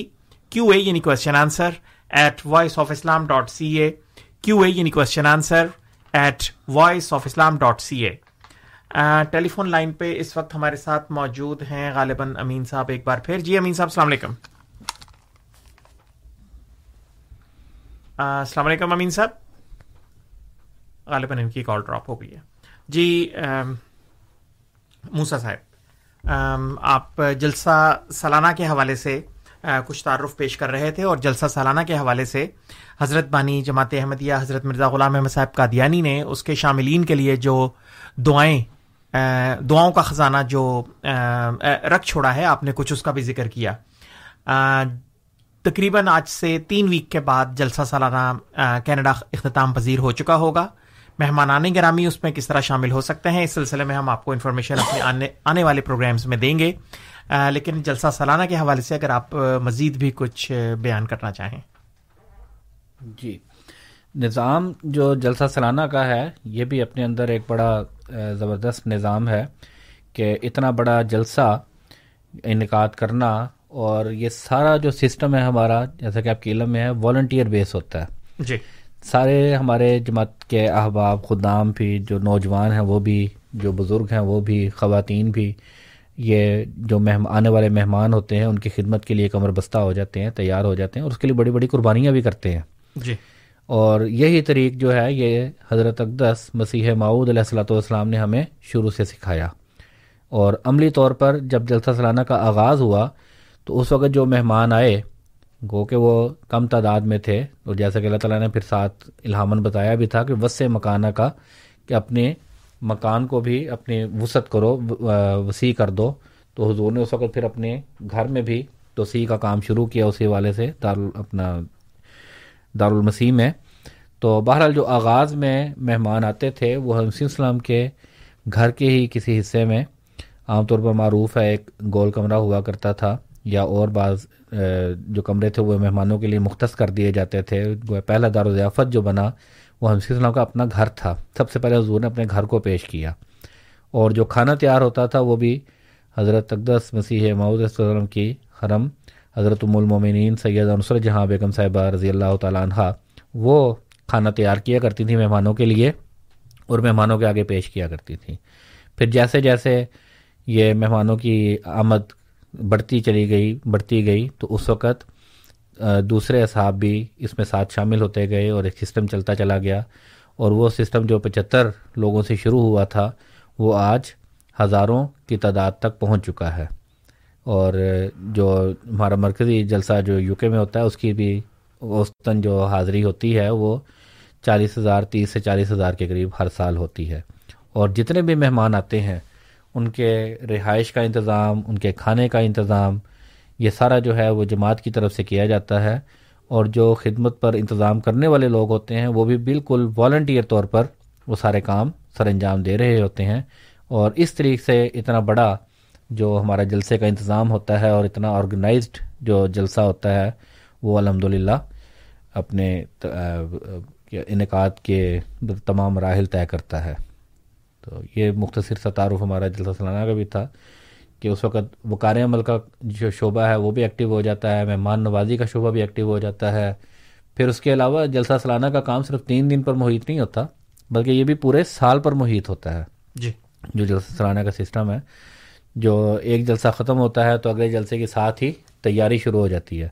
QA یعنی کوشچن آنسر @voiceofislam.ca QA یعنی question answer @voiceofislam.ca. Telephone line پہ اس وقت ہمارے ساتھ موجود ہیں غالباً امین صاحب. ایک بار پھر جی امین صاحب السلام علیکم. السلام علیکم امین صاحب. غالباً ان کی کال ڈراپ ہو گئی ہے. جی موسیٰ صاحب، آپ جلسہ سالانہ کے حوالے سے کچھ تعارف پیش کر رہے تھے اور جلسہ سالانہ کے حوالے سے حضرت بانی جماعت احمدیہ حضرت مرزا غلام احمد صاحب قادیانی نے اس کے شاملین کے لیے جو دعاؤں کا خزانہ جو رکھ چھوڑا ہے، آپ نے کچھ اس کا بھی ذکر کیا. تقریباً آج سے 3 ویک کے بعد جلسہ سالانہ کینیڈا اختتام پذیر ہو چکا ہوگا. مہمانان گرامی اس میں کس طرح شامل ہو سکتے ہیں، اس سلسلے میں ہم آپ کو انفارمیشن اپنے آنے والے پروگرامز میں دیں گے، لیکن جلسہ سالانہ کے حوالے سے اگر آپ مزید بھی کچھ بیان کرنا چاہیں. جی نظام جو جلسہ سالانہ کا ہے یہ بھی اپنے اندر ایک بڑا زبردست نظام ہے کہ اتنا بڑا جلسہ انعقاد کرنا، اور یہ سارا جو سسٹم ہے ہمارا، جیسا کہ آپ کے علم میں ہے، والنٹیئر بیس ہوتا ہے. جی سارے ہمارے جماعت کے احباب، خدام بھی، جو نوجوان ہیں وہ بھی، جو بزرگ ہیں وہ بھی، خواتین بھی، یہ جو آنے والے مہمان ہوتے ہیں ان کی خدمت کے لیے کمر بستہ ہو جاتے ہیں، تیار ہو جاتے ہیں اور اس کے لیے بڑی بڑی قربانیاں بھی کرتے ہیں. جی اور یہی طریق جو ہے یہ حضرت اقدس مسیح موعود علیہ الصلوۃ والسلام نے ہمیں شروع سے سکھایا. اور عملی طور پر جب جلسہ سالانہ کا آغاز ہوا تو اس وقت جو مہمان آئے، گو کہ وہ کم تعداد میں تھے، اور جیسا کہ اللہ تعالیٰ نے پھر ساتھ الہامن بتایا بھی تھا کہ وسع مکانہ کا، کہ اپنے مکان کو بھی اپنے وسعت کرو، وسیع کر دو. تو حضور نے اس وقت پھر اپنے گھر میں بھی توسیع کا کام شروع کیا اسی والے سے دارالمسیح میں. تو بہرحال جو آغاز میں مہمان آتے تھے وہ مسیح السلام کے گھر کے ہی کسی حصے میں، عام طور پر معروف ہے ایک گول کمرہ ہوا کرتا تھا، یا اور بعض جو کمرے تھے وہ مہمانوں کے لیے مختص کر دیے جاتے تھے. پہلا دار و ضیافت جو بنا وہ مسیح السلام کا اپنا گھر تھا. سب سے پہلے حضور نے اپنے گھر کو پیش کیا، اور جو کھانا تیار ہوتا تھا وہ بھی حضرت اقدس مسیح موعود علیہ السلام کی خرم حضرت ام المومنین سیدہ نصرت جہاں بیگم صاحبہ رضی اللہ تعالیٰ عنہ وہ کھانا تیار کیا کرتی تھیں مہمانوں کے لیے اور مہمانوں کے آگے پیش کیا کرتی تھیں. پھر جیسے جیسے یہ مہمانوں کی آمد بڑھتی گئی تو اس وقت دوسرے اصحاب بھی اس میں ساتھ شامل ہوتے گئے اور ایک سسٹم چلتا چلا گیا. اور وہ سسٹم جو 75 لوگوں سے شروع ہوا تھا وہ آج ہزاروں کی تعداد تک پہنچ چکا ہے. اور جو ہمارا مرکزی جلسہ جو UK میں ہوتا ہے اس کی بھی اوسطاً جو حاضری ہوتی ہے وہ 40,000 30,000 سے 40,000 کے قریب ہر سال ہوتی ہے، اور جتنے بھی مہمان آتے ہیں ان کے رہائش کا انتظام، ان کے کھانے کا انتظام، یہ سارا جو ہے وہ جماعت کی طرف سے کیا جاتا ہے، اور جو خدمت پر انتظام کرنے والے لوگ ہوتے ہیں وہ بھی بالکل والنٹیئر طور پر وہ سارے کام سر انجام دے رہے ہوتے ہیں، اور اس طریقے سے اتنا بڑا جو ہمارا جلسے کا انتظام ہوتا ہے اور اتنا آرگنائزڈ جو جلسہ ہوتا ہے وہ الحمدللہ اپنے انعقاد کے تمام مراحل طے کرتا ہے۔ تو یہ مختصر سا تعارف ہمارا جلسہ سالانہ کا بھی تھا کہ اس وقت وقار عمل کا جو شعبہ ہے وہ بھی ایکٹیو ہو جاتا ہے، مہمان نوازی کا شعبہ بھی ایکٹیو ہو جاتا ہے۔ پھر اس کے علاوہ جلسہ سالانہ کا کام صرف 3 دن پر محیط نہیں ہوتا بلکہ یہ بھی پورے سال پر محیط ہوتا ہے۔ جی، جو جلسہ سالانہ کا سسٹم ہے، جو ایک جلسہ ختم ہوتا ہے تو اگلے جلسے کے ساتھ ہی تیاری شروع ہو جاتی ہے،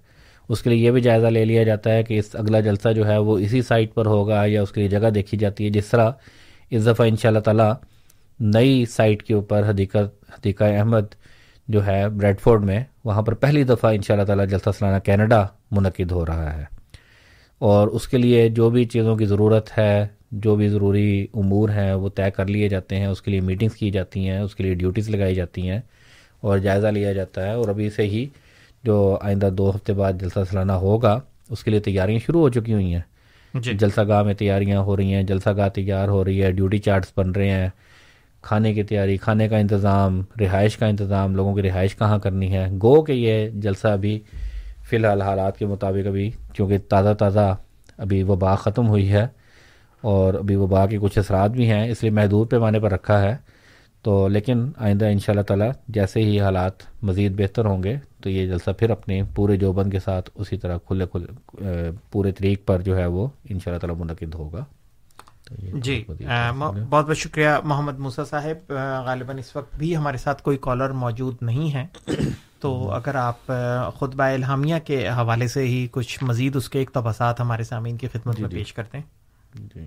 اس کے لیے یہ بھی جائزہ لے لیا جاتا ہے کہ اس اگلا جلسہ جو ہے وہ اسی سائٹ پر ہوگا یا اس کے لیے جگہ دیکھی جاتی ہے۔ جس طرح اس دفعہ انشاءاللہ تعالیٰ نئی سائٹ کے اوپر حدیقت حقیقہ احمد جو ہے بریڈ فورڈ میں، وہاں پر پہلی دفعہ انشاءاللہ تعالیٰ جلسہ سالانہ کینیڈا منعقد ہو رہا ہے، اور اس کے لیے جو بھی چیزوں کی ضرورت ہے، جو بھی ضروری امور ہیں وہ طے کر لیے جاتے ہیں، اس کے لیے میٹنگز کی جاتی ہیں، اس کے لیے ڈیوٹیز لگائی جاتی ہیں اور جائزہ لیا جاتا ہے۔ اور ابھی سے ہی جو آئندہ 2 ہفتے بعد جلسہ سالانہ ہوگا اس کے لیے تیاریاں شروع ہو چکی ہوئی ہیں۔ جی، جلسہ گاہ میں تیاریاں ہو رہی ہیں، جلسہ گاہ تیار ہو رہی ہے، ڈیوٹی چارٹس بن رہے ہیں، کھانے کی تیاری، کھانے کا انتظام، رہائش کا انتظام، لوگوں کی رہائش کہاں کرنی ہے۔ گو کہ یہ جلسہ ابھی فی الحال حالات کے مطابق ابھی، چونکہ تازہ ابھی وبا ختم ہوئی ہے اور ابھی وبا کے کچھ اثرات بھی ہیں، اس لیے محدود پیمانے پر رکھا ہے تو، لیکن آئندہ انشاءاللہ تعالیٰ جیسے ہی حالات مزید بہتر ہوں گے تو یہ جلسہ پھر اپنے پورے جوبند کے ساتھ اسی طرح کھلے پورے طریق پر جو ہے وہ انشاءاللہ تعالیٰ منعقد ہوگا۔ جی، بہت بہت شکریہ محمد موسیٰ صاحب۔ غالباً اس وقت بھی ہمارے ساتھ کوئی کالر موجود نہیں ہے، تو اگر آپ خطبہ الہامیہ کے حوالے سے ہی کچھ مزید اس کے ایک تبصرات ہمارے سامعین کی خدمت میں پیش کرتے ہیں۔ جی،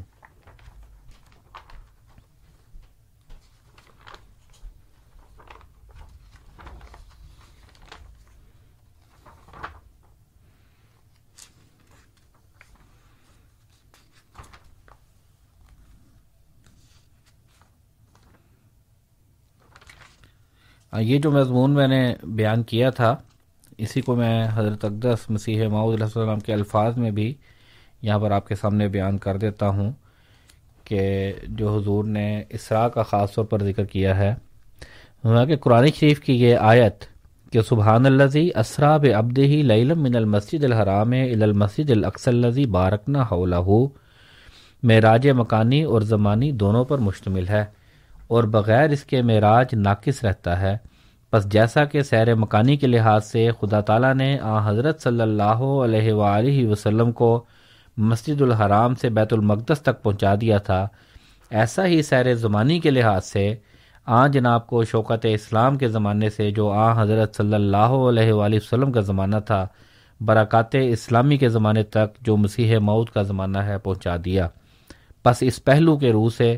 یہ جو مضمون میں نے بیان کیا تھا اسی کو میں حضرت اقدس مسیح موعود علیہ السلام کے الفاظ میں بھی یہاں پر آپ کے سامنے بیان کر دیتا ہوں کہ جو حضور نے اسراء کا خاص طور پر ذکر کیا ہے، کہ قرآن شریف کی یہ آیت کہ سبحان الذی اسراء بعبدہ لیلا من المسجد الحرام الی المسجد الاقصی الذی بارکنا حولہ، معراج مکانی اور زمانی دونوں پر مشتمل ہے اور بغیر اس کے معراج ناقص رہتا ہے۔ پس جیسا کہ سیر مکانی کے لحاظ سے خدا تعالیٰ نے آن حضرت صلی اللہ علیہ وآلہ وسلم کو مسجد الحرام سے بیت المقدس تک پہنچا دیا تھا، ایسا ہی سیر زمانی کے لحاظ سے آن جناب کو شوکت اسلام کے زمانے سے، جو آن حضرت صلی اللہ علیہ وآلہ وسلم کا زمانہ تھا، برکات اسلامی کے زمانے تک جو مسیح موعود کا زمانہ ہے پہنچا دیا۔ پس اس پہلو کے روح سے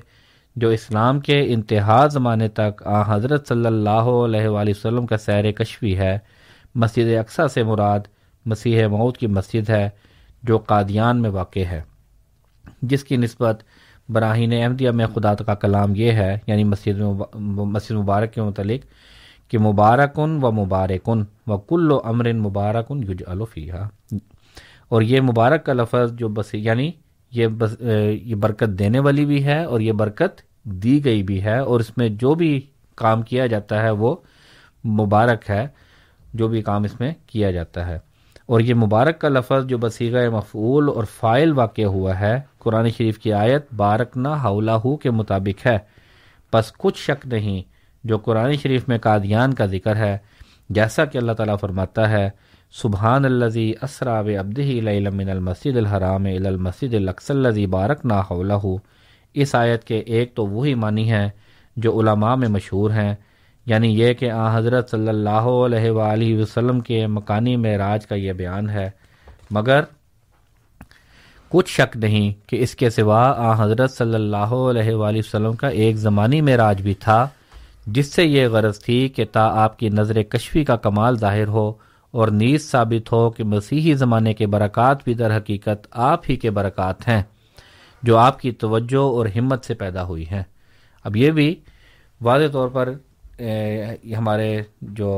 جو اسلام کے انتہا زمانے تک آن حضرت صلی اللہ علیہ وآلہ وسلم کا سیر کشفی ہے، مسجد اقصیٰ سے مراد مسیح موعود کی مسجد ہے جو قادیان میں واقع ہے، جس کی نسبت براہین احمدیہ میں خدا کا کلام یہ ہے، یعنی مسجد مبارک کے متعلق کہ مبارکن و مبارکن و کل امر مبارکن یجعل فیہا، اور یہ مبارک کا لفظ جو بس یعنی یہ برکت دینے والی بھی ہے اور یہ برکت دی گئی بھی ہے، اور اس میں جو بھی کام کیا جاتا ہے وہ مبارک ہے، جو بھی کام اس میں کیا جاتا ہے۔ اور یہ مبارک کا لفظ جو بصیغہ مفعول اور فاعل واقع ہوا ہے قرآن شریف کی آیت بارکنا حولہ کے مطابق ہے۔ پس کچھ شک نہیں جو قرآن شریف میں قادیان کا ذکر ہے، جیسا کہ اللہ تعالیٰ فرماتا ہے سبحان الذی اسریٰ بعبدہ لیلا من المسجد الحرام الی المسجد الاقصی الذی بارکنا حولہ، اس آیت کے ایک تو وہی معنی ہیں جو علماء میں مشہور ہیں، یعنی یہ کہ آن حضرت صلی اللہ علیہ وآلہ وسلم کے مکانی معراج کا یہ بیان ہے، مگر کچھ شک نہیں کہ اس کے سوا آن حضرت صلی اللہ علیہ وآلہ وسلم کا ایک زمانی معراج بھی تھا، جس سے یہ غرض تھی کہ تا آپ کی نظر کشفی کا کمال ظاہر ہو اور نیز ثابت ہو کہ مسیحی زمانے کے برکات بھی در حقیقت آپ ہی کے برکات ہیں جو آپ کی توجہ اور ہمت سے پیدا ہوئی ہیں. اب یہ بھی واضح طور پر ہمارے جو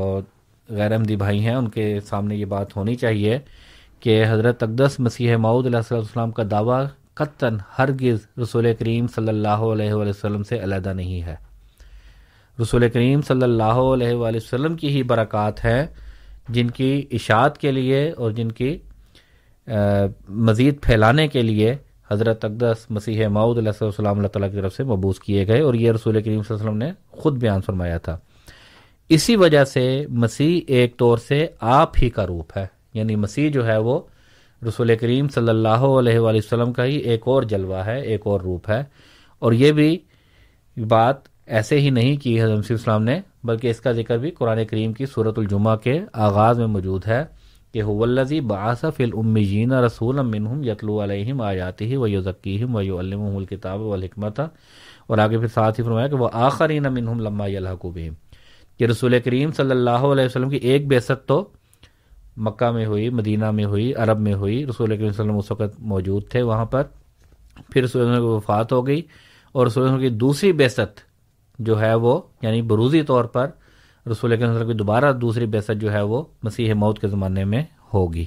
غیر احمدی بھائی ہیں ان کے سامنے یہ بات ہونی چاہیے کہ حضرت اقدس مسیح موعود علیہ السلام کا دعویٰ قطعاً ہرگز رسول کریم صلی اللہ علیہ وآلہ وسلم سے علیحدہ نہیں ہے. رسول کریم صلی اللہ علیہ وآلہ وسلم کی ہی برکات ہیں جن کی اشاعت کے لیے اور جن کی مزید پھیلانے کے لیے حضرت اقدس مسیح موعود علیہ السلام اللہ تعالیٰ کی طرف سے مبعوث کیے گئے, اور یہ رسول کریم صلی اللہ علیہ وسلم نے خود بیان فرمایا تھا. اسی وجہ سے مسیح ایک طور سے آپ ہی کا روپ ہے, یعنی مسیح جو ہے وہ رسول کریم صلی اللہ علیہ وآلہ وسلم کا ہی ایک اور جلوہ ہے, ایک اور روپ ہے. اور یہ بھی بات ایسے ہی نہیں کی حضرت مسیح السلام نے, بلکہ اس کا ذکر بھی قرآن کریم کی سورۃ الجمعہ کے آغاز میں موجود ہے کہ هو الذی بعث فی الامیین رسولا منہم یتلو علیہم آیاتہ ویزکیہم ویعلمہم الکتاب والحکمۃ, اور آگے پھر ساتھ ہی فرمایا کہ وہ آخرین منہم لما یلحقوا بہم, کہ رسول کریم صلی اللہ علیہ وسلم کی ایک بعثت تو مکہ میں ہوئی, مدینہ میں ہوئی, عرب میں ہوئی. رسول کریم صلی اللہ علیہ وسلم اس وقت موجود تھے وہاں پر, پھر رسول اللہ کی وفات ہو گئی, اور رسول اللہ کی دوسری بعثت جو ہے وہ یعنی بروزی طور پر رسول اللہ صلی اللہ علیہ وسلم کی دوبارہ دوسری بعثت جو ہے وہ مسیح موت کے زمانے میں ہوگی.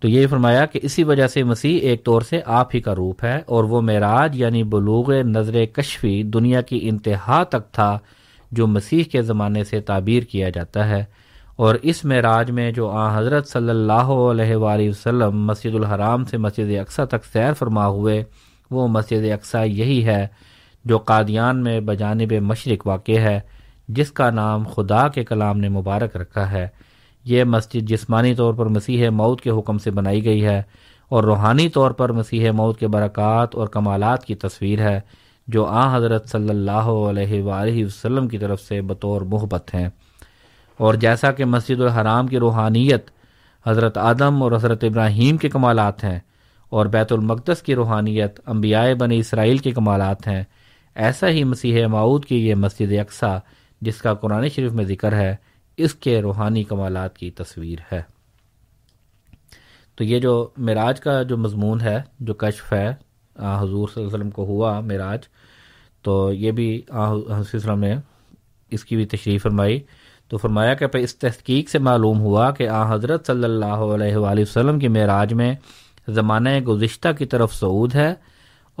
تو یہ فرمایا کہ اسی وجہ سے مسیح ایک طور سے آپ ہی کا روپ ہے, اور وہ معراج یعنی بلوغ نظر کشفی دنیا کی انتہا تک تھا جو مسیح کے زمانے سے تعبیر کیا جاتا ہے. اور اس معراج میں جو آن حضرت صلی اللہ علیہ وآلہ وسلم مسجد الحرام سے مسجد اقصیٰ تک سیر فرما ہوئے, وہ مسجد اقصیٰ یہی ہے جو قادیان میں بجانب مشرق واقع ہے, جس کا نام خدا کے کلام نے مبارک رکھا ہے. یہ مسجد جسمانی طور پر مسیح موعود کے حکم سے بنائی گئی ہے, اور روحانی طور پر مسیح موعود کے برکات اور کمالات کی تصویر ہے جو آن حضرت صلی اللہ علیہ وآلہ وسلم کی طرف سے بطور محبت ہیں. اور جیسا کہ مسجد الحرام کی روحانیت حضرت آدم اور حضرت ابراہیم کے کمالات ہیں, اور بیت المقدس کی روحانیت انبیاء بنی اسرائیل کے کمالات ہیں, ایسا ہی مسیح موعود کی یہ مسجد اقصیٰ جس کا قرآن شریف میں ذکر ہے اس کے روحانی کمالات کی تصویر ہے. تو یہ جو معراج کا جو مضمون ہے, جو کشف ہے حضور صلی اللہ علیہ وسلم کو ہوا معراج, تو یہ بھی حضور صلی اللہ علیہ وسلم نے اس کی بھی تشریح فرمائی. تو فرمایا کہ اس تحقیق سے معلوم ہوا کہ حضرت صلی اللہ علیہ وآلہ وسلم کی معراج میں زمانہ گزشتہ کی طرف صعود ہے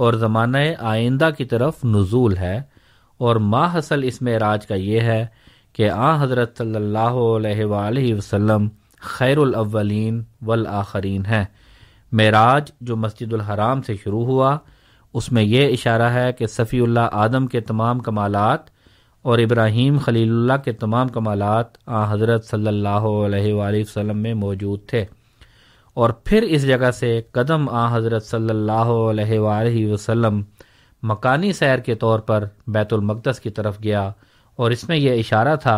اور زمانہ آئندہ کی طرف نزول ہے, اور ماحصل اس معراج کا یہ ہے کہ حضرت صلی اللہ علیہ وآلہ وسلم خیر الاولین والآخرین ہیں. معراج جو مسجد الحرام سے شروع ہوا اس میں یہ اشارہ ہے کہ صفی اللہ آدم کے تمام کمالات اور ابراہیم خلیل اللہ کے تمام کمالات حضرت صلی اللہ علیہ وآلہ وسلم میں موجود تھے, اور پھر اس جگہ سے قدم حضرت صلی اللہ علیہ وآلہ وسلم مکانی سیر کے طور پر بیت المقدس کی طرف گیا, اور اس میں یہ اشارہ تھا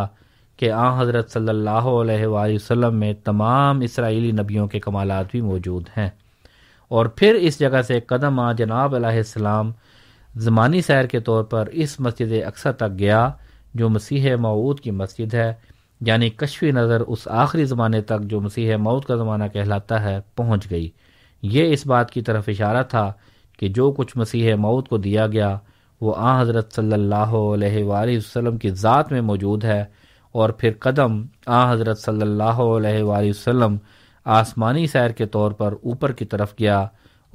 کہ حضرت صلی اللہ علیہ وآلہ وسلم میں تمام اسرائیلی نبیوں کے کمالات بھی موجود ہیں. اور پھر اس جگہ سے قدم جناب علیہ السلام زمانی سیر کے طور پر اس مسجد اقصیٰ تک گیا جو مسیح موعود کی مسجد ہے, یعنی کشفی نظر اس آخری زمانے تک جو مسیح موعود کا زمانہ کہلاتا ہے پہنچ گئی. یہ اس بات کی طرف اشارہ تھا کہ جو کچھ مسیح موعود کو دیا گیا وہ آن حضرت صلی اللہ علیہ وآلہ وسلم کی ذات میں موجود ہے, اور پھر قدم آن حضرت صلی اللہ علیہ وآلہ وسلم آسمانی سیر کے طور پر اوپر کی طرف گیا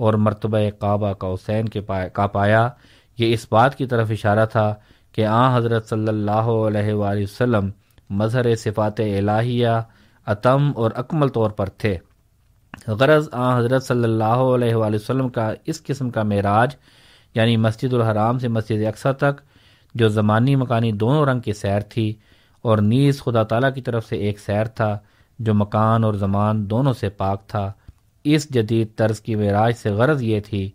اور مرتبہ کعبہ قوسین کا پایا. یہ اس بات کی طرف اشارہ تھا کہ آن حضرت صلی اللہ علیہ وآلہ وسلم مظہر صفات الہیہ اتم اور اکمل طور پر تھے. غرض آن حضرت صلی اللہ علیہ وآلہ وسلم کا اس قسم کا معراج یعنی مسجد الحرام سے مسجد اقصیٰ تک جو زمانی مکانی دونوں رنگ کی سیر تھی, اور نیز خدا تعالیٰ کی طرف سے ایک سیر تھا جو مکان اور زمان دونوں سے پاک تھا. اس جدید طرز کی معراج سے غرض یہ تھی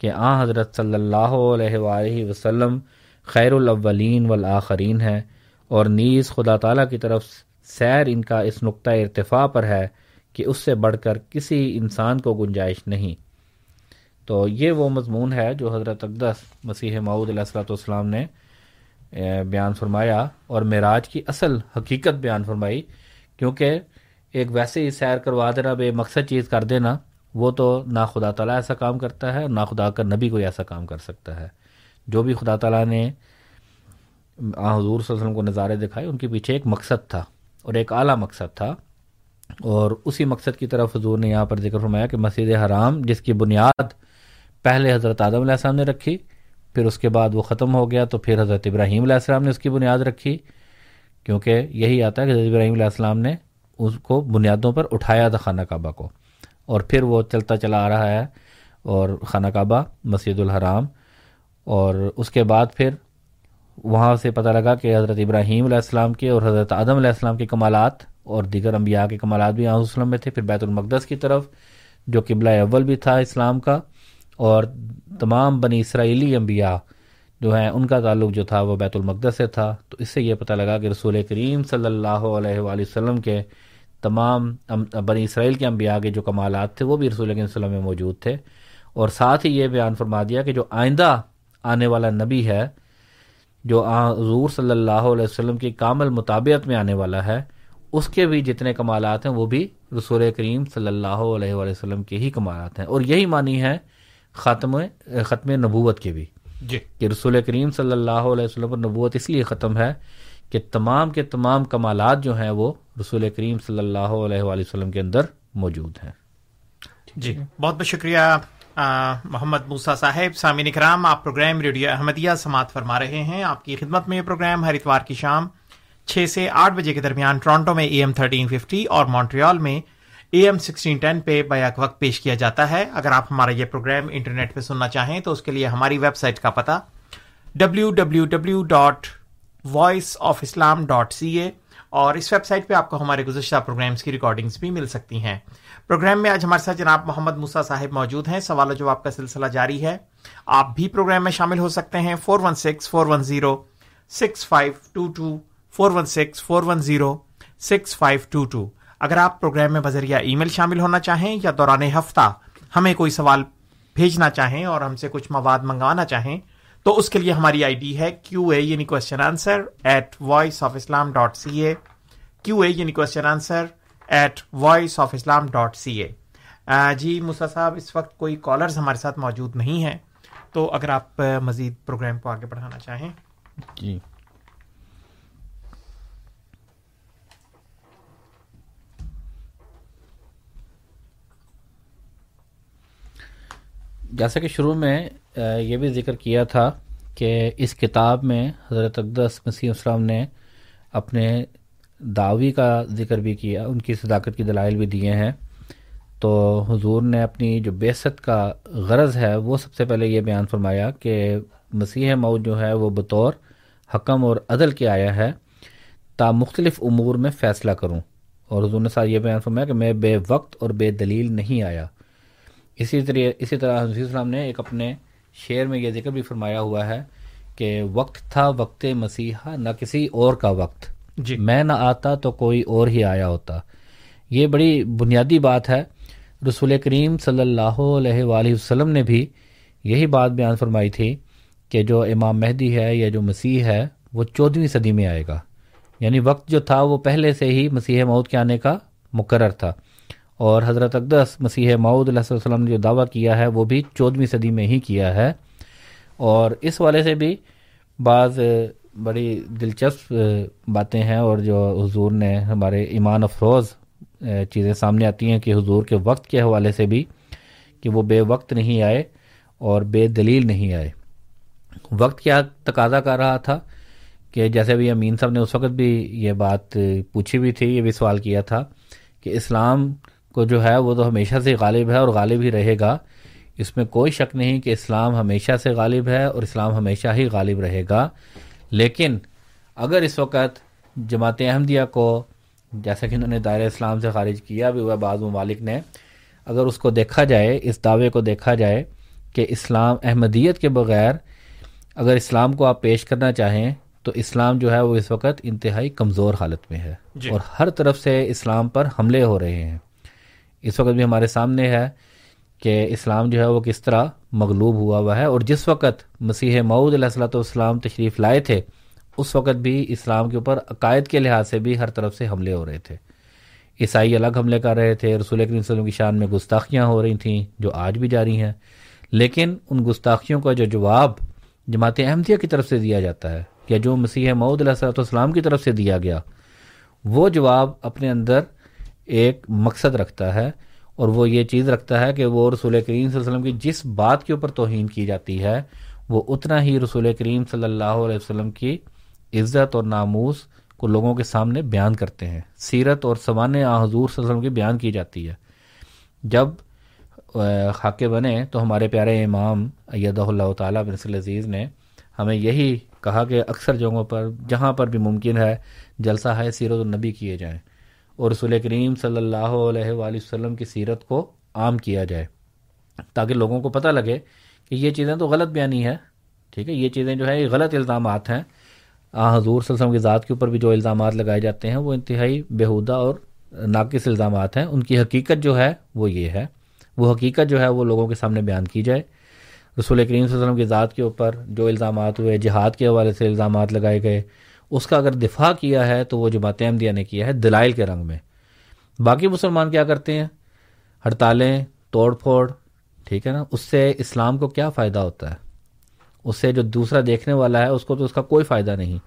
کہ آن حضرت صلی اللہ علیہ وآلہ وسلم خیر الاولین والآخرین ہیں, اور نیز خدا تعالیٰ کی طرف سیر ان کا اس نقطہ ارتفاع پر ہے کہ اس سے بڑھ کر کسی انسان کو گنجائش نہیں. تو یہ وہ مضمون ہے جو حضرت اقدس مسیح موعود علیہ الصلوۃ والسلام نے بیان فرمایا اور معراج کی اصل حقیقت بیان فرمائی, کیونکہ ایک ویسے ہی سیر کروا دینا بے مقصد چیز کر دینا، وہ تو نہ خدا تعالیٰ ایسا کام کرتا ہے، نہ خدا کا نبی کوئی ایسا کام کر سکتا ہے۔ جو بھی خدا تعالیٰ نے حضور صلی اللہ علیہ وسلم کو نظارے دکھائے، ان کے پیچھے ایک مقصد تھا اور ایک اعلیٰ مقصد تھا، اور اسی مقصد کی طرف حضور نے یہاں پر ذکر فرمایا کہ مسجد حرام جس کی بنیاد پہلے حضرت آدم علیہ السلام نے رکھی، پھر اس کے بعد وہ ختم ہو گیا، تو پھر حضرت ابراہیم علیہ السلام نے اس کی بنیاد رکھی، کیونکہ یہی آتا ہے کہ حضرت ابراہیم علیہ السلام نے اس کو بنیادوں پر اٹھایا تھا خانہ کعبہ کو، اور پھر وہ چلتا چلا آ رہا ہے، اور خانہ کعبہ، مسجد الحرام، اور اس کے بعد پھر وہاں سے پتہ لگا کہ حضرت ابراہیم علیہ السلام کے اور حضرت آدم علیہ السلام کے کمالات اور دیگر انبیاء کے کمالات بھی آنحضرت صلی اللہ علیہ وسلم میں تھے، پھر بیت المقدس کی طرف جو قبلہ اول بھی تھا اسلام کا، اور تمام بنی اسرائیلی انبیاء جو ہیں ان کا تعلق جو تھا وہ بیت المقدس سے تھا۔ تو اس سے یہ پتہ لگا کہ رسول کریم صلی اللہ علیہ وآلہ وسلم کے تمام بنی اسرائیل کے انبیاء کے جو کمالات تھے وہ بھی رسول کریم صلی اللہ علیہ وسلم میں موجود تھے، اور ساتھ ہی یہ بیان فرما دیا کہ جو آئندہ آنے والا نبی ہے، جو حضور صلی اللہ علیہ وسلم کی کامل مطابعت میں آنے والا ہے، اس کے بھی جتنے کمالات ہیں وہ بھی رسول کریم صلی اللہ علیہ وآلہ وسلم کے ہی کمالات ہیں، اور یہی معنی ہے ختم نبوت کے بھی جی، کہ رسول کریم صلی اللہ علیہ وسلم پر نبوت اس لیے ختم ہے کہ تمام کے تمام کمالات جو ہیں وہ رسول کریم صلی اللہ علیہ وآلہ وسلم کے اندر موجود ہیں۔ جی بہت بہت شکریہ محمد موسیٰ صاحب۔ سامعین اکرام، آپ پروگرام ریڈیو احمدیہ سماعت فرما رہے ہیں۔ آپ کی خدمت میں یہ پروگرام ہر اتوار کی شام 6 سے 8 بجے کے درمیان ٹورانٹو میں AM 1350 اور مونٹریال میں AM 1610 پہ بیک وقت پیش کیا جاتا ہے۔ اگر آپ ہمارا یہ پروگرام انٹرنیٹ پہ سننا چاہیں تو اس کے لیے ہماری ویب سائٹ کا پتہ www.voiceofislam.ca، اور اس ویب سائٹ پہ آپ کو ہمارے گزشتہ پروگرامز کی ریکارڈنگز بھی مل سکتی ہیں۔ پروگرام میں آج ہمارے ساتھ جناب محمد موسیٰ صاحب موجود ہیں، سوال و جواب کا سلسلہ جاری ہے۔ آپ بھی پروگرام میں شامل ہو سکتے ہیں۔ 416-410-6522 416-410-6522۔ اگر آپ پروگرام میں بذریعہ ای میل شامل ہونا چاہیں یا دوران ہفتہ ہمیں کوئی سوال بھیجنا چاہیں اور ہم سے کچھ مواد منگوانا چاہیں تو اس کے لیے ہماری آئی ڈی ہے QA یعنی کوسچن آنسر @voiceofislam.ca، QA یعنی کوسچن آنسر @voiceofislam.ca۔ جی موسیٰ صاحب، اس وقت کوئی کالرز ہمارے ساتھ موجود نہیں ہیں، تو اگر آپ مزید پروگرام کو آگے بڑھانا چاہیں۔ جی جیسا کہ شروع میں یہ بھی ذکر کیا تھا کہ اس کتاب میں حضرت اقدس مسیح السلام نے اپنے دعوی کا ذکر بھی کیا، ان کی صداقت کی دلائل بھی دیے ہیں۔ تو حضور نے اپنی جو بعثت کا غرض ہے وہ سب سے پہلے یہ بیان فرمایا کہ مسیح موعود جو ہے وہ بطور حکم اور عدل کے آیا ہے تا مختلف امور میں فیصلہ کروں، اور حضور نے ساتھ یہ بیان فرمایا کہ میں بے وقت اور بے دلیل نہیں آیا۔ اسی طرح حضرت علیہ السلام نے ایک اپنے شعر میں یہ ذکر بھی فرمایا ہوا ہے کہ وقت تھا وقت مسیحا نہ کسی اور کا وقت، جی میں نہ آتا تو کوئی اور ہی آیا ہوتا۔ یہ بڑی بنیادی بات ہے۔ رسول کریم صلی اللہ علیہ وآلہ وسلم نے بھی یہی بات بیان فرمائی تھی کہ جو امام مہدی ہے یا جو مسیح ہے وہ 14ویں صدی میں آئے گا، یعنی وقت جو تھا وہ پہلے سے ہی مسیح موعود کے آنے کا مقرر تھا، اور حضرت اقدس مسیح موعود علیہ السلام نے جو دعویٰ کیا ہے وہ بھی 14ویں صدی میں ہی کیا ہے۔ اور اس والے سے بھی بعض بڑی دلچسپ باتیں ہیں، اور جو حضور نے ہمارے ایمان افروز چیزیں سامنے آتی ہیں کہ حضور کے وقت کے حوالے سے بھی کہ وہ بے وقت نہیں آئے اور بے دلیل نہیں آئے۔ وقت کیا تقاضا کر رہا تھا کہ جیسے ابھی امین صاحب نے اس وقت بھی یہ بات پوچھی بھی تھی، یہ بھی سوال کیا تھا کہ اسلام کو جو ہے وہ تو ہمیشہ سے غالب ہے اور غالب ہی رہے گا، اس میں کوئی شک نہیں کہ اسلام ہمیشہ سے غالب ہے اور اسلام ہمیشہ ہی غالب رہے گا، لیکن اگر اس وقت جماعت احمدیہ کو جیسا کہ انہوں نے دائرہ اسلام سے خارج کیا بھی ہوا بعض ممالک نے، اگر اس کو دیکھا جائے، اس دعوے کو دیکھا جائے کہ اسلام احمدیت کے بغیر اگر اسلام کو آپ پیش کرنا چاہیں تو اسلام جو ہے وہ اس وقت انتہائی کمزور حالت میں ہے، جی اور ہر طرف سے اسلام پر حملے ہو رہے ہیں۔ اس وقت بھی ہمارے سامنے ہے کہ اسلام جو ہے وہ کس طرح مغلوب ہوا ہے، اور جس وقت مسیح موعود علیہ الصلوۃ والسلام تشریف لائے تھے اس وقت بھی اسلام کے اوپر عقائد کے لحاظ سے بھی ہر طرف سے حملے ہو رہے تھے۔ عیسائی الگ حملے کر رہے تھے، رسول اکرم صلی اللہ علیہ وسلم کی شان میں گستاخیاں ہو رہی تھیں جو آج بھی جاری ہیں، لیکن ان گستاخیوں کا جو جواب جماعت احمدیہ کی طرف سے دیا جاتا ہے یا جو مسیح موعود علیہ السلام کی طرف سے دیا گیا، وہ جواب اپنے اندر ایک مقصد رکھتا ہے، اور وہ یہ چیز رکھتا ہے کہ وہ رسول کریم صلی اللہ علیہ وسلم کی جس بات کے اوپر توہین کی جاتی ہے، وہ اتنا ہی رسول کریم صلی اللہ علیہ وسلم کی عزت اور ناموس کو لوگوں کے سامنے بیان کرتے ہیں۔ سیرت اور سوانح حضور صلی اللہ علیہ وسلم کی بیان کی جاتی ہے۔ جب خاکے بنے تو ہمارے پیارے امام ایدہ اللہ تعالیٰ بن صلی عزیز نے ہمیں یہی کہا کہ اکثر جگہوں پر جہاں پر بھی ممکن ہے جلسہ ہائے سیرت النبی کیے جائیں اور رسول کریم صلی اللہ علیہ وآلہ وسلم کی سیرت کو عام کیا جائے، تاکہ لوگوں کو پتہ لگے کہ یہ چیزیں تو غلط بیانی ہے، ٹھیک ہے، یہ چیزیں جو ہے یہ غلط الزامات ہیں۔ حضور صلی اللہ علیہ وسلم کی ذات کے اوپر بھی جو الزامات لگائے جاتے ہیں وہ انتہائی بیہودہ اور ناقص الزامات ہیں، ان کی حقیقت جو ہے وہ یہ ہے، وہ حقیقت جو ہے وہ لوگوں کے سامنے بیان کی جائے۔ رسول کریم صلی اللہ علیہ وسلم کی ذات کے اوپر جو الزامات ہوئے، جہاد کے حوالے سے الزامات لگائے گئے، اس کا اگر دفاع کیا ہے تو وہ جماعت احمدیہ نے کیا ہے دلائل کے رنگ میں۔ باقی مسلمان کیا کرتے ہیں؟ ہڑتالیں، توڑ پھوڑ، ٹھیک ہے نا، اس سے اسلام کو کیا فائدہ ہوتا ہے؟ اس سے جو دوسرا دیکھنے والا ہے اس کو تو اس کا کوئی فائدہ نہیں۔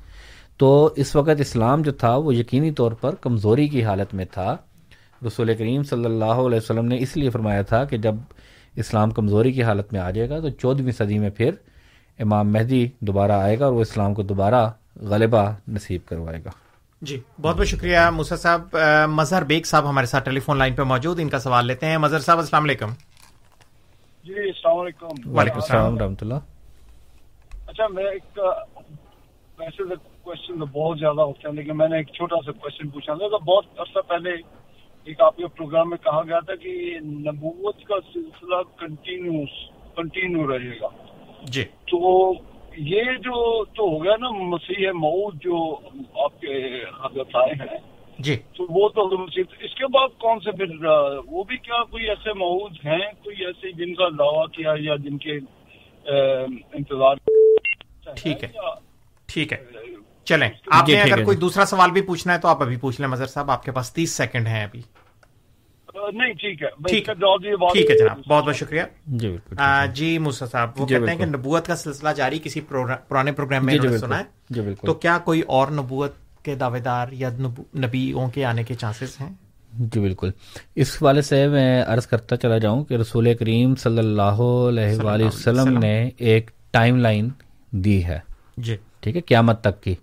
تو اس وقت اسلام جو تھا وہ یقینی طور پر کمزوری کی حالت میں تھا۔ رسول کریم صلی اللہ علیہ وسلم نے اس لیے فرمایا تھا کہ جب اسلام کمزوری کی حالت میں آ جائے گا تو 14ویں صدی میں پھر امام مہدی دوبارہ آئے گا اور وہ اسلام کو دوبارہ غلبہ نصیب کروائے گا۔ جی بہت بہت شکریہ موسیٰ صاحب۔ مظہر بیگ صاحب ہمارے ساتھ ٹیلی فون لائن پہ موجود، ان کا سوال لیتے ہیں۔ مظہر صاحب السلام علیکم۔ جی السلام علیکم۔ وعلیکم السلام رحمۃ اللہ۔ اچھا میں ایک ویسے کوشچن بہت زیادہ ہوتا ہے لیکن میں نے ایک چھوٹا سا کوشچن پوچھا تھا۔ تو بہت عرصہ پہلے ایک آپ کے پروگرام میں کہا گیا تھا کہ نبوت کا سلسلہ کنٹینیو رہے گا، جی تو یہ جو تو ہو گیا نا مسیح موعود جو آپ کے حضرت آئے ہیں، جی تو وہ تو اس کے بعد کون سے پھر وہ بھی کیا کوئی ایسے موعود ہیں کوئی ایسے جن کا دعویٰ کیا یا جن کے انتظار؟ ٹھیک ہے ٹھیک ہے، چلیں آپ نے اگر کوئی دوسرا سوال بھی پوچھنا ہے تو آپ ابھی پوچھ لیں مظہر صاحب، آپ کے پاس 30 سیکنڈ ہیں ابھی۔ نہیں ٹھیک ہے ٹھیک ہے جناب، بہت بہت شکریہ۔ جی موسیٰ صاحب وہ کہتے ہیں کہ نبوت کا سلسلہ جاری کسی پرانے پروگرام میں سنا ہے، تو کیا کوئی اور نبوت کے دعوے دار یا نبیوں کے آنے کے چانسز ہیں؟ جی بالکل، اس حوالے سے میں عرض کرتا چلا جاؤں کہ رسول کریم صلی اللہ علیہ وآلہ وسلم نے ایک ٹائم لائن دی ہے، جی ٹھیک ہے، قیامت تک کی۔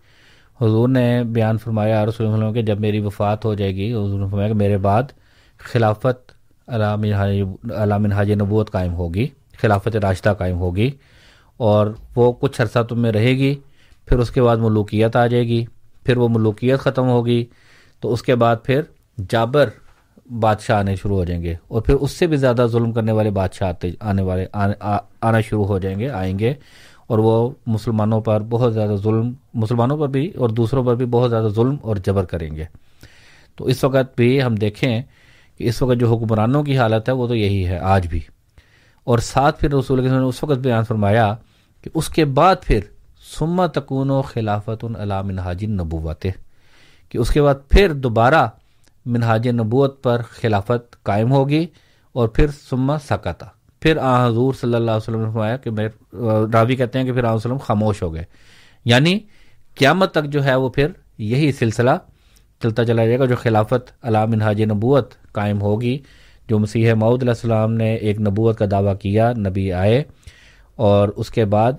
حضور نے بیان فرمایا رسول اللہ کہ جب میری وفات ہو جائے گی، حضور نے فرمایا کہ میرے بعد خلافت علامنہاج نبوت قائم ہوگی، خلافت راشدہ قائم ہوگی، اور وہ کچھ عرصہ تم میں رہے گی، پھر اس کے بعد ملوکیت آ جائے گی، پھر وہ ملوکیت ختم ہوگی، تو اس کے بعد پھر جابر بادشاہ آنے شروع ہو جائیں گے، اور پھر اس سے بھی زیادہ ظلم کرنے والے بادشاہ آنا شروع ہو جائیں گے، آئیں گے، اور وہ مسلمانوں پر بہت زیادہ ظلم، مسلمانوں پر بھی اور دوسروں پر بھی بہت زیادہ ظلم اور جبر کریں گے۔ تو اس وقت بھی ہم دیکھیں کہ اس وقت جو حکمرانوں کی حالت ہے وہ تو یہی ہے آج بھی، اور ساتھ پھر رسول کے اس وقت بیان فرمایا کہ اس کے بعد پھر ثم تکون و خلافت علی منہاج نبوت، کہ اس کے بعد پھر دوبارہ منہاج نبوت پر خلافت قائم ہوگی، اور پھر ثم سکتا، پھر حضور صلی اللہ علیہ وسلم نے فرمایا کہ راوی کہتے ہیں کہ پھر وسلم خاموش ہو گئے، یعنی قیامت تک جو ہے وہ پھر یہی سلسلہ چلتا چلا جائے گا جو خلافت علی منہاج نبوت قائم ہوگی، جو مسیح موعود علیہ السلام نے ایک نبوت کا دعویٰ کیا، نبی آئے، اور اس کے بعد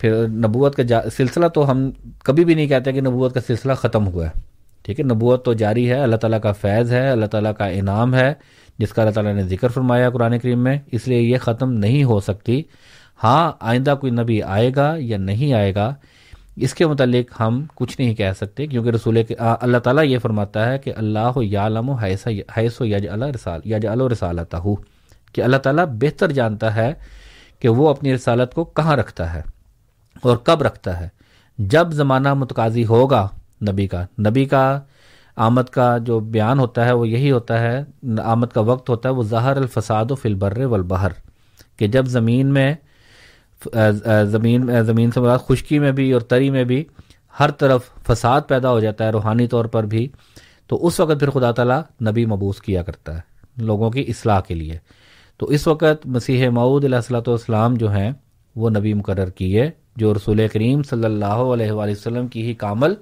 پھر نبوت کا سلسلہ تو ہم کبھی بھی نہیں کہتے کہ نبوت کا سلسلہ ختم ہوا ہے، ٹھیک ہے، نبوت تو جاری ہے، اللہ تعالیٰ کا فیض ہے، اللہ تعالیٰ کا انعام ہے جس کا اللہ تعالیٰ نے ذکر فرمایا قرآن کریم میں، اس لیے یہ ختم نہیں ہو سکتی۔ ہاں آئندہ کوئی نبی آئے گا یا نہیں آئے گا اس کے متعلق ہم کچھ نہیں کہہ سکتے، کیونکہ اللہ تعالیٰ یہ فرماتا ہے کہ اللہ یعلم حیث یجعل رسالتہ، کہ اللہ تعالیٰ بہتر جانتا ہے کہ وہ اپنی رسالت کو کہاں رکھتا ہے اور کب رکھتا ہے، جب زمانہ متقاضی ہوگا۔ نبی کا آمد کا جو بیان ہوتا ہے وہ یہی ہوتا ہے، آمد کا وقت ہوتا ہے، وہ ظہر الفساد و فی البر والبحر، کہ جب زمین سے مراد خشکی میں بھی اور تری میں بھی ہر طرف فساد پیدا ہو جاتا ہے، روحانی طور پر بھی، تو اس وقت پھر خدا تعالیٰ نبی مبعوث کیا کرتا ہے لوگوں کی اصلاح کے لیے. تو اس وقت مسیح موعود علیہ الصلوۃ والسلام جو ہیں وہ نبی مقرر کیے جو رسول کریم صلی اللہ علیہ وآلہ وسلم کی ہی کامل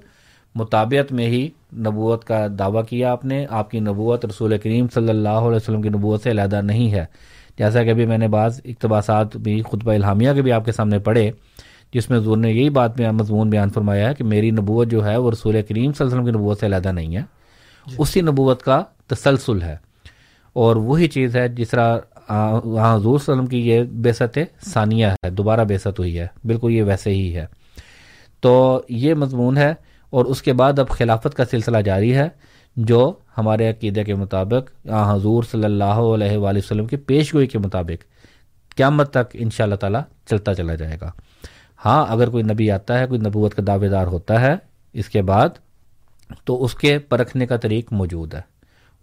مطابعت میں ہی نبوت کا دعویٰ کیا آپ نے. آپ کی نبوت رسول کریم صلی اللہ علیہ وسلم کی نبوت سے علیحدہ نہیں ہے. جیسا کہ ابھی میں نے بعض اقتباسات بھی خطبہ الہامیہ کے بھی آپ کے سامنے پڑھے جس میں حضور نے یہی بات میں مضمون بیان فرمایا ہے کہ میری نبوت جو ہے وہ رسول کریم صلی اللہ علیہ وسلم کی نبوت سے علیحدہ نہیں ہے, اسی نبوت کا تسلسل ہے اور وہی چیز ہے جس طرح حضور صلی اللہ علیہ وسلم کی یہ بعثت ثانیہ ہے, دوبارہ بعثت ہوئی ہے, بالکل یہ ویسے ہی ہے. تو یہ مضمون ہے اور اس کے بعد اب خلافت کا سلسلہ جاری ہے جو ہمارے عقیدے کے مطابق حضور صلی اللہ علیہ وآلہ وسلم کی پیش گوئی کے مطابق قیامت تک انشاءاللہ تعالی چلتا چلا جائے گا. ہاں اگر کوئی نبی آتا ہے, کوئی نبوت کا دعوے دار ہوتا ہے اس کے بعد, تو اس کے پرکھنے کا طریق موجود ہے,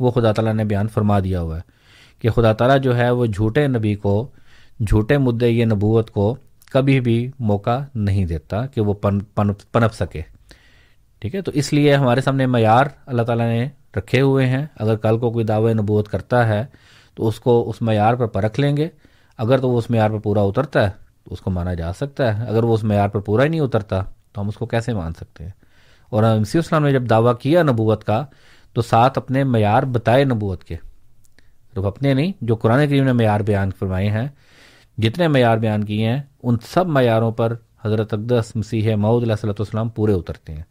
وہ خدا تعالیٰ نے بیان فرما دیا ہوا ہے کہ خدا تعالیٰ جو ہے وہ جھوٹے نبی کو, جھوٹے مدعی یہ نبوت کو کبھی بھی موقع نہیں دیتا کہ وہ پنپ سکے. ٹھیک ہے, تو اس لیے ہمارے سامنے معیار اللہ تعالیٰ نے رکھے ہوئے ہیں. اگر کل کو کوئی دعوے نبوت کرتا ہے تو اس کو اس معیار پر پرکھ لیں گے. اگر تو وہ اس معیار پر پورا اترتا ہے تو اس کو مانا جا سکتا ہے, اگر وہ اس معیار پر پورا ہی نہیں اترتا تو ہم اس کو کیسے مان سکتے ہیں. اور مسیح اسلام نے جب دعویٰ کیا نبوت کا تو ساتھ اپنے معیار بتائے نبوت کے, تو اپنے نہیں جو قرآن کریم نے معیار بیان فرمائے ہیں, جتنے معیار بیان کیے ہیں ان سب معیاروں پر حضرت اقدس مسیح موعود علیہ الصلوۃ والسلام پورے اترتے ہیں.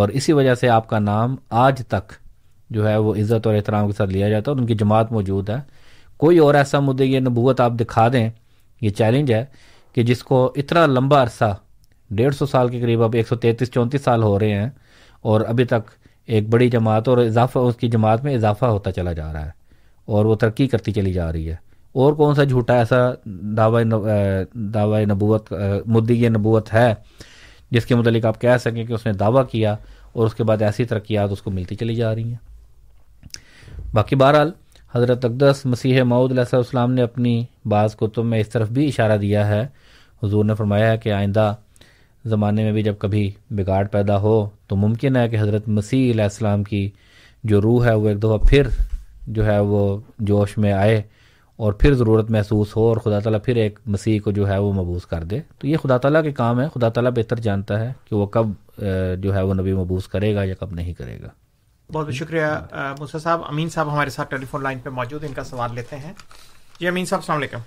اور اسی وجہ سے آپ کا نام آج تک جو ہے وہ عزت اور احترام کے ساتھ لیا جاتا ہے اور ان کی جماعت موجود ہے. کوئی اور ایسا مدعی نبوت آپ دکھا دیں, یہ چیلنج ہے کہ جس کو اتنا لمبا عرصہ 150 سال کے قریب, اب 133-34 سال ہو رہے ہیں اور ابھی تک ایک بڑی جماعت اور اضافہ اس کی جماعت میں اضافہ ہوتا چلا جا رہا ہے اور وہ ترقی کرتی چلی جا رہی ہے. اور کون سا جھوٹا ایسا دعوی نبوت مدعی نبوت ہے جس کے متعلق آپ کہہ سکیں کہ اس نے دعویٰ کیا اور اس کے بعد ایسی ترقیات اس کو ملتی چلی جا رہی ہیں. باقی بہرحال حضرت اقدس مسیح موعود علیہ السلام نے اپنی بعض کتب میں اس طرف بھی اشارہ دیا ہے. حضور نے فرمایا ہے کہ آئندہ زمانے میں بھی جب کبھی بگاڑ پیدا ہو تو ممکن ہے کہ حضرت مسیح علیہ السلام کی جو روح ہے وہ ایک دفعہ پھر جو ہے وہ جوش میں آئے اور پھر ضرورت محسوس ہو اور خدا تعالیٰ پھر ایک مسیح کو جو ہے وہ مبعوث کر دے. تو یہ خدا تعالیٰ کے کام ہے, خدا تعالیٰ بہتر جانتا ہے کہ وہ کب جو ہے وہ نبی مبعوث کرے گا یا کب نہیں کرے گا. بہت بہت شکریہ موسیٰ صاحب. امین صاحب ہمارے ساتھ ٹیلی فون لائن پہ موجود, ان کا سوال لیتے ہیں. جی امین صاحب السلام علیکم.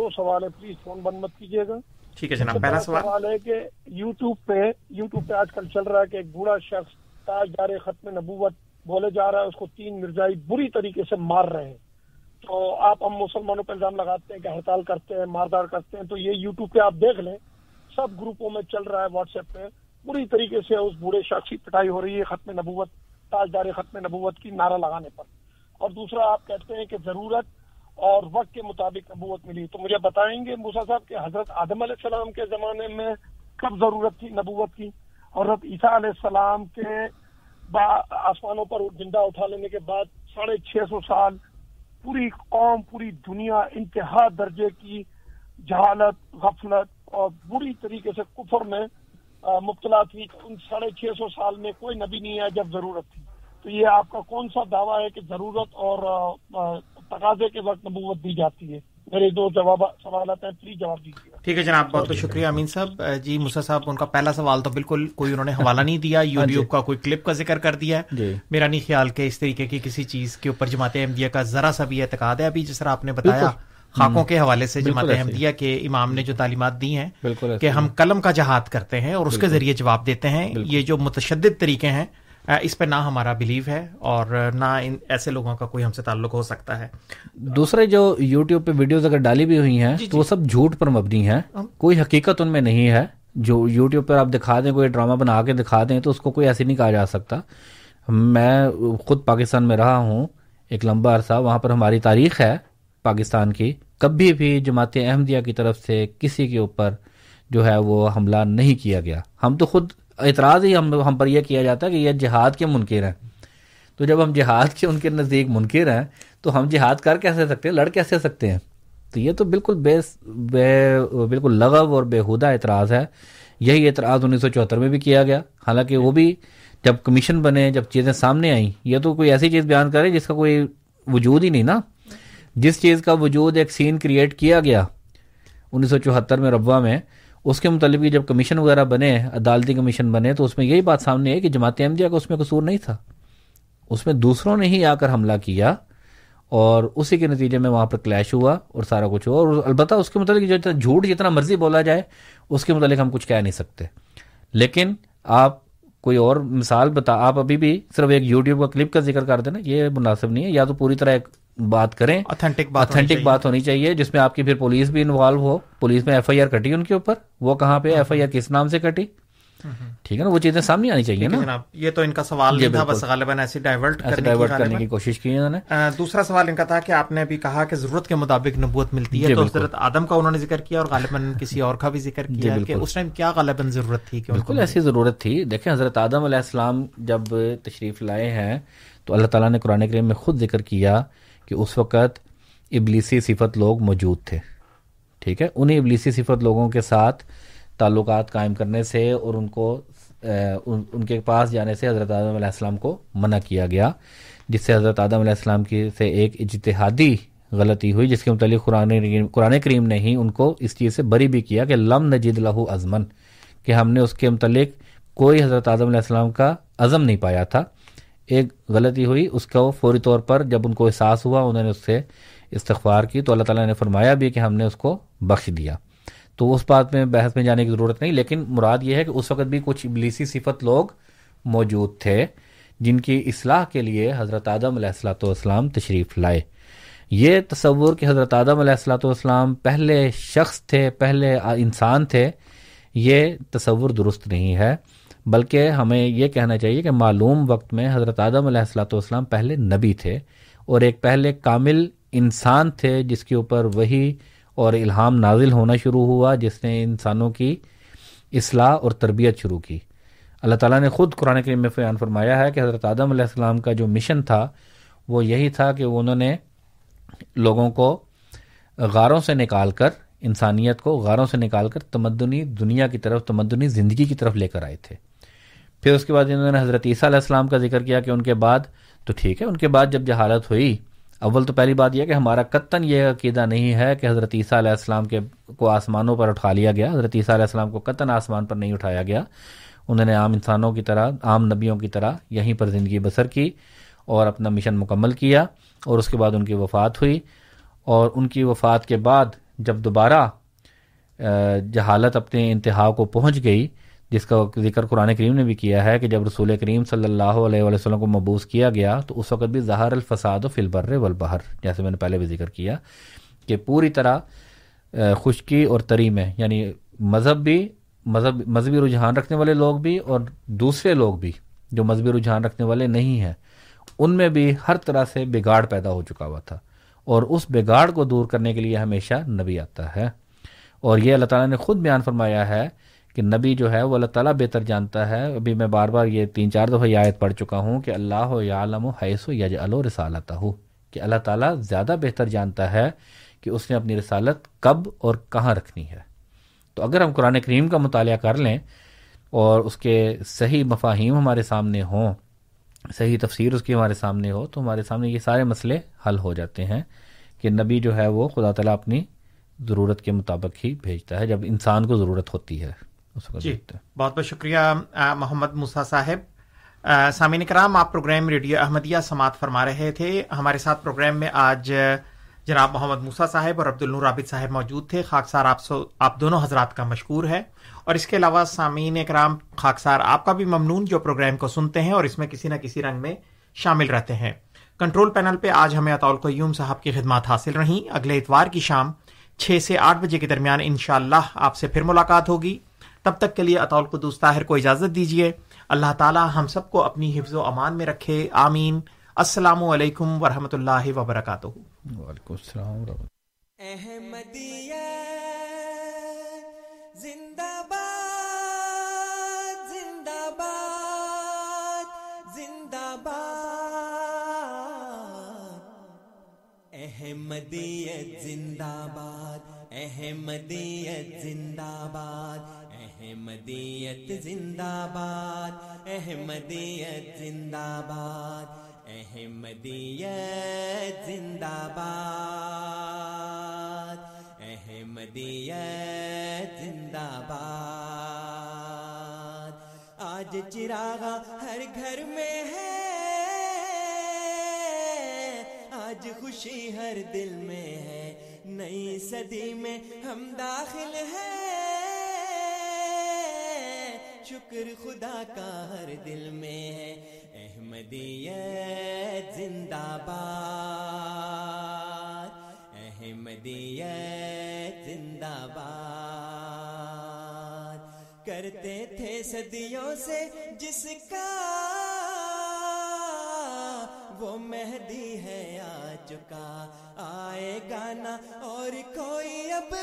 2 سوال ہے, پلیز فون بند مت کیجیے گا. ٹھیک ہے جناب. پہلا سوال ہے کہ یوٹیوب پہ آج کل چل رہا ہے کہ ایک بوڑھا شخص تاجدار ختم نبوت بولے جا رہا ہے, اس کو 3 مرزائی بری طریقے سے مار رہے ہیں. تو آپ ہم مسلمانوں پہ الزام لگاتے ہیں کہ ہڑتال کرتے ہیں, ماردار کرتے ہیں, تو یہ یوٹیوب پہ آپ دیکھ لیں سب گروپوں میں چل رہا ہے, واٹس ایپ پہ بری طریقے سے اس بوڑھے شخص کی پٹائی ہو رہی ہے ختم نبوت تاجدار ختم نبوت کی نعرہ لگانے پر. اور دوسرا آپ کہتے ہیں کہ ضرورت اور وقت کے مطابق نبوت ملی, تو مجھے بتائیں گے موسیٰ صاحب کہ حضرت آدم علیہ السلام کے زمانے میں کب ضرورت تھی نبوت کی؟ حضرت عیسیٰ علیہ السلام کے آسمانوں پر زندہ اٹھا لینے کے بعد 650 سال پوری قوم پوری دنیا انتہا درجے کی جہالت, غفلت اور بری طریقے سے کفر میں مبتلا تھی. ان 650 سال میں کوئی نبی نہیں آیا جب ضرورت تھی. تو یہ آپ کا کون سا دعویٰ ہے کہ ضرورت اور تقاضے کے وقت نبوت دی جاتی ہے؟ میرے 2 سوالات ہیں, پلیز جواب دیجیے. ٹھیک ہے جناب, بہت بہت شکریہ امین صاحب. جی موسیٰ صاحب, ان کا پہلا سوال تو بالکل کوئی انہوں نے حوالہ نہیں دیا, یوٹیوب کا کوئی کلپ کا ذکر کر دیا ہے. میرا نہیں خیال کہ اس طریقے کی کسی چیز کے اوپر جماعت احمدیہ کا ذرا سا بھی اعتقاد ہے. ابھی جس طرح آپ نے بتایا خاکوں کے حوالے سے جماعت احمدیہ کے امام نے جو تعلیمات دی ہیں کہ ہم قلم کا جہاد کرتے ہیں اور اس کے ذریعے جواب دیتے ہیں, یہ جو متشدد طریقے ہیں اس پہ نہ ہمارا بلیو ہے اور نہ ایسے لوگوں کا کوئی ہم سے تعلق ہو سکتا ہے. دوسرے جو یوٹیوب پہ ویڈیوز اگر ڈالی بھی ہوئی ہیں تو وہ سب جھوٹ پر مبنی ہیں, کوئی حقیقت ان میں نہیں ہے. جو یوٹیوب پر آپ دکھا دیں, کوئی ڈرامہ بنا کے دکھا دیں, تو اس کو کوئی ایسے نہیں کہا جا سکتا. میں خود پاکستان میں رہا ہوں ایک لمبا عرصہ, وہاں پر ہماری تاریخ ہے پاکستان کی, کبھی بھی جماعت احمدیہ کی طرف سے کسی کے اوپر جو ہے وہ حملہ نہیں کیا گیا. ہم تو خود اعتراض ہی ہم پر یہ کیا جاتا ہے کہ یہ جہاد کے منکر ہیں. تو جب ہم جہاد کے ان کے نزدیک منکر ہیں تو ہم جہاد کر کیسے سکتے ہیں, لڑ کیسے سکتے ہیں؟ تو یہ تو بالکل بالکل لغو اور بیہودہ اعتراض ہے. یہی اعتراض 1974 میں بھی کیا گیا, حالانکہ وہ بھی جب کمیشن بنے، جب چیزیں سامنے آئیں، یا تو کوئی ایسی چیز بیان کرے جس کا کوئی وجود ہی نہیں نا، جس چیز کا وجود ایک سین کریٹ کیا گیا 1974 میں ربوہ میں، اس کے متعلق جب کمیشن وغیرہ بنے، عدالتی کمیشن بنے، تو اس میں یہی بات سامنے ہے کہ جماعت احمدیہ کا اس میں قصور نہیں تھا، اس میں دوسروں نے ہی آ کر حملہ کیا اور اسی کے نتیجے میں وہاں پر کلیش ہوا اور سارا کچھ ہوا. اور البتہ اس کے متعلق جو جھوٹ جتنا مرضی بولا جائے اس کے متعلق ہم کچھ کہہ نہیں سکتے. لیکن آپ کوئی اور مثال بتا، آپ ابھی بھی صرف ایک یوٹیوب کا کلپ کا ذکر کر دینا یہ مناسب نہیں ہے. یا تو پوری طرح ایک بات کریں، اتھینٹک بات ہونی چاہیے جس میں آپ کی پھر پولیس بھی انوالو ہو. پولیس میں ایف آئی آر کٹی ان کے اوپر، وہ کہاں پہ ایف آئی آر کس نام سے کٹی، ٹھیک ہے نا، وہ چیزیں سامنے آنی چاہیے نا. جناب یہ تو ان کا سوال تھا، بس غالباً ایسے ڈائیورٹ کرنے کی کوشش کی انہوں نے. دوسرا سوال ان کا تھا کہ آپ نے ابھی کہا کہ ضرورت کے مطابق نبوت ملتی ہے، تو حضرت آدم کا انہوں نے ذکر کیا اور غالباً کسی اور کا بھی ذکر کیا کہ اس ٹائم کیا غالباً ضرورت تھی. بالکل ایسی ضرورت تھی. دیکھیں حضرت آدم علیہ السلام جب تشریف لائے ہیں تو اللہ تعالیٰ نے قرآن کریم میں خود ذکر کیا کہ اس وقت ابلیسی صفت لوگ موجود تھے. ٹھیک ہے، انہیں ابلیسی صفت لوگوں کے ساتھ تعلقات قائم کرنے سے اور ان کو ان کے پاس جانے سے حضرت آدم علیہ السلام کو منع کیا گیا، جس سے حضرت آدم علیہ السلام کی سے ایک اجتہادی غلطی ہوئی، جس کے متعلق قرآن کریم نے ہی ان کو اس چیز سے بری بھی کیا کہ لم نجد لہ عزمن، کہ ہم نے اس کے متعلق کوئی حضرت آدم علیہ السلام کا عزم نہیں پایا تھا. ایک غلطی ہوئی، اس کا وہ فوری طور پر جب ان کو احساس ہوا انہوں نے اس سے استغفار کی، تو اللہ تعالیٰ نے فرمایا بھی کہ ہم نے اس کو بخش دیا. تو اس بات میں بحث میں جانے کی ضرورت نہیں، لیکن مراد یہ ہے کہ اس وقت بھی کچھ ابلیسی صفت لوگ موجود تھے جن کی اصلاح کے لیے حضرت آدم علیہ الصلوۃ والسلام تشریف لائے. یہ تصور کہ حضرت آدم علیہ الصلوۃ والسلام پہلے شخص تھے، پہلے انسان تھے، یہ تصور درست نہیں ہے، بلکہ ہمیں یہ کہنا چاہیے کہ معلوم وقت میں حضرت آدم علیہ الصلوۃ والسلام پہلے نبی تھے اور ایک پہلے کامل انسان تھے جس کے اوپر وحی اور الہام نازل ہونا شروع ہوا، جس نے انسانوں کی اصلاح اور تربیت شروع کی. اللہ تعالیٰ نے خود قرآن کریم میں بیان فرمایا ہے کہ حضرت آدم علیہ السلام کا جو مشن تھا وہ یہی تھا کہ انہوں نے لوگوں کو غاروں سے نکال کر، انسانیت کو غاروں سے نکال کر تمدنی دنیا کی طرف، تمدنی زندگی کی طرف لے کر آئے تھے. پھر اس کے بعد انہوں نے حضرت عیسیٰ علیہ السلام کا ذکر کیا کہ ان کے بعد تو ٹھیک ہے، ان کے بعد جب جہالت ہوئی، اول تو پہلی بات یہ کہ ہمارا قطعاً یہ عقیدہ نہیں ہے کہ حضرت عیسیٰ علیہ السلام کو آسمانوں پر اٹھا لیا گیا. حضرت عیسیٰ علیہ السلام کو قطعاً آسمان پر نہیں اٹھایا گیا، انہوں نے عام انسانوں کی طرح، عام نبیوں کی طرح یہیں پر زندگی بسر کی اور اپنا مشن مکمل کیا. اور اس کے بعد ان کی وفات ہوئی، اور ان کی وفات کے بعد جب دوبارہ جہالت اپنے انتہا کو پہنچ گئی، جس کا ذکر قرآن کریم نے بھی کیا ہے کہ جب رسول کریم صلی اللہ علیہ وآلہ وسلم کو مبعوث کیا گیا تو اس وقت بھی ظہر الفساد فی البر والبحر، جیسے میں نے پہلے بھی ذکر کیا کہ پوری طرح خشکی اور تری میں، یعنی مذہبی رجحان رکھنے والے لوگ بھی اور دوسرے لوگ بھی جو مذہبی رجحان رکھنے والے نہیں ہیں، ان میں بھی ہر طرح سے بگاڑ پیدا ہو چکا ہوا تھا. اور اس بگاڑ کو دور کرنے کے لیے ہمیشہ نبی آتا ہے، اور یہ اللہ تعالیٰ نے خود بیان فرمایا ہے کہ نبی جو ہے وہ اللہ تعالیٰ بہتر جانتا ہے. ابھی میں بار بار یہ 3-4 دفعہ یہ آیت پڑھ چکا ہوں کہ اللہ یعلم حیث یجعل رسالتہ، کہ اللہ تعالیٰ زیادہ بہتر جانتا ہے کہ اس نے اپنی رسالت کب اور کہاں رکھنی ہے. تو اگر ہم قرآن کریم کا مطالعہ کر لیں اور اس کے صحیح مفاہیم ہمارے سامنے ہوں، صحیح تفسیر اس کی ہمارے سامنے ہو، تو ہمارے سامنے یہ سارے مسئلے حل ہو جاتے ہیں کہ نبی جو ہے وہ خدا تعالیٰ اپنی ضرورت کے مطابق ہی بھیجتا ہے جب انسان کو ضرورت ہوتی ہے. جی بہت بہت شکریہ محمد موسیٰ صاحب. سامعین کرام، آپ پروگرام ریڈیو احمدیہ سماعت فرما رہے تھے. ہمارے ساتھ پروگرام میں آج جناب محمد موسیٰ صاحب اور عبدالنور عابد صاحب موجود تھے. خاکسار آپ دونوں حضرات کا مشکور ہے، اور اس کے علاوہ سامعین کرام خاکسار آپ کا بھی ممنون جو پروگرام کو سنتے ہیں اور اس میں کسی نہ کسی رنگ میں شامل رہتے ہیں. کنٹرول پینل پہ آج ہمیں عطاء القیوم صاحب کی خدمات حاصل رہیں. اگلے اتوار کی شام 6 سے 8 بجے کے درمیان انشاءاللہ آپ سے پھر ملاقات ہوگی. تب تک کے لیے عطاء القدوس طاہر کو اجازت دیجیے. اللہ تعالی ہم سب کو اپنی حفظ و امان میں رکھے، آمین. السلام علیکم ورحمۃ اللہ وبرکاتہ. وعلیکم السلام. احمدیہ زندہ باد، زندہ باد، زندہ باد. احمدیت زندہ باد، احمدیت زندہ باد. احمدیت زندہ باد, احمدیت زندہ باد, احمدیت زندہ باد, احمدیت زندہ باد. آج چراغا ہر گھر میں ہے, آج خوشی ہر دل میں ہے, نئی صدی میں ہم داخل ہیں, شکر خدا کا ہر دل میں ہے. احمدیت زندہ باد, احمدیت زندہ باد. کرتے تھے صدیوں سے جس کا وہ مہدی ہے آ چکا, آئے گا نہ اور کوئی اب.